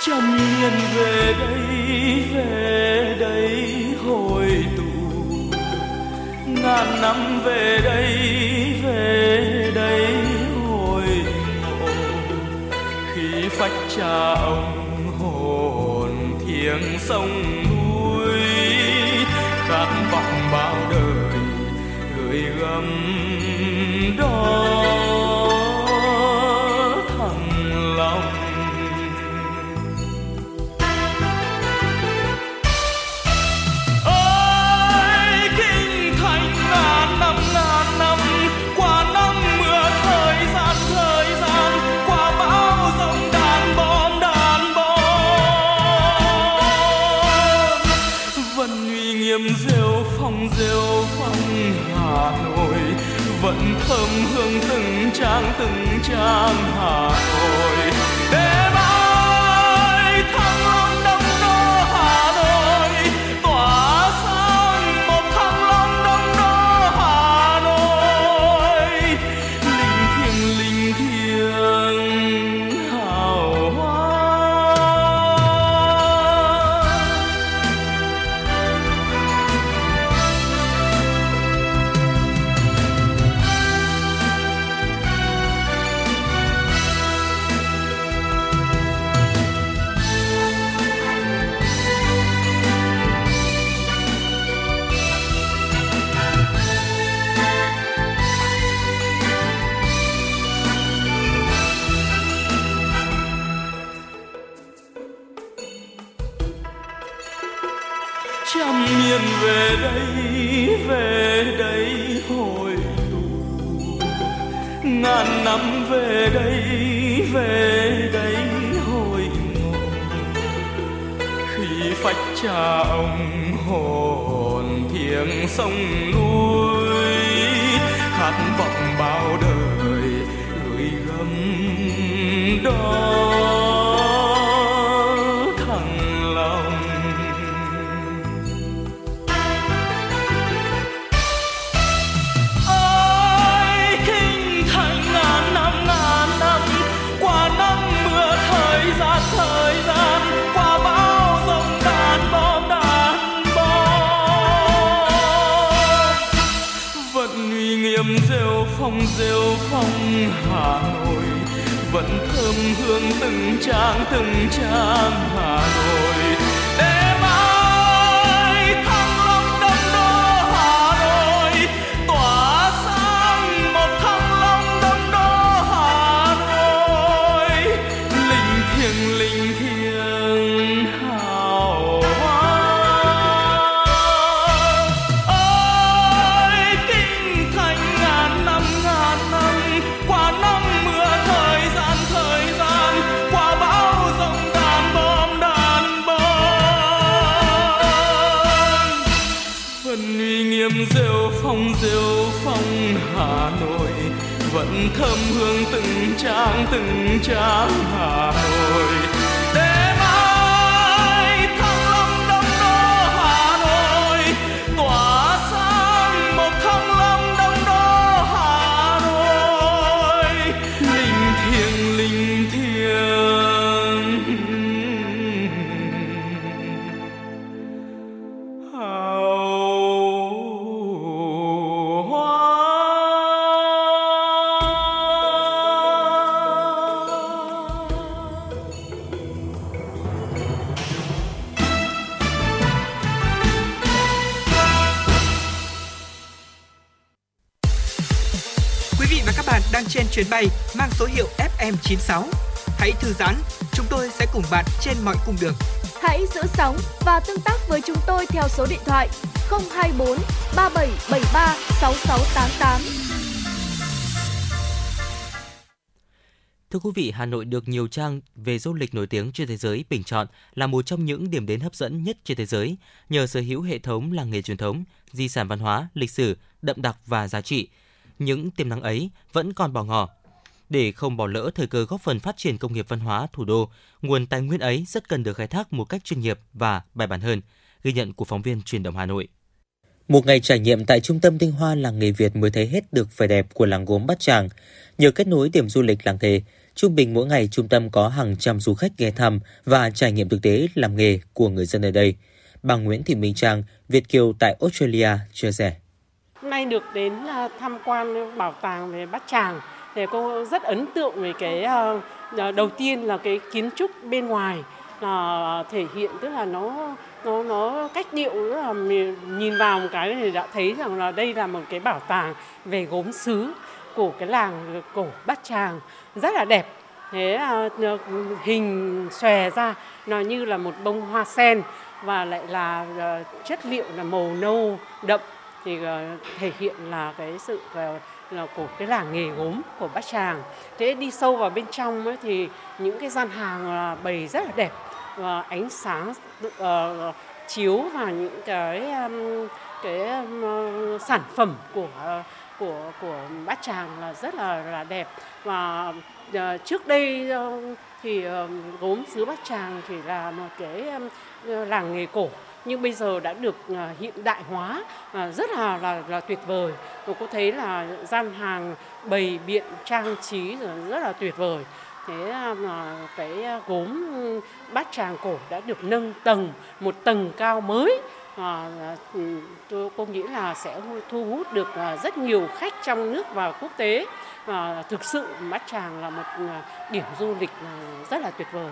Trăm niên về đây, về đây hội tụ, ngàn năm về đây, về đây hội ngộ. Khi phách cha ông hồn thiêng sông núi, khát vọng bao đời gửi gắm đó. Thơm hương từng trang từng trang Hà Nội, để bay thăng long đông đô Hà Nội, tỏa sáng một thăng long đông đô Hà Nội, linh thiêng linh thiêng hào hoa. trăm miền về đây, về đây hội tụ, ngàn năm về đây, về đây hội ngộ, khi phách cha ông hồn thiêng sông núi, khát vọng bao đời gửi gắm đó. Rêu phong Hà Nội vẫn thơm hương từng trang, từng trang Hà Nội. Đêm ơi thăng long đông đô Hà Nội, tỏa sáng một thăng long đông đô Hà Nội, linh thiêng linh thiêng hào hoa. Ơi kinh thành ngàn năm, ngàn năm qua năm mưa, thời gian thời gian qua bão giông đàn bom, đàn bom vẫn uy nghiêm. Rêu phong rêu phong Hà Nội vẫn thơm hương từng trang, từng trang Hà Nội. Trên chuyến bay mang số hiệu F M chín sáu. Hãy thư giãn, chúng tôi sẽ cùng bạn trên mọi cung đường. Hãy giữ sóng và tương tác với chúng tôi theo số điện thoại không hai bốn ba bảy bảy ba sáu sáu tám tám. Thưa quý vị, Hà Nội được nhiều trang về du lịch nổi tiếng trên thế giới bình chọn là một trong những điểm đến hấp dẫn nhất trên thế giới nhờ sở hữu hệ thống làng nghề truyền thống, di sản văn hóa, lịch sử, đậm đặc và giá trị. Những tiềm năng ấy vẫn còn bỏ ngỏ. Để không bỏ lỡ thời cơ góp phần phát triển công nghiệp văn hóa thủ đô, nguồn tài nguyên ấy rất cần được khai thác một cách chuyên nghiệp và bài bản hơn. Ghi nhận của phóng viên Truyền động Hà Nội. Một ngày trải nghiệm tại Trung tâm Tinh hoa Làng Nghề Việt mới thấy hết được vẻ đẹp của làng gốm Bát Tràng. Nhờ kết nối điểm du lịch làng nghề, trung bình mỗi ngày trung tâm có hàng trăm du khách ghé thăm và trải nghiệm thực tế làm nghề của người dân ở đây. Bà Nguyễn Thị Minh Trang, Việt kiều tại Australia, chia sẻ. Hôm nay được đến tham quan bảo tàng về Bát Tràng thì cô rất ấn tượng về cái đầu tiên là cái kiến trúc bên ngoài là thể hiện, tức là nó nó nó cách điệu, tức là mình nhìn vào một cái thì đã thấy rằng là đây là một cái bảo tàng về gốm sứ của cái làng cổ Bát Tràng rất là đẹp. Thế hình xòe ra nó như là một bông hoa sen và lại là chất liệu là màu nâu đậm, thì thể hiện là cái sự là của cái làng nghề gốm của Bát Tràng. Thế đi sâu vào bên trong ấy, thì những cái gian hàng bày rất là đẹp và ánh sáng uh, chiếu vào những cái um, cái um, sản phẩm của uh, của của Bát Tràng là rất là là đẹp. Và uh, trước đây uh, thì uh, gốm xứ Bát Tràng thì là một cái um, làng nghề cổ, nhưng bây giờ đã được hiện đại hóa rất là là, là tuyệt vời. Tôi có thấy là gian hàng bày biện trang trí rất là tuyệt vời. Thế mà cái gốm Bát Tràng cổ đã được nâng tầng một tầng cao mới. Tôi cô nghĩ là sẽ thu hút được rất nhiều khách trong nước và quốc tế. Thực sự Bát Tràng là một điểm du lịch rất là tuyệt vời.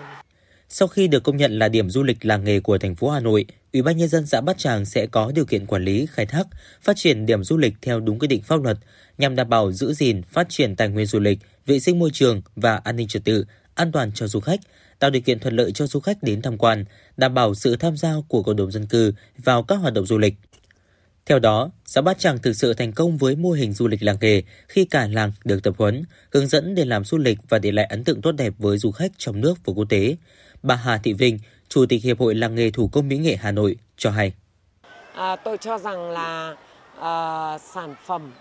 Sau khi được công nhận là điểm du lịch làng nghề của thành phố Hà Nội, Ủy ban nhân dân xã Bát Tràng sẽ có điều kiện quản lý, khai thác, phát triển điểm du lịch theo đúng quy định pháp luật nhằm đảm bảo giữ gìn, phát triển tài nguyên du lịch, vệ sinh môi trường và an ninh trật tự, an toàn cho du khách, tạo điều kiện thuận lợi cho du khách đến tham quan, đảm bảo sự tham gia của cộng đồng dân cư vào các hoạt động du lịch. Theo đó, xã Bát Tràng thực sự thành công với mô hình du lịch làng nghề khi cả làng được tập huấn, hướng dẫn để làm du lịch và để lại ấn tượng tốt đẹp với du khách trong nước và quốc tế. Bà Hà Thị Vinh, Chủ tịch Hiệp hội Làng Nghề Thủ Công Mỹ Nghệ Hà Nội cho hay. À, tôi cho rằng là à, sản phẩm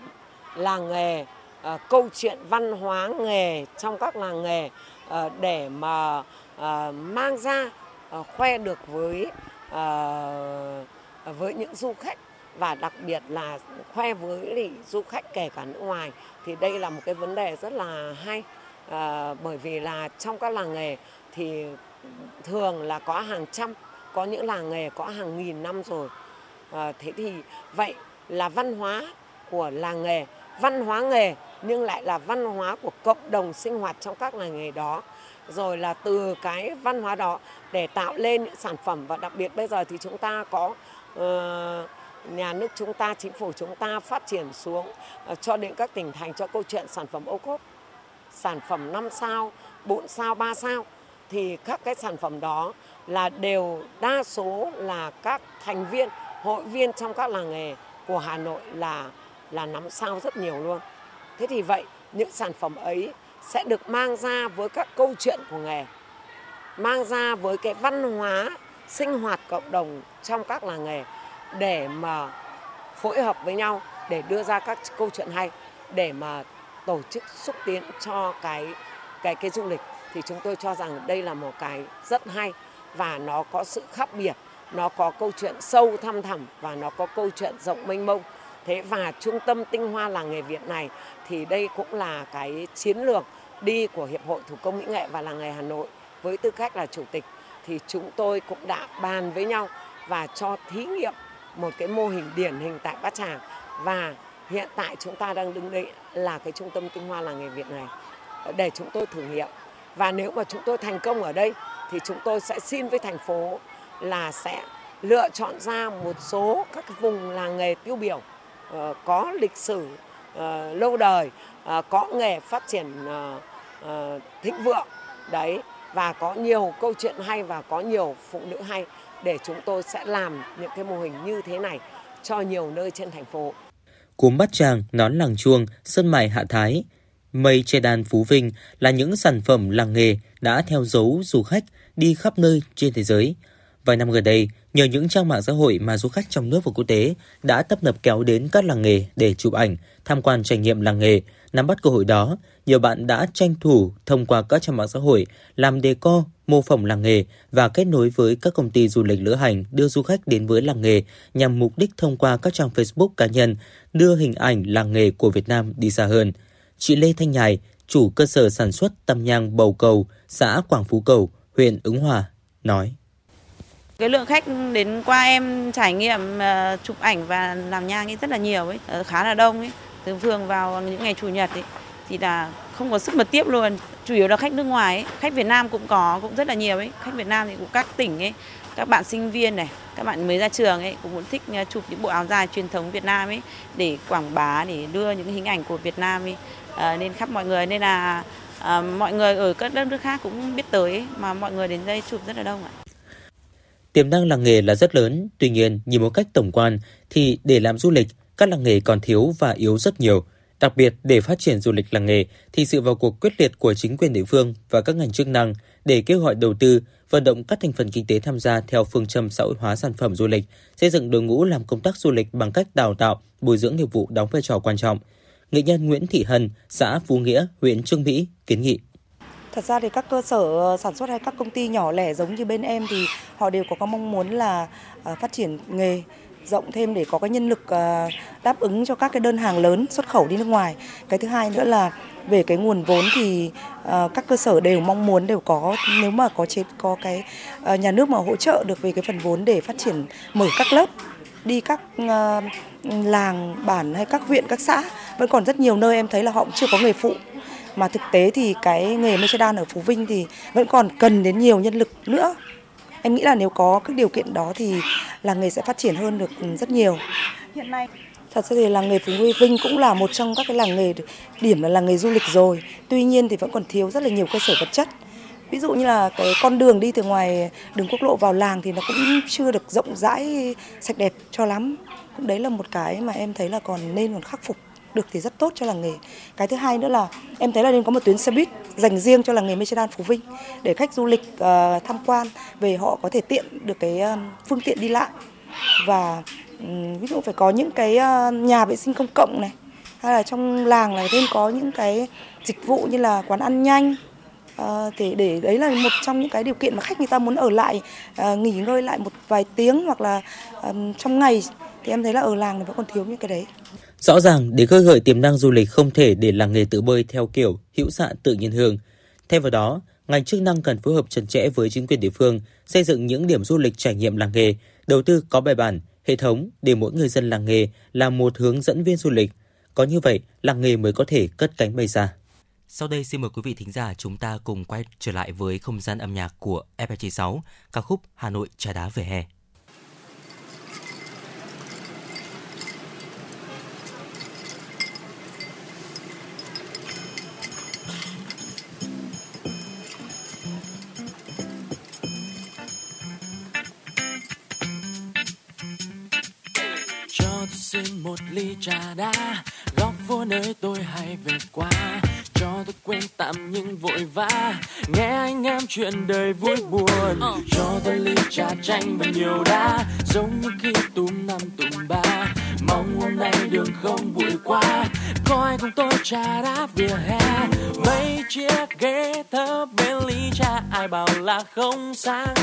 làng nghề, à, câu chuyện văn hóa nghề trong các làng nghề à, để mà à, mang ra à, khoe được với, à, với những du khách. Và đặc biệt là khoe với du khách kể cả nước ngoài thì đây là một cái vấn đề rất là hay, à, bởi vì là trong các làng nghề thì thường là có hàng trăm, có những làng nghề có hàng nghìn năm rồi, à, thế thì vậy là văn hóa của làng nghề, văn hóa nghề nhưng lại là văn hóa của cộng đồng sinh hoạt trong các làng nghề đó, rồi là từ cái văn hóa đó để tạo lên những sản phẩm. Và đặc biệt bây giờ thì chúng ta có uh, nhà nước chúng ta, chính phủ chúng ta phát triển xuống cho đến các tỉnh thành cho câu chuyện sản phẩm ô cốp, sản phẩm năm sao, bốn sao, ba sao. Thì các cái sản phẩm đó là đều đa số là các thành viên, hội viên trong các làng nghề của Hà Nội là, là năm sao rất nhiều luôn. Thế thì vậy, những sản phẩm ấy sẽ được mang ra với các câu chuyện của nghề, mang ra với cái văn hóa, sinh hoạt cộng đồng trong các làng nghề, để mà phối hợp với nhau để đưa ra các câu chuyện hay, để mà tổ chức xúc tiến cho cái cái cái du lịch. Thì chúng tôi cho rằng đây là một cái rất hay và nó có sự khác biệt, nó có câu chuyện sâu thăm thẳm và nó có câu chuyện rộng mênh mông. Thế và Trung tâm Tinh hoa Làng Nghề Việt này thì đây cũng là cái chiến lược đi của Hiệp hội Thủ công Mỹ nghệ và Làng Nghề Hà Nội. Với tư cách là chủ tịch thì chúng tôi cũng đã bàn với nhau và cho thí nghiệm một cái mô hình điển hình tại Bát Tràng, và hiện tại chúng ta đang đứng đây là cái Trung tâm Tinh hoa Làng Nghề Việt này để chúng tôi thử nghiệm. Và nếu mà chúng tôi thành công ở đây thì chúng tôi sẽ xin với thành phố là sẽ lựa chọn ra một số các vùng làng nghề tiêu biểu có lịch sử lâu đời, có nghề phát triển thịnh vượng đấy, và có nhiều câu chuyện hay và có nhiều phụ nữ hay, để chúng tôi sẽ làm những cái mô hình như thế này cho nhiều nơi trên thành phố. Cúm Bát Tràng, nón làng chuông, sân mài Hạ Thái, mây che đan Phú Vinh là những sản phẩm làng nghề đã theo dấu du khách đi khắp nơi trên thế giới. Vài năm gần đây, nhờ những trang mạng xã hội mà du khách trong nước và quốc tế đã tấp nập kéo đến các làng nghề để chụp ảnh, tham quan trải nghiệm làng nghề. Nắm bắt cơ hội đó, nhiều bạn đã tranh thủ thông qua các trang mạng xã hội làm decor, mô phỏng làng nghề và kết nối với các công ty du lịch lữ hành đưa du khách đến với làng nghề nhằm mục đích thông qua các trang Facebook cá nhân đưa hình ảnh làng nghề của Việt Nam đi xa hơn. Chị Lê Thanh Nhài, chủ cơ sở sản xuất tăm nhang Bầu Cầu, xã Quảng Phú Cầu, huyện Ứng Hòa, nói. Cái lượng khách đến qua em trải nghiệm uh, chụp ảnh và làm nhang ấy rất là nhiều ấy, uh, khá là đông ấy. Thường thường vào những ngày chủ nhật ấy thì là không có sức mật tiếp luôn. Chủ yếu là khách nước ngoài ấy, khách Việt Nam cũng có, cũng rất là nhiều ấy. Khách Việt Nam thì cũng các tỉnh ấy, các bạn sinh viên này, các bạn mới ra trường ấy cũng muốn thích uh, chụp những bộ áo dài truyền thống Việt Nam ấy để quảng bá, để đưa những hình ảnh của Việt Nam ấy uh, lên khắp mọi người, nên là uh, mọi người ở các đất nước khác cũng biết tới ấy, mà mọi người đến đây chụp rất là đông ạ. Tiềm năng làng nghề là rất lớn, tuy nhiên nhìn một cách tổng quan thì để làm du lịch, các làng nghề còn thiếu và yếu rất nhiều. Đặc biệt, để phát triển du lịch làng nghề thì sự vào cuộc quyết liệt của chính quyền địa phương và các ngành chức năng để kêu gọi đầu tư, vận động các thành phần kinh tế tham gia theo phương châm xã hội hóa sản phẩm du lịch, xây dựng đội ngũ làm công tác du lịch bằng cách đào tạo, bồi dưỡng nghiệp vụ đóng vai trò quan trọng. Nghệ nhân Nguyễn Thị Hân, xã Phú Nghĩa, huyện Chương Mỹ kiến nghị. Thật ra thì các cơ sở sản xuất hay các công ty nhỏ lẻ giống như bên em thì họ đều có mong muốn là phát triển nghề rộng thêm để có cái nhân lực đáp ứng cho các cái đơn hàng lớn xuất khẩu đi nước ngoài. Cái thứ hai nữa là về cái nguồn vốn thì các cơ sở đều mong muốn đều có, nếu mà có chế có cái nhà nước mà hỗ trợ được về cái phần vốn để phát triển mở các lớp đi các làng bản hay các huyện các xã. Vẫn còn rất nhiều nơi em thấy là họ cũng chưa có nghề phụ. Mà thực tế thì cái nghề mây che đan ở Phú Vinh thì vẫn còn cần đến nhiều nhân lực nữa. Em nghĩ là nếu có các điều kiện đó thì làng nghề sẽ phát triển hơn được rất nhiều. Hiện nay, thật ra thì làng nghề Phú Vinh cũng là một trong các cái làng nghề điểm là làng nghề du lịch rồi. Tuy nhiên thì vẫn còn thiếu rất là nhiều cơ sở vật chất. Ví dụ như là cái con đường đi từ ngoài đường quốc lộ vào làng thì nó cũng chưa được rộng rãi, sạch đẹp cho lắm. Cũng đấy là một cái mà em thấy là còn nên còn khắc phục được thì rất tốt cho làng nghề. Cái thứ hai nữa là em thấy là nên có một tuyến xe buýt dành riêng cho làng nghề Michelin Phú Vinh để khách du lịch uh, tham quan về họ có thể tiện được cái uh, phương tiện đi lại, và um, ví dụ phải có những cái uh, nhà vệ sinh công cộng này, hay là trong làng này nên có những cái dịch vụ như là quán ăn nhanh. À, thì để đấy là một trong những cái điều kiện mà khách người ta muốn ở lại, à, nghỉ ngơi lại một vài tiếng hoặc là à, trong ngày, thì em thấy là ở làng này vẫn còn thiếu những cái đấy. Rõ ràng để khơi gợi tiềm năng du lịch không thể để làng nghề tự bơi theo kiểu hữu xạ tự nhiên hương. Thay vào đó, ngành chức năng cần phối hợp chặt chẽ với chính quyền địa phương, xây dựng những điểm du lịch trải nghiệm làng nghề, đầu tư có bài bản, hệ thống để mỗi người dân làng nghề là một hướng dẫn viên du lịch. Có như vậy, làng nghề mới có thể cất cánh bay xa. Sau đây xin mời quý vị thính giả chúng ta cùng quay trở lại với không gian âm nhạc của ép em chín sáu, ca khúc Hà Nội Trà Đá Về Hè. Cho tôi xin một ly trà đá, góc phố nơi tôi hay về qua. Cho tôi quên tạm những vội vã, nghe anh em chuyện đời vui buồn. Cho tôi ly trà chanh và nhiều đá, giống như khi tùm năm tùm ba. Mong hôm nay đường không bụi quá, coi cùng tôi trà đá vỉa hè. Mấy chiếc ghế thấp bên ly trà, ai bảo là không sang.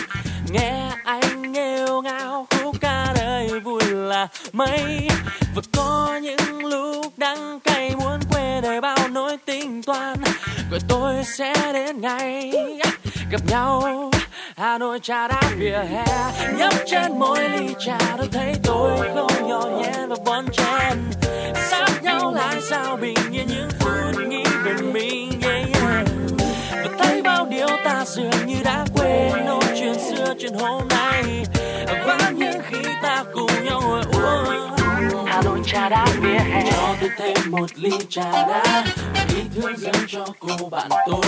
Nghe anh nghêu ngao khúc ca đời vui là mấy. Và có những lúc đắng cay muốn quê đời bao nỗi tính toán. Rồi tôi sẽ đến ngày gặp nhau, Hà Nội trà đá vỉa hè. Nhấp trên mỗi ly trà tôi thấy tôi không nhỏ nhẹ và bon chen. Sát nhau lại sao bình yên những phút nghĩ về mình, yeah, yeah. Và thấy bao điều ta dường như đã quên, nói chuyện xưa chuyện hôm nay. Và những khi ta cùng nhau ngồi uống Hà Nội trà đá vỉa hè. Cho tôi thêm một ly trà đá, ý thương dâng cho cô bạn tôi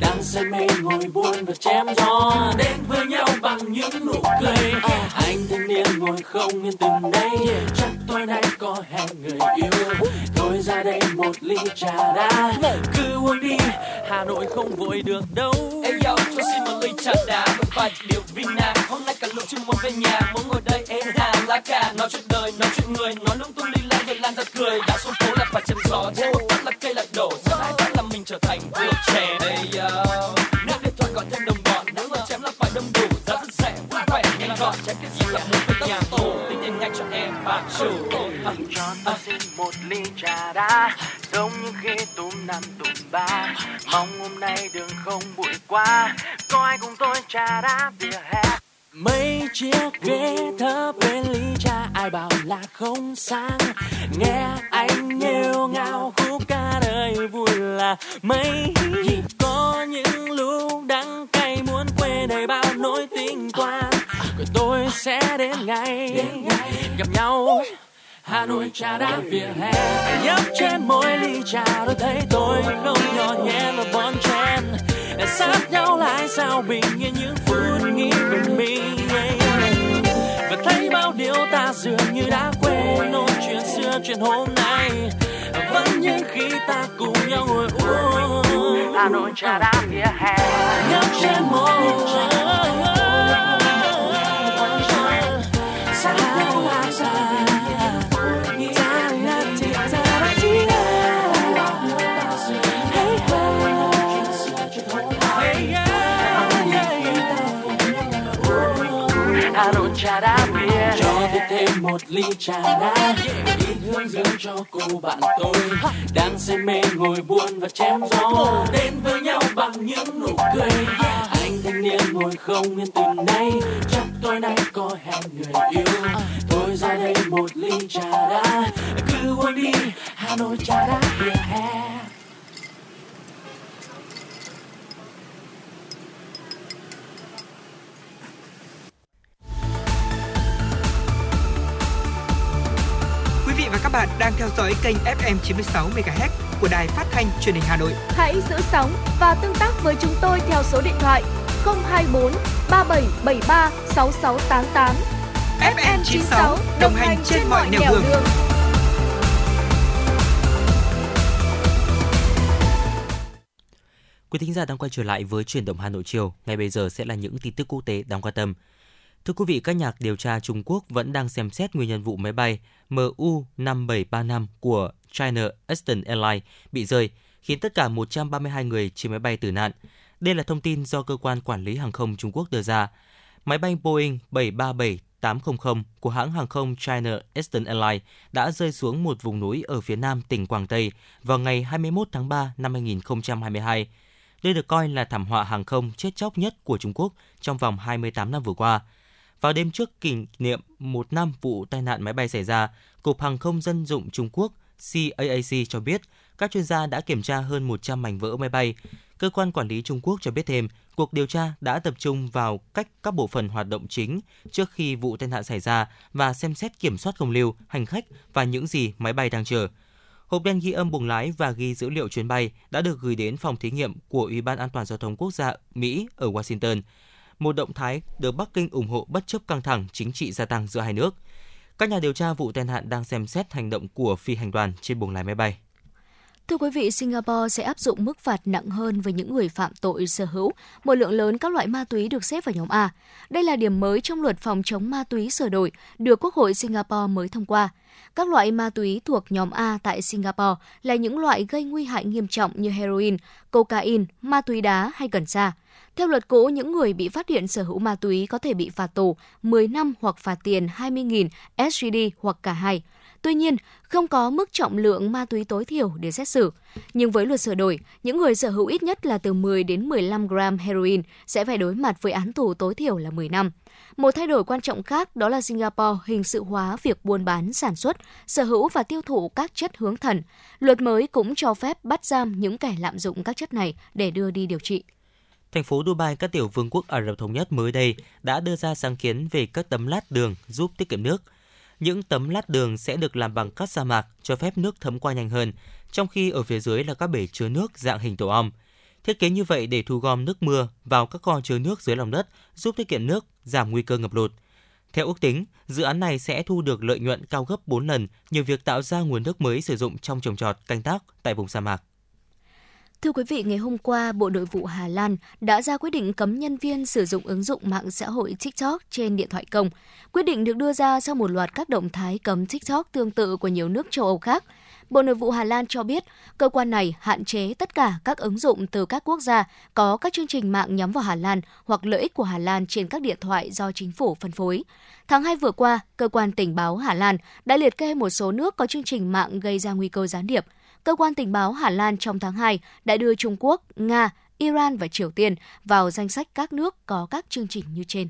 đang say mê ngồi buồn và chém gió. Đến với nhau bằng những nụ cười, anh thanh niên ngồi không yên từng đây. Chắc tối nay có hẹn người yêu, thôi ra đây một ly trà đá, cứ uống đi, Hà Nội không vội được đâu. Ê yo, cho xin một ly trà đá với vài điều vinh nàng. Hôm nay cả lũ chưa muốn về nhà, muốn ngồi đây êm hàng lá cà, nói chuyện đời, nói chuyện người, nói lung tung linh lan rồi lan ra cười. Đã xuống phố là phải chém gió, chém một phát là cây lại đổ, rất ai phát là mình trở thành vua trẻ. Ê yo, nắp điện thoại gọi thêm đồng bọn, nếu mà chém là phải đông đủ, giá rất rẻ, vui vẻ nhanh gọn, chém cái gì là muốn với nhà tổ, tính tiền nhanh cho em bà chủ. Cho tôi xin một ly trà đá, giống như khi tùm năm tùm ba. Mong hôm nay đường không bụi quá, coi cùng tôi trà đá vỉa hè. Mấy chiếc ghế thấp bên ly trà, ai bảo là không sang. Nghe anh nghêu ngao khúc ca đời vui là mấy. Có những lúc đắng cay muốn quên đầy bao nỗi tính toán. Rồi tôi sẽ đến ngày gặp nhau, Hà Nội trà đá vỉa hè. Nhấp trên mỗi ly trà tôi thấy tôi không nhỏ nhẹ mà bon chen. Sát nhau lại sao bình yên những phút nghĩ về mình, và thấy bao điều ta dường như đã quên, nói chuyện xưa chuyện hôm nay. Vẫn những khi ta cùng nhau ngồi uống Hà Nội trà đá vỉa hè. Nhấp trên mỗi ly trà, Hà Nội trà đá bia. Cho tôi thêm một ly trà đá, ít hương dưỡng cho cô bạn tôi đang say mê ngồi buồn và chém gió. Đến với nhau bằng những nụ cười, anh thanh niên ngồi không yên từ nay. Chắc tối nay có hẹn người yêu, thôi ra đây một ly trà đá, cứ uống đi, Hà Nội trà đá bia hè. Và các các bạn đang theo dõi kênh ép em chín mươi sáu MHz của Đài Phát thanh Truyền hình Hà Nội. Hãy giữ sóng và tương tác với chúng tôi theo số điện thoại không hai bốn ba bảy bảy ba sáu sáu tám tám. ép em chín mươi sáu đồng hành trên mọi nẻo đường. đường. Quý thính giả đang quay trở lại với Chuyển động Hà Nội chiều. Ngay bây giờ sẽ là những tin tức quốc tế đáng quan tâm. Thưa quý vị, các nhà điều tra Trung Quốc vẫn đang xem xét nguyên nhân vụ máy bay em u năm bảy ba năm của China Eastern Airlines bị rơi, khiến tất cả một trăm ba mươi hai người trên máy bay tử nạn. Đây là thông tin do Cơ quan Quản lý Hàng không Trung Quốc đưa ra. Máy bay Boeing bảy ba bảy tám không không của hãng hàng không China Eastern Airlines đã rơi xuống một vùng núi ở phía nam tỉnh Quảng Tây vào ngày hai mươi mốt tháng ba năm hai nghìn không trăm hai mươi hai. Đây được coi là thảm họa hàng không chết chóc nhất của Trung Quốc trong vòng hai mươi tám năm vừa qua. Vào đêm trước kỷ niệm một năm vụ tai nạn máy bay xảy ra, Cục Hàng không Dân dụng Trung Quốc C A A C cho biết các chuyên gia đã kiểm tra hơn một trăm mảnh vỡ máy bay. Cơ quan quản lý Trung Quốc cho biết thêm, cuộc điều tra đã tập trung vào cách các bộ phận hoạt động chính trước khi vụ tai nạn xảy ra và xem xét kiểm soát không lưu, hành khách và những gì máy bay đang chở. Hộp đen ghi âm buồng lái và ghi dữ liệu chuyến bay đã được gửi đến phòng thí nghiệm của Ủy ban An toàn Giao thông Quốc gia Mỹ ở Washington, một động thái được Bắc Kinh ủng hộ bất chấp căng thẳng chính trị gia tăng giữa hai nước. Các nhà điều tra vụ tai nạn đang xem xét hành động của phi hành đoàn trên buồng lái máy bay. Thưa quý vị, Singapore sẽ áp dụng mức phạt nặng hơn với những người phạm tội sở hữu một lượng lớn các loại ma túy được xếp vào nhóm A. Đây là điểm mới trong luật phòng chống ma túy sửa đổi được Quốc hội Singapore mới thông qua. Các loại ma túy thuộc nhóm A tại Singapore là những loại gây nguy hại nghiêm trọng như heroin, cocaine, ma túy đá hay cần sa. Theo luật cũ, những người bị phát hiện sở hữu ma túy có thể bị phạt tù mười năm hoặc phạt tiền hai mươi nghìn ét gi đi hoặc cả hai. Tuy nhiên, không có mức trọng lượng ma túy tối thiểu để xét xử. Nhưng với luật sửa đổi, những người sở hữu ít nhất là từ mười đến mười lăm gram heroin sẽ phải đối mặt với án tù tối thiểu là mười năm. Một thay đổi quan trọng khác đó là Singapore hình sự hóa việc buôn bán, sản xuất, sở hữu và tiêu thụ các chất hướng thần. Luật mới cũng cho phép bắt giam những kẻ lạm dụng các chất này để đưa đi điều trị. Thành phố Dubai, các tiểu vương quốc Ả Rập Thống Nhất mới đây đã đưa ra sáng kiến về các tấm lát đường giúp tiết kiệm nước. Những tấm lát đường sẽ được làm bằng cát sa mạc, cho phép nước thấm qua nhanh hơn, trong khi ở phía dưới là các bể chứa nước dạng hình tổ ong. Thiết kế như vậy để thu gom nước mưa vào các kho chứa nước dưới lòng đất, giúp tiết kiệm nước, giảm nguy cơ ngập lụt. Theo ước tính, dự án này sẽ thu được lợi nhuận cao gấp bốn lần nhờ việc tạo ra nguồn nước mới sử dụng trong trồng trọt, canh tác tại vùng sa mạc. Thưa quý vị, ngày hôm qua, Bộ Nội vụ Hà Lan đã ra quyết định cấm nhân viên sử dụng ứng dụng mạng xã hội TikTok trên điện thoại công. Quyết định được đưa ra sau một loạt các động thái cấm TikTok tương tự của nhiều nước châu Âu khác. Bộ Nội vụ Hà Lan cho biết, cơ quan này hạn chế tất cả các ứng dụng từ các quốc gia có các chương trình mạng nhắm vào Hà Lan hoặc lợi ích của Hà Lan trên các điện thoại do chính phủ phân phối. Tháng hai vừa qua, Cơ quan Tình báo Hà Lan đã liệt kê một số nước có chương trình mạng gây ra nguy cơ gián điệp. Cơ quan Tình báo Hà Lan trong tháng hai đã đưa Trung Quốc, Nga, Iran và Triều Tiên vào danh sách các nước có các chương trình như trên.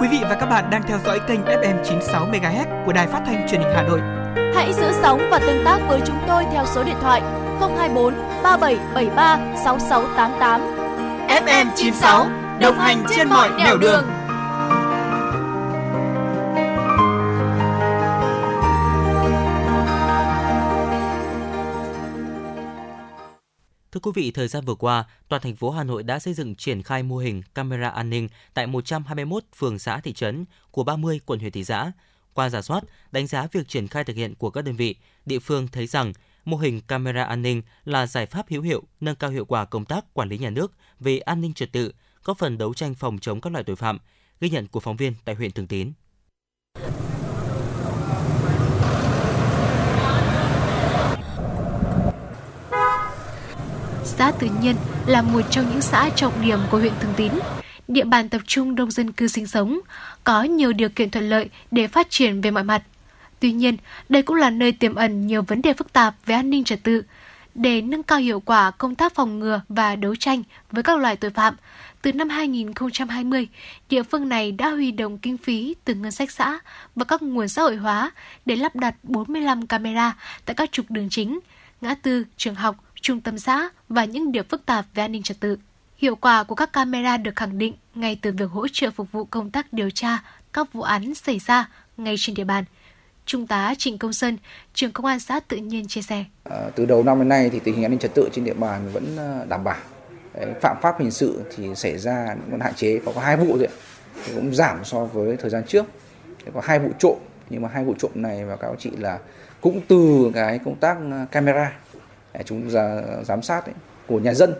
Quý vị và các bạn đang theo dõi kênh ép em chín mươi sáu MHz của Đài Phát thanh Truyền hình Hà Nội. Hãy giữ sóng và tương tác với chúng tôi theo số điện thoại không hai bốn ba bảy bảy ba sáu sáu tám tám. ép em chín mươi sáu, đồng hành trên mọi nẻo đường. Thưa quý vị, thời gian vừa qua, toàn thành phố Hà Nội đã xây dựng triển khai mô hình camera an ninh tại một trăm hai mươi mốt phường xã thị trấn của ba mươi quận huyện thị xã. Qua rà soát, đánh giá việc triển khai thực hiện của các đơn vị, địa phương thấy rằng mô hình camera an ninh là giải pháp hữu hiệu nâng cao hiệu quả công tác quản lý nhà nước về an ninh trật tự, góp phần đấu tranh phòng chống các loại tội phạm. Ghi nhận của phóng viên tại huyện Thường Tín. Xã Tự Nhiên là một trong những xã trọng điểm của huyện Thường Tín. Địa bàn tập trung đông dân cư sinh sống, có nhiều điều kiện thuận lợi để phát triển về mọi mặt. Tuy nhiên, đây cũng là nơi tiềm ẩn nhiều vấn đề phức tạp về an ninh trật tự. Để nâng cao hiệu quả công tác phòng ngừa và đấu tranh với các loại tội phạm, từ năm hai nghìn không trăm hai mươi, địa phương này đã huy động kinh phí từ ngân sách xã và các nguồn xã hội hóa để lắp đặt bốn mươi lăm camera tại các trục đường chính, ngã tư, trường học, trung tâm xã và những điểm phức tạp về an ninh trật tự. Hiệu quả của các camera được khẳng định ngay từ việc hỗ trợ phục vụ công tác điều tra các vụ án xảy ra ngay trên địa bàn. Trung tá Trịnh Công Sơn, trưởng công an xã Tự Nhiên chia sẻ. À, từ đầu năm đến nay thì tình hình an ninh trật tự trên địa bàn vẫn đảm bảo. Phạm pháp hình sự thì xảy ra vẫn hạn chế, có hai vụ thôi, cũng giảm so với thời gian trước. Có hai vụ trộm, nhưng mà hai vụ trộm này và cáo chị là cũng từ cái công tác camera, chúng giám sát ấy, của nhà dân,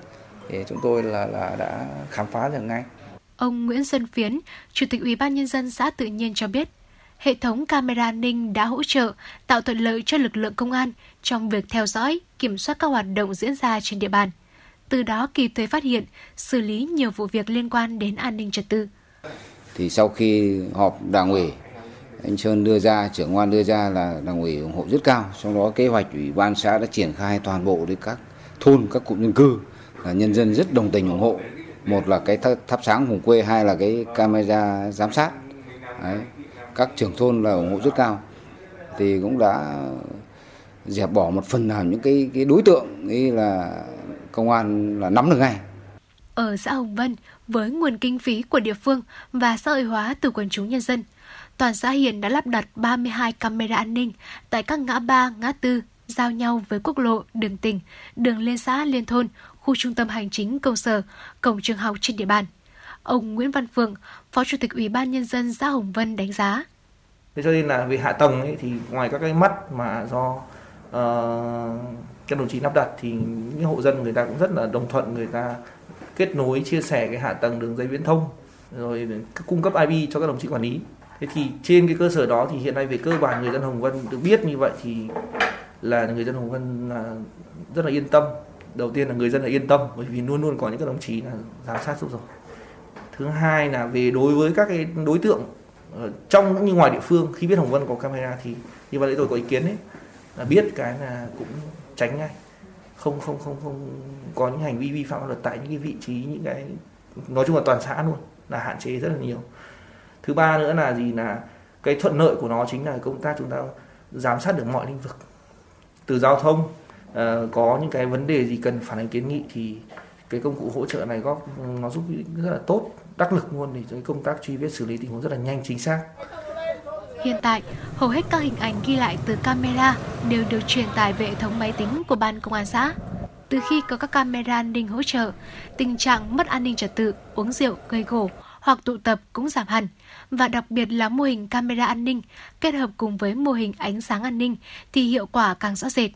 thì chúng tôi là, là đã khám phá được ngay. Ông Nguyễn Xuân Phiến, Chủ tịch Ủy ban nhân dân xã Tự Nhiên cho biết, hệ thống camera an ninh đã hỗ trợ tạo thuận lợi cho lực lượng công an trong việc theo dõi, kiểm soát các hoạt động diễn ra trên địa bàn. Từ đó kịp thời phát hiện, xử lý nhiều vụ việc liên quan đến an ninh trật tự. Thì sau khi họp Đảng ủy, anh Sơn đưa ra, trưởng công an đưa ra là Đảng ủy ủng hộ rất cao. Trong đó kế hoạch Ủy ban xã đã triển khai toàn bộ đến các thôn, các cụm dân cư, là nhân dân rất đồng tình ủng hộ. Một là cái thắp sáng vùng quê, hai là cái camera giám sát. Đấy. Các trưởng thôn là ủng hộ rất cao, thì cũng đã dẹp bỏ một phần nào những cái, cái đối tượng ấy là công an là nắm được ngay. Ở xã Hồng Vân, với nguồn kinh phí của địa phương và xã hội hóa từ quần chúng nhân dân, toàn xã hiện đã lắp đặt ba mươi hai camera an ninh tại các ngã ba, ngã tư giao nhau với quốc lộ, đường tỉnh, đường liên xã, liên thôn, khu trung tâm hành chính công sở, cổng trường học trên địa bàn. Ông Nguyễn Văn Phượng, Phó Chủ tịch Ủy ban Nhân dân xã Hồng Vân đánh giá. Thế cho nên là về hạ tầng ấy, thì ngoài các cái mắt mà do uh, các đồng chí lắp đặt thì những hộ dân người ta cũng rất là đồng thuận, người ta kết nối, chia sẻ cái hạ tầng đường dây viễn thông, rồi cung cấp i pê cho các đồng chí quản lý. Thế thì trên cái cơ sở đó thì hiện nay về cơ bản người dân Hồng Vân được biết như vậy thì là người dân Hồng Vân rất là yên tâm. Đầu tiên là người dân là yên tâm bởi vì luôn luôn có những các đồng chí là giám sát giúp rồi. Thứ hai là về đối với các cái đối tượng trong cũng như ngoài địa phương, khi biết Hồng Vân có camera thì như vậy tôi có ý kiến đấy, là biết cái là cũng tránh ngay, không không không không có những hành vi vi phạm pháp luật tại những cái vị trí, những cái nói chung là toàn xã luôn, là hạn chế rất là nhiều. Thứ ba nữa là gì, là cái thuận lợi của nó chính là công tác chúng ta giám sát được mọi lĩnh vực, từ giao thông có những cái vấn đề gì cần phản ánh kiến nghị thì cái công cụ hỗ trợ này góp nó giúp rất là tốt, đắc lực luôn để cho công tác truy vết xử lý tình huống rất là nhanh, chính xác. Hiện tại, hầu hết các hình ảnh ghi lại từ camera đều được truyền tải về hệ thống máy tính của ban công an xã. Từ khi có các camera an ninh hỗ trợ, tình trạng mất an ninh trật tự, uống rượu, gây gổ hoặc tụ tập cũng giảm hẳn. Và đặc biệt là mô hình camera an ninh kết hợp cùng với mô hình ánh sáng an ninh thì hiệu quả càng rõ rệt.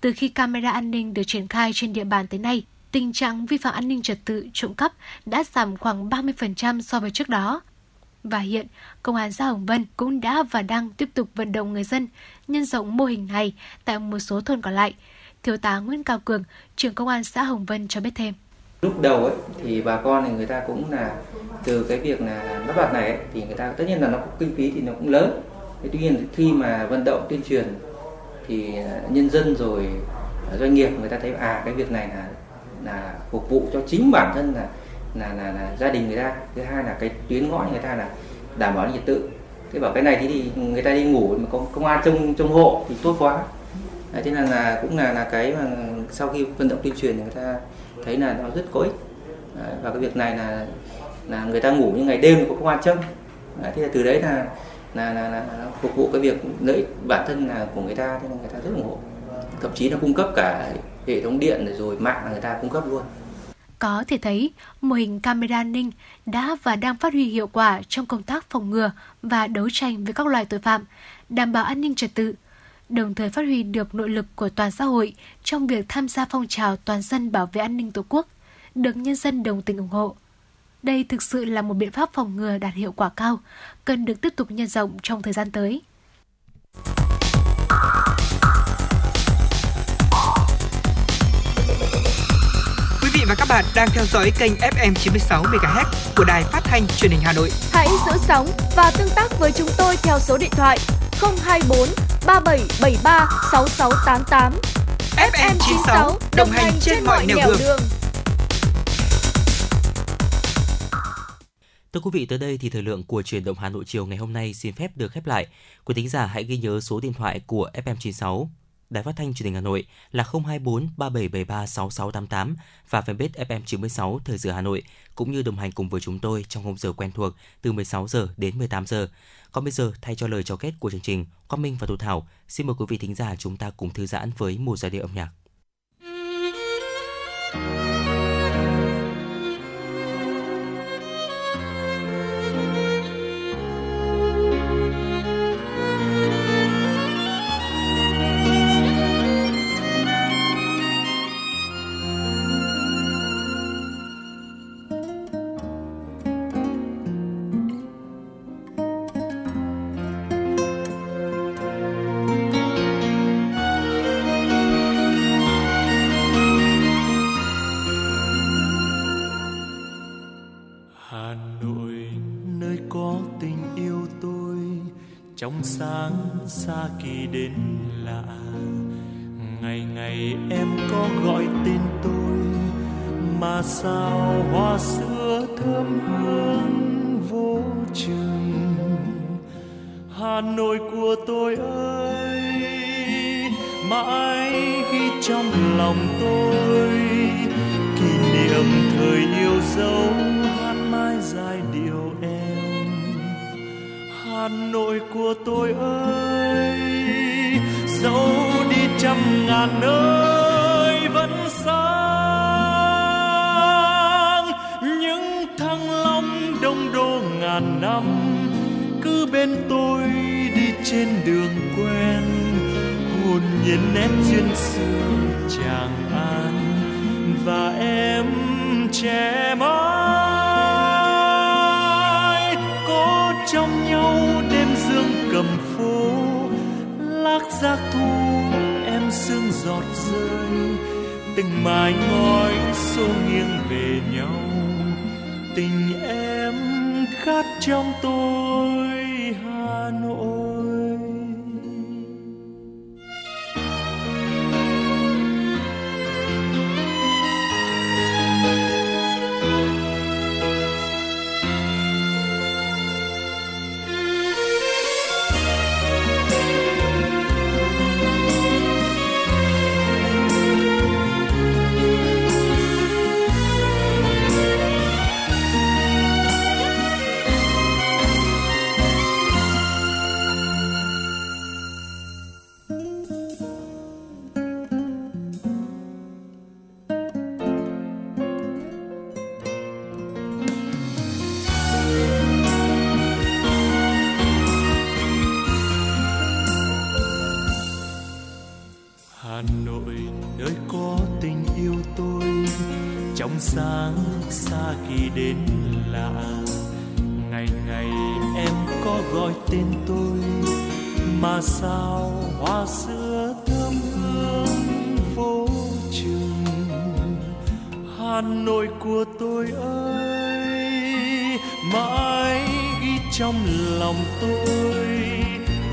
Từ khi camera an ninh được triển khai trên địa bàn tới nay, tình trạng vi phạm an ninh trật tự, trộm cắp đã giảm khoảng ba mươi phần trăm so với trước đó. Và hiện, Công an xã Hồng Vân cũng đã và đang tiếp tục vận động người dân nhân rộng mô hình này tại một số thôn còn lại. Thiếu tá Nguyễn Cao Cường, trưởng Công an xã Hồng Vân cho biết thêm. Lúc đầu ấy, thì bà con thì người ta cũng là từ cái việc là lắp đặt này ấy, thì người ta tất nhiên là nó có kinh phí thì nó cũng lớn. Thế tuy nhiên khi mà vận động tuyên truyền thì nhân dân rồi doanh nghiệp người ta thấy à cái việc này là là phục vụ cho chính bản thân là là là, là gia đình người ta, thứ hai là cái tuyến ngõ người ta là đảm bảo an ninh trật tự. Thế bảo cái này thì, thì người ta đi ngủ mà công, công an trông trông hộ thì tốt quá. Đấy, thế là, là cũng là là cái mà sau khi vận động tuyên truyền thì người ta thấy là nó rất có ích. Đấy, và cái việc này là là người ta ngủ những ngày đêm có công an trông. Đấy, thế là từ đấy là là, là là phục vụ cái việc lợi ích bản thân là của người ta, thế là người ta rất ủng hộ. Thậm chí là cung cấp cả hệ thống điện rồi mạng là người ta cung cấp luôn. Có thể thấy, mô hình camera an ninh đã và đang phát huy hiệu quả trong công tác phòng ngừa và đấu tranh với các loại tội phạm, đảm bảo an ninh trật tự, đồng thời phát huy được nội lực của toàn xã hội trong việc tham gia phong trào toàn dân bảo vệ an ninh Tổ quốc, được nhân dân đồng tình ủng hộ. Đây thực sự là một biện pháp phòng ngừa đạt hiệu quả cao, cần được tiếp tục nhân rộng trong thời gian tới. Và các bạn đang theo dõi kênh ép em chín mươi sáu MHz của Đài Phát thanh Truyền hình Hà Nội. Hãy giữ sóng và tương tác với chúng tôi theo số điện thoại không hai bốn ba bảy bảy ba sáu sáu tám tám. ép em chín mươi sáu đồng hành trên mọi nẻo đường. đường. Thưa quý vị, tới đây thì thời lượng của Chuyển động Hà Nội chiều ngày hôm nay xin phép được khép lại. Quý thính giả hãy ghi nhớ số điện thoại của ép em chín mươi sáu Đài Phát thanh Truyền hình Hà Nội là không hai bốn ba bảy bảy ba sáu sáu tám tám và fanpage ép em chín mươi sáu Thời sự Hà Nội, cũng như đồng hành cùng với chúng tôi trong khung giờ quen thuộc từ mười sáu giờ đến mười tám giờ. Còn bây giờ, thay cho lời chào kết của chương trình, Quang Minh và Thu Thảo xin mời quý vị thính giả chúng ta cùng thư giãn với một giai điệu âm nhạc. Xa kỳ đến lạ, ngày ngày em có gọi tên tôi mà sao hoa sữa thơm hương vô chừng. Hà Nội của tôi ơi, mãi ghi trong lòng tôi kỷ niệm thời yêu dấu, hát mãi giai điệu em. Hà Nội của tôi ơi, dẫu đi trăm ngàn nơi vẫn sáng những thăng long đông đô ngàn năm, cứ bên tôi đi trên đường quen hồn nhiên nét duyên xưa Tràng An và em trẻ mãi có trong nhau đêm dương cầm phố. Lác giác thu em sương giọt rơi, từng mái ngói xô nghiêng về nhau, tình em khát trong tôi Hà Nội. Sáng xa kỳ đến lạ, ngày ngày em có gọi tên tôi mà sao hoa sữa thơm hương vô chừng. Hà Nội của tôi ơi, mãi ghi trong lòng tôi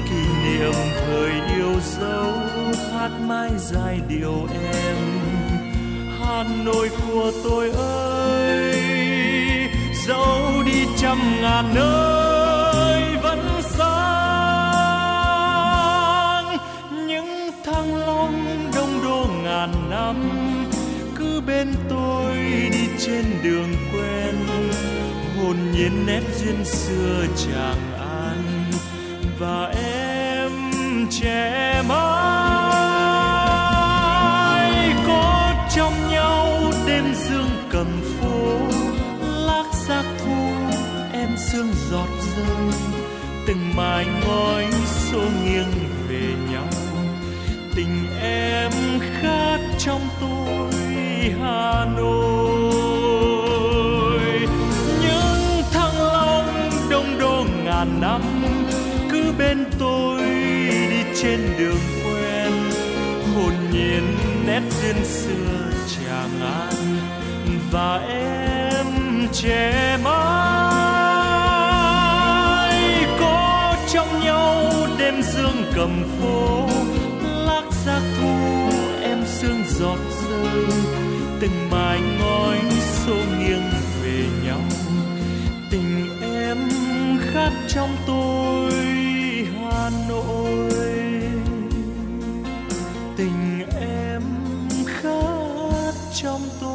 kỷ niệm thời yêu dấu, hát mãi giai điệu em. Hà Nội của tôi ơi, dẫu đi trăm ngàn nơi vẫn sáng những thăng long đông đô ngàn năm, cứ bên tôi đi trên đường quen hồn nhiên nét duyên xưa Tràng An và em trẻ mãi. Cầm phố lác giác thu em sương giọt rơi, từng mái ngói xô nghiêng về nhau, tình em khát trong tôi Hà Nội. Những thăng long đông đô ngàn năm, cứ bên tôi đi trên đường quen hồn nhiên nét duyên xưa Tràng An và em trẻ mãi có trong nhau đêm dương cầm phố. Lác giác thu em sương giọt rơi, từng mái ngói xô nghiêng về nhau, tình em khát trong tôi Hà Nội. trong tôi.